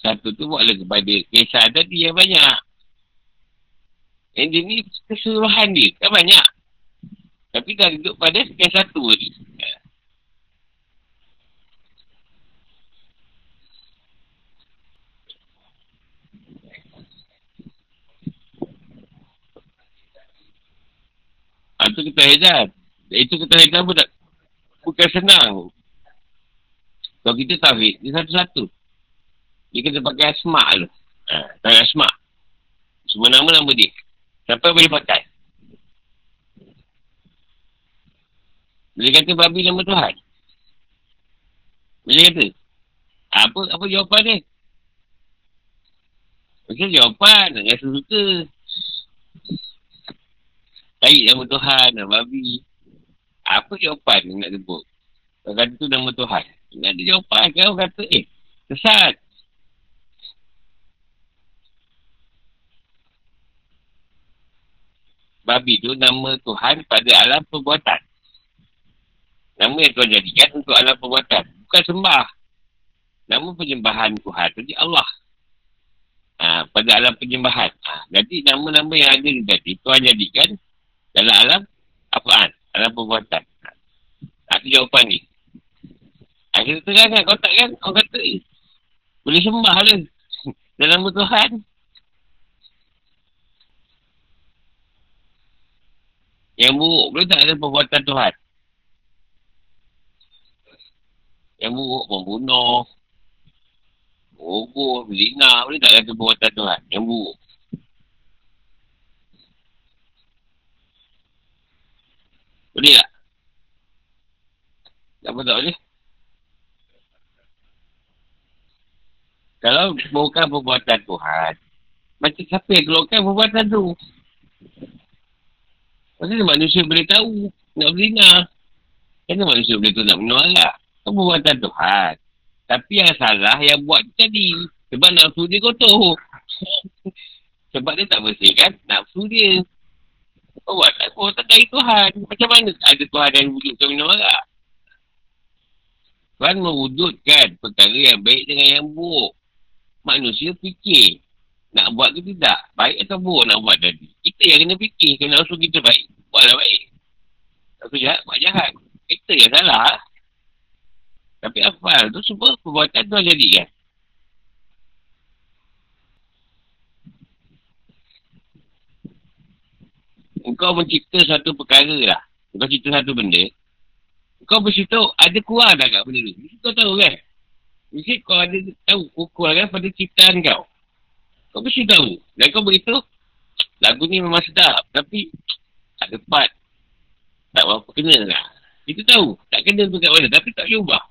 satu tu bawa lagi kepada kisah tadi yang banyak. Yang dia ni keseluruhan dia. Kan banyak. Tapi dah duduk pada yang satu ni. tu kita heran. Itu kita heran pun tak, bukan senang. Kalau kita tauhid, dia satu-satu. Dia kena pakai asma' tu. Ha, tak asma'. Semua nama-nama dia. Siapa boleh pakai? Bila kata babi nama Tuhan. Bila kata? Apa apa jawapan dia? Macam jawapan, nak rasa suka. Tarik nama Tuhan, nama babi. Apa jawapan yang nak sebut? Kalau kata tu nama Tuhan. Nak ada jawapan, kau kata, eh, sesat. Babi tu nama Tuhan pada alam perbuatan. Nama yang Tuhan jadikan untuk alam perbuatan. Bukan sembah. Nama penyembahan Tuhan tu dia Allah. Ha, pada alam penyembahan. Ha, jadi nama-nama yang ada tadi Tuhan jadikan dalam alam apaan? Alam perbuatan. Ha, itu jawapan ni. Akhirnya terang kan? Kau tak kan? Kau kata, eh, boleh sembah lah. Dalam nama Tuhan. Yang buruk pun tak ada perbuatan Tuhan. Yang buruk, membunuh, roboh, zina pun tak ada perbuatan Tuhan. Yang buruk. Boleh tak? Apa tak boleh? Kalau bukan perbuatan Tuhan, macam siapa yang keluarkan perbuatan tu? Maksudnya manusia boleh tahu nak berzina. Kenapa manusia boleh tahu nak minum arak? Itu perbuatan Tuhan. Tapi yang salah yang buat tadi. Sebab nafsu dia kotor. Sebab dia tak bersihkan nafsu dia. Perbuatan perbuatan dari Tuhan. Macam mana ada Tuhan yang wujudkan minum arak? Tuhan mewujudkan perkara yang baik dengan yang buruk. Manusia fikir. Nak buat ke tidak? Baik atau buruk nak buat tadi? Kita yang kena fikir. Kena langsung kita baik. Buatlah baik. Langsung jahat, buat jahat. Kita yang salah. Tapi afal tu semua perbuatan tu jadi kan? Engkau mencipta satu perkara lah. Engkau cipta satu benda. Engkau beritahu ada kurang tak kat benda tu. Kau tahu kan? Mesti kau ada tahu kekurangan pada ciptaan kau. Kau mesti tahu. Dan kau beritahu, lagu ni memang sedap. Tapi, tak tepat. Tak apa kena lah. Kita tahu. Tak kena tu kat mana. Tapi tak boleh ubah.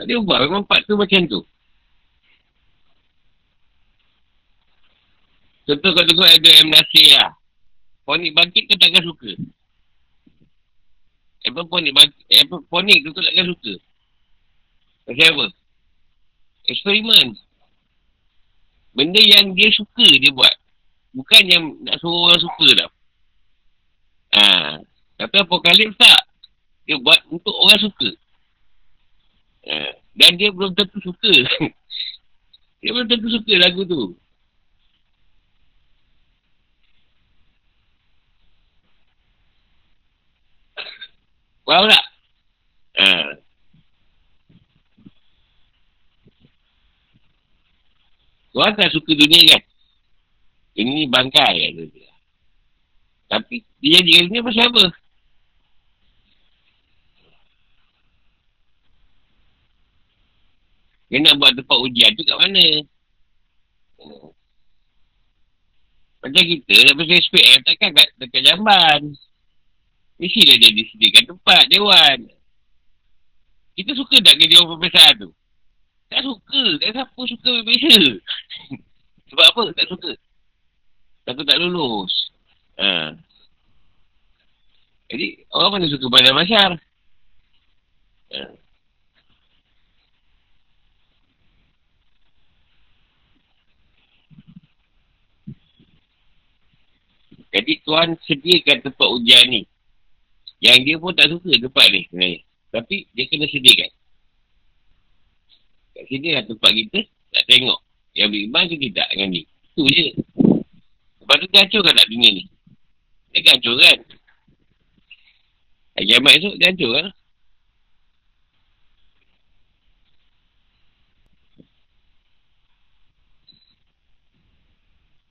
Tak boleh ubah. Memang part tu macam tu. Contoh kau tengok ada M. Nasir lah. Ponik bangkit kau takkan suka. Apa ponik bangkit? Apa ponik tu kau takkan suka. Macam apa? Eksperimen. Benda yang dia suka dia buat. Bukan yang nak suruh orang suka tau. Haa. Tapi apokalips tak. Dia buat untuk orang suka. Haa. Dan dia belum tentu suka. Dia belum tentu suka lagu tu. Faham tak? Haa. Tuhan tak suka dunia kan? Ini bangkai kan? Tapi dia jadikan dunia pasal apa? Dia nak buat tempat ujian tu kat mana? Macam kita nak pasal S P M takkan kat dekat jamban. Mestilah dia disediakan tempat, dewan. Kita suka tak ke dewan pemeriksaan tu? Tak suka. Tak siapa suka berbeza. Sebab apa? Tak suka. Takut tak lulus. Ha. Jadi, orang mana suka pada masyar? Ha. Jadi, Tuhan sediakan tempat ujian ni. Yang dia pun tak suka tempat ni sebenarnya. Tapi, dia kena sediakan. Kat sini lah tempat kita nak tengok yang beriman ke tidak dengan ni. Itu je. Lepas tu dia hancurkan tak dunia ni. Dia akan hancur kan. Jamat esok dia hancur kan.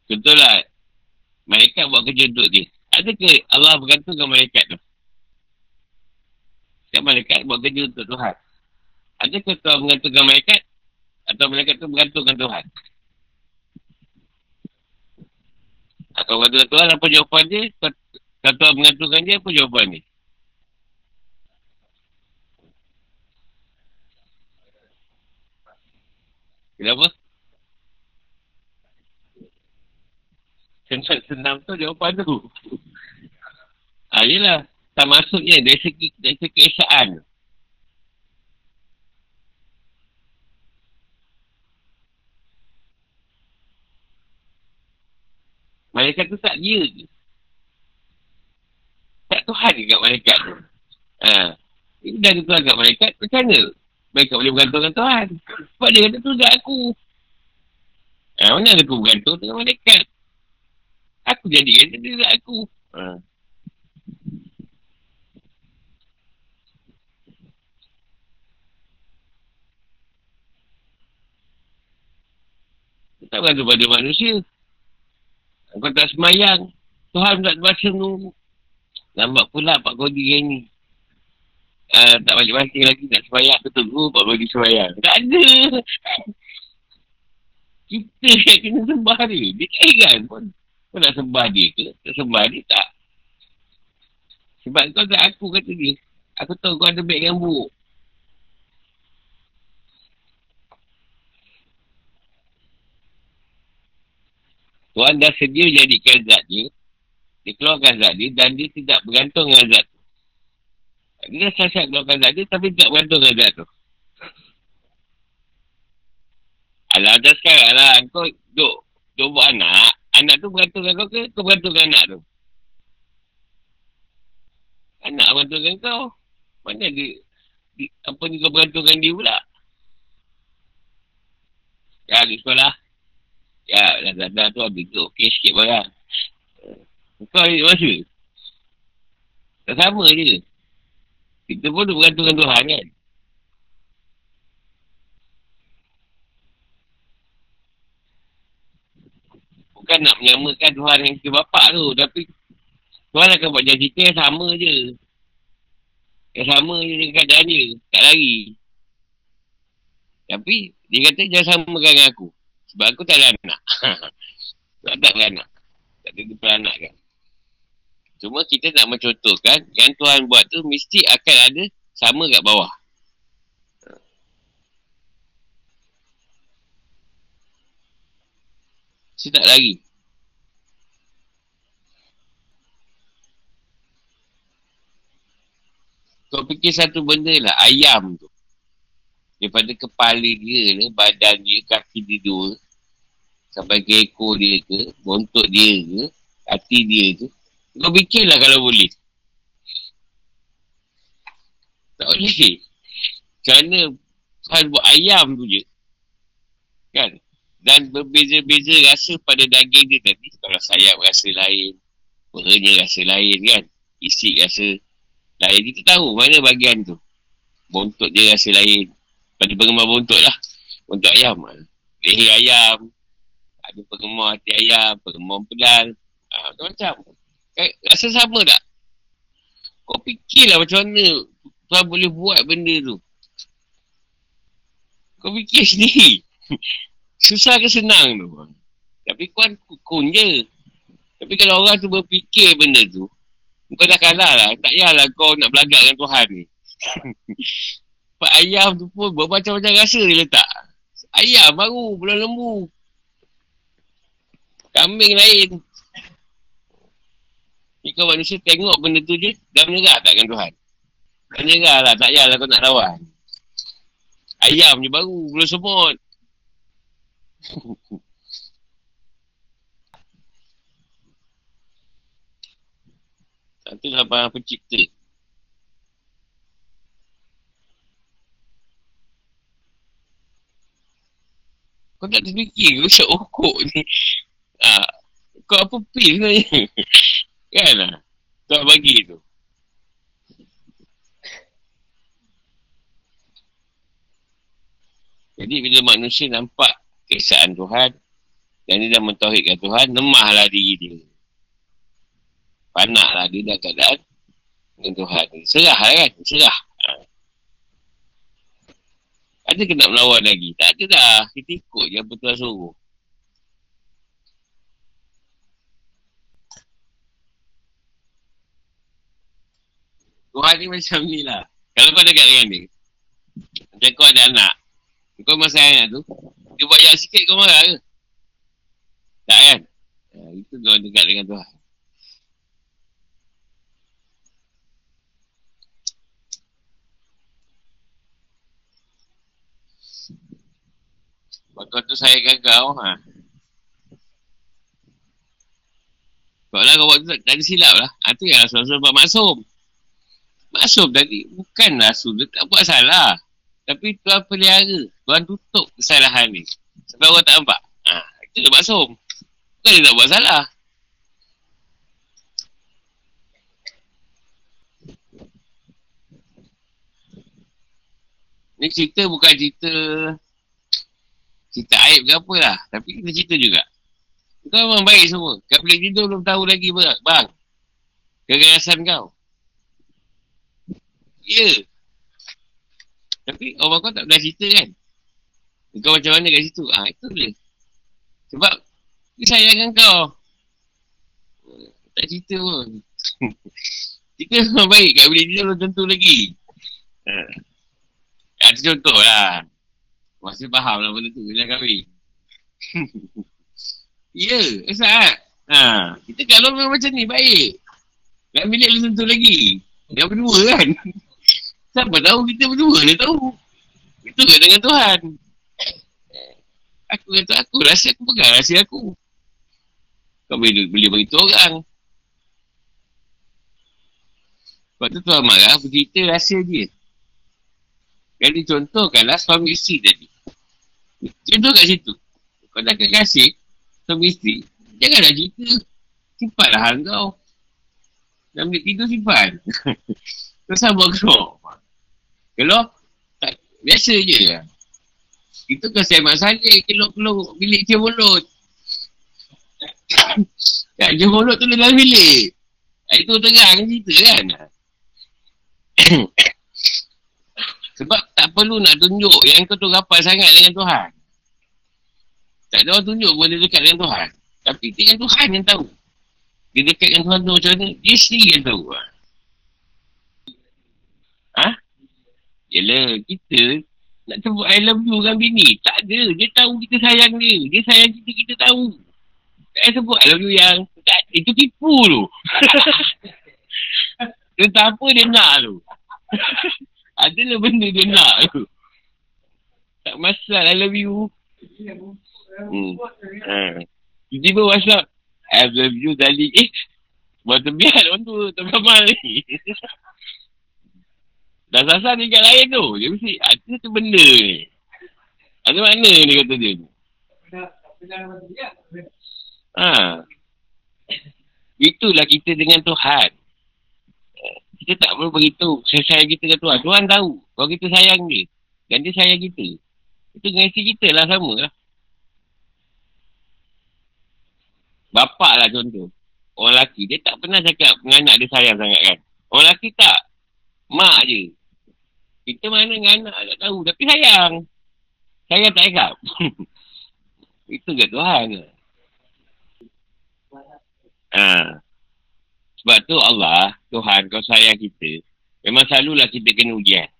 Contoh lah. Malaikat buat kerja untuk dia. Adakah Allah bergantung dengan malaikat tu? Setiap malaikat buat kerja untuk Tuhan. Adakah Tuhan bergantung dengan malaikat? Atau malaikat tu bergantung dengan Tuhan? Atau bergantung dengan Tuhan, apa jawapan dia? Kalau Tuhan bergantungkan dia, apa jawapan dia? Kenapa? Senam tu jawapan tu. Ha, yelah. Tak maksudnya dari segi, dari segi esaan. Malaikat tu tak dia je. Tak Tuhan je kat malaikat tu. Ha. Ini dah ada Tuhan kat malaikat, macam mana? Malaikat boleh bergantung dengan Tuhan. Sebab dia kata tu zat aku. Ha, mana ada aku bergantung dengan malaikat? Aku jadikan dia zat aku. Ha. Dia tak bergantung pada manusia. Kau tak semayang. Tuhan tak terbaca tu. Lambat pula Pak Kodi ni. Uh, tak balik mati lagi. Tak semayang. Aku tunggu Pak Kodi semayang. Tak ada. Kita yang kena sembah dia. Dia tak heran pun. Kau nak sembah dia ke? Tak sembah dia tak. Sebab kau tak aku kata dia. Aku tahu kau ada baik dengan buruk. Tuhan dah sedia jadikan zat dia. Dia keluarkan zat dia dan dia tidak bergantung dengan zat tu. Dia dah syarat keluarkan zat dia tapi tidak bergantung dengan zat tu. Alah dah sekarang lah. Kau duk, duk buat anak. Anak tu bergantung dengan kau ke? Kau bergantung dengan anak tu? Anak bergantung dengan kau. Mana dia, dia apa ni kau bergantung dengan dia pula? Ya, di sekolah. Ya, dah-dah tu habis tu okey sikit barang. Kau ambil masa. Tak sama je. Kita pun bergantung dengan Tuhan kan? Bukan nak menyamakan Tuhan dengan kita bapak tu. Tapi Tuhan akan buat janji kita sama je. Yang sama je dengan keadaan dia. Tak lari. Tapi dia kata jangan samakan dengan aku. Sebab aku tak ada anak. Tak ada beranak. Tak ada beranak kan. Cuma kita nak mencontohkan yang Tuhan buat tu mesti akan ada sama kat bawah. Mesti tak lari. Kau fikir satu benda lah. Ayam tu. Daripada kepala dia ke, badan dia, kaki dia dua, sampai ke ekor dia ke, bontot dia ke, hati dia ke. Kau fikirlah kalau boleh. Tak boleh. Kerana Tuhan buat ayam tu je. Kan? Dan berbeza-beza rasa pada daging dia tadi. Kalau sayap rasa lain, perutnya rasa lain kan. Isi rasa lain. Kita tahu mana bagian tu. Bontot dia rasa lain. Pada penggemar bontot lah. Bontot ayam lah. Leher ayam. Ada penggemar hati ayam. Penggemar pedal. Ha, macam-macam. Rasa sama tak? Kau fikirlah macam mana Tuhan boleh buat benda tu. Kau fikir sendiri. Susah ke senang tu? Tapi kau kun je. Tapi kalau orang tu berfikir benda tu, kau dah kalah lah. Tak payahlah kau nak belagak dengan Tuhan ni. Pak ayam tu pun bermacam-macam rasa dia letak. Ayam baru, belum lembu. Kambing lain. Jika manusia tengok benda tu je, dah menyerah takkan Tuhan? Dah menyerah lah, tak payahlah kau nak lawan. Ayam je baru, belum semut. Itulah barang pencipta. Kau tak terfikir, kau syak okok ni. Ha, kau apa pil sebenarnya. Kan lah. Tuan bagi tu. Jadi bila manusia nampak keesaan Tuhan, dan dia dah mentauhidkan Tuhan, lemahlah diri dia. Panak lah dia dalam keadaan dengan Tuhan. Serah lah kan? Serah. Ha. Ada ke nak melawan lagi? Tak ada dah. Kita ikut je apa Tuhan suruh. Tuhan ni macam ni lah. Kalau kau dekat dengan dia, macam kau ada anak. Kau masa anak tu, dia buat jahat sikit kau marah ke? Tak kan? Ha, itu kau dekat dengan Tuhan. Waktu tu saya gagal, ha. Sebab lah kau buat tu tadi silap lah. Ha, tu yang Rasulullah buat maksum. Maksum tadi bukan Rasul, dia tak buat salah. Tapi Tuhan pelihara. Tuhan tutup kesalahan ni. Sebab orang tak nampak. Ha, itu dia maksum. Bukan dia tak buat salah. Ni cerita bukan cerita... Cerita aib ke apa lah. Tapi kita cerita juga. Kau memang baik semua. Kat boleh tidur belum tahu lagi bang. Keganasan kau. Ya. Yeah. Tapi orang kau tak pernah cerita kan. Kau macam mana kat situ. Ah, itu dia. Sebab dia sayangkan kau. Tak cerita pun. Cerita memang baik. Kat boleh tidur belum tentu lagi. Ha. Ada contoh lah. Masih faham lah benda tu, bila kahwin. Ya, Ustaz. Ha, kita kat luar memang macam ni, baik. Kat bilik lu tentu lagi. Dia berdua kan. Siapa tahu kita berdua, dia tahu. Itu kan dengan Tuhan. Aku kata aku, rahsia aku pegang rahsia aku. Kau boleh beli bagi tu orang. Sebab tu Tuhan marah, bercerita rahsia dia. Yang dicontohkanlah suami isteri tadi. Contoh kat situ. Kau dah kekasih suami isteri, janganlah cerita. Simpanlah hal kau. Dalam bilik tidur simpan. Terus sabar keluar. Keluar, tak, biasa je lah. Itu kan saya mak salik, keluar-keluar bilik dia mulut. Tak, dia mulut tu dalam bilik. Itu terang cerita kan. Sebab tak perlu nak tunjuk yang kau tu rapat sangat dengan Tuhan. Tak ada orang tunjuk boleh dekat dengan Tuhan. Tapi dengan Tuhan yang tahu. Dia dekat dengan Tuhan tu macam mana, dia sendiri yang tahu. Ha? Yelah, kita nak sebut I love you dengan bini. Tak ada. Dia tahu kita sayang dia. Dia sayang kita, kita tahu. Tak sebut I love you yang, tak, itu tipu tu. Entah apa dia nak tu. Adalah benda dia nak tu. Tak masalah, I love you. Hmm. Ha. Tiba-tiba WhatsApp, I love you tadi. Eh, buat terbiat orang tu, tak ramai ni. Dah sasar dia kat lain tu. Dia mesti, ada tu benda ni. Ada makna dia kata dia ni. Ha. Itulah kita dengan Tuhan. Kita tak perlu beritahu sayang kita dengan Tuhan. Tuhan tahu kalau kita sayang dia. Dan dia sayang kita. Itu ngasih kita lah sama lah. Bapak lah contoh. Orang lelaki. Dia tak pernah cakap penganak dia sayang sangat kan. Orang lelaki tak. Mak je. Kita mana dengan anak tak tahu. Tapi sayang. Sayang tak cakap. Itu ke Tuhan ke? Haa. Sebab tu Allah, Tuhan, kau sayang kita. Memang selalulah kita kena ujian.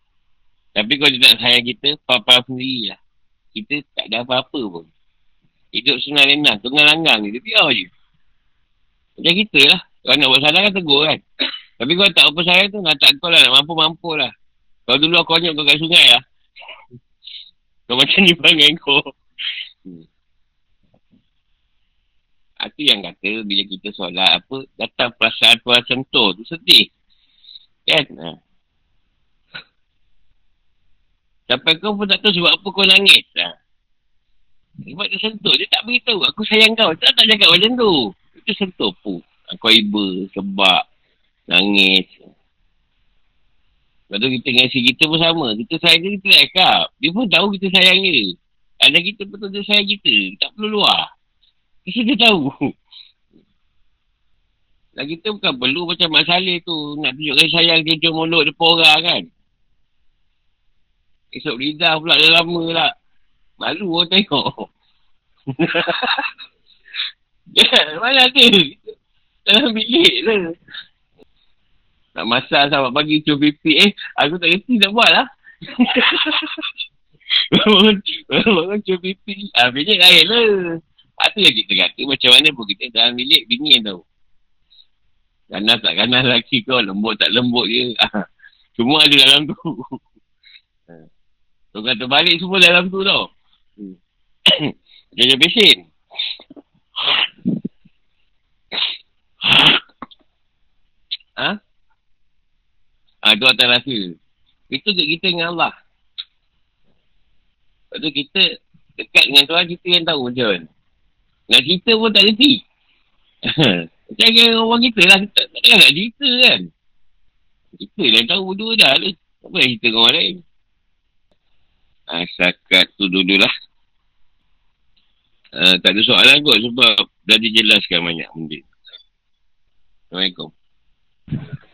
Tapi kalau dia nak sayang kita, faham-faham sendiri lah. Kita tak ada apa-apa pun. Hidup senang lenah, tengah-langgang ni, dia biar je. Macam kita lah. Kalau nak buat salah kan tegur kan. Tapi kalau tak apa sayang tu, nak tak kau lah, nak mampu-mampu lah. Kalau dulu aku konyol kau kat sungai lah. Kau macam ni bangai kau. Hmm. Itu yang kata bila kita solat apa, datang perasaan Tuhan sentuh tu sedih. Kan? Ha. Sampai kau pun tak tahu sebab apa kau nangis. Ha. Sebab dia sentuh. Dia tak beritahu. Aku sayang kau. Tak tak cakap macam tu. Itu sentuh pun. Kau iba, sebab, nangis. Lepas tu kita ngasih kita pun sama. Kita sayang dia, kita tak cakap. Dia pun tahu kita sayang dia. Ada kita betul dia sayang kita. Tak perlu luar. Kita tahu. Dan kita bukan perlu macam Mak Saleh tu, nak tunjuk kasih sayang jujur mulut depan orang kan. Esok lidah pula dah lama lah. Malu orang tengok. Ya, mana ada? Dalam bilik lah. Nak masak sampai pagi cium pipi. Eh, aku tak kerti nak buat lah. Orang cium pipi. Ah, bilik lain lah. Patutlah kita kata macam mana pun kita dalam bilik, bini yang tahu. Ganas tak ganas lelaki kau, lembut tak lembut je. Semua ada dalam tu. Kau kata balik semua dalam tu tau. Jaga pesin. Ha? Ha, tu atas rasa. Itu kat kita dengan Allah. Lepas tu kita dekat dengan Tuhan, kita yang tahu macam mana. Nak cerita pun tak reti. Macam orang kita lah, tak ada nak cerita kan. Kita dah tahu dua dah lah. Apa yang cerita dengan orang lain? Ha, setakat tu dululah. Uh, tak ada soalan kot sebab dah dijelaskan banyak benda. Assalamualaikum.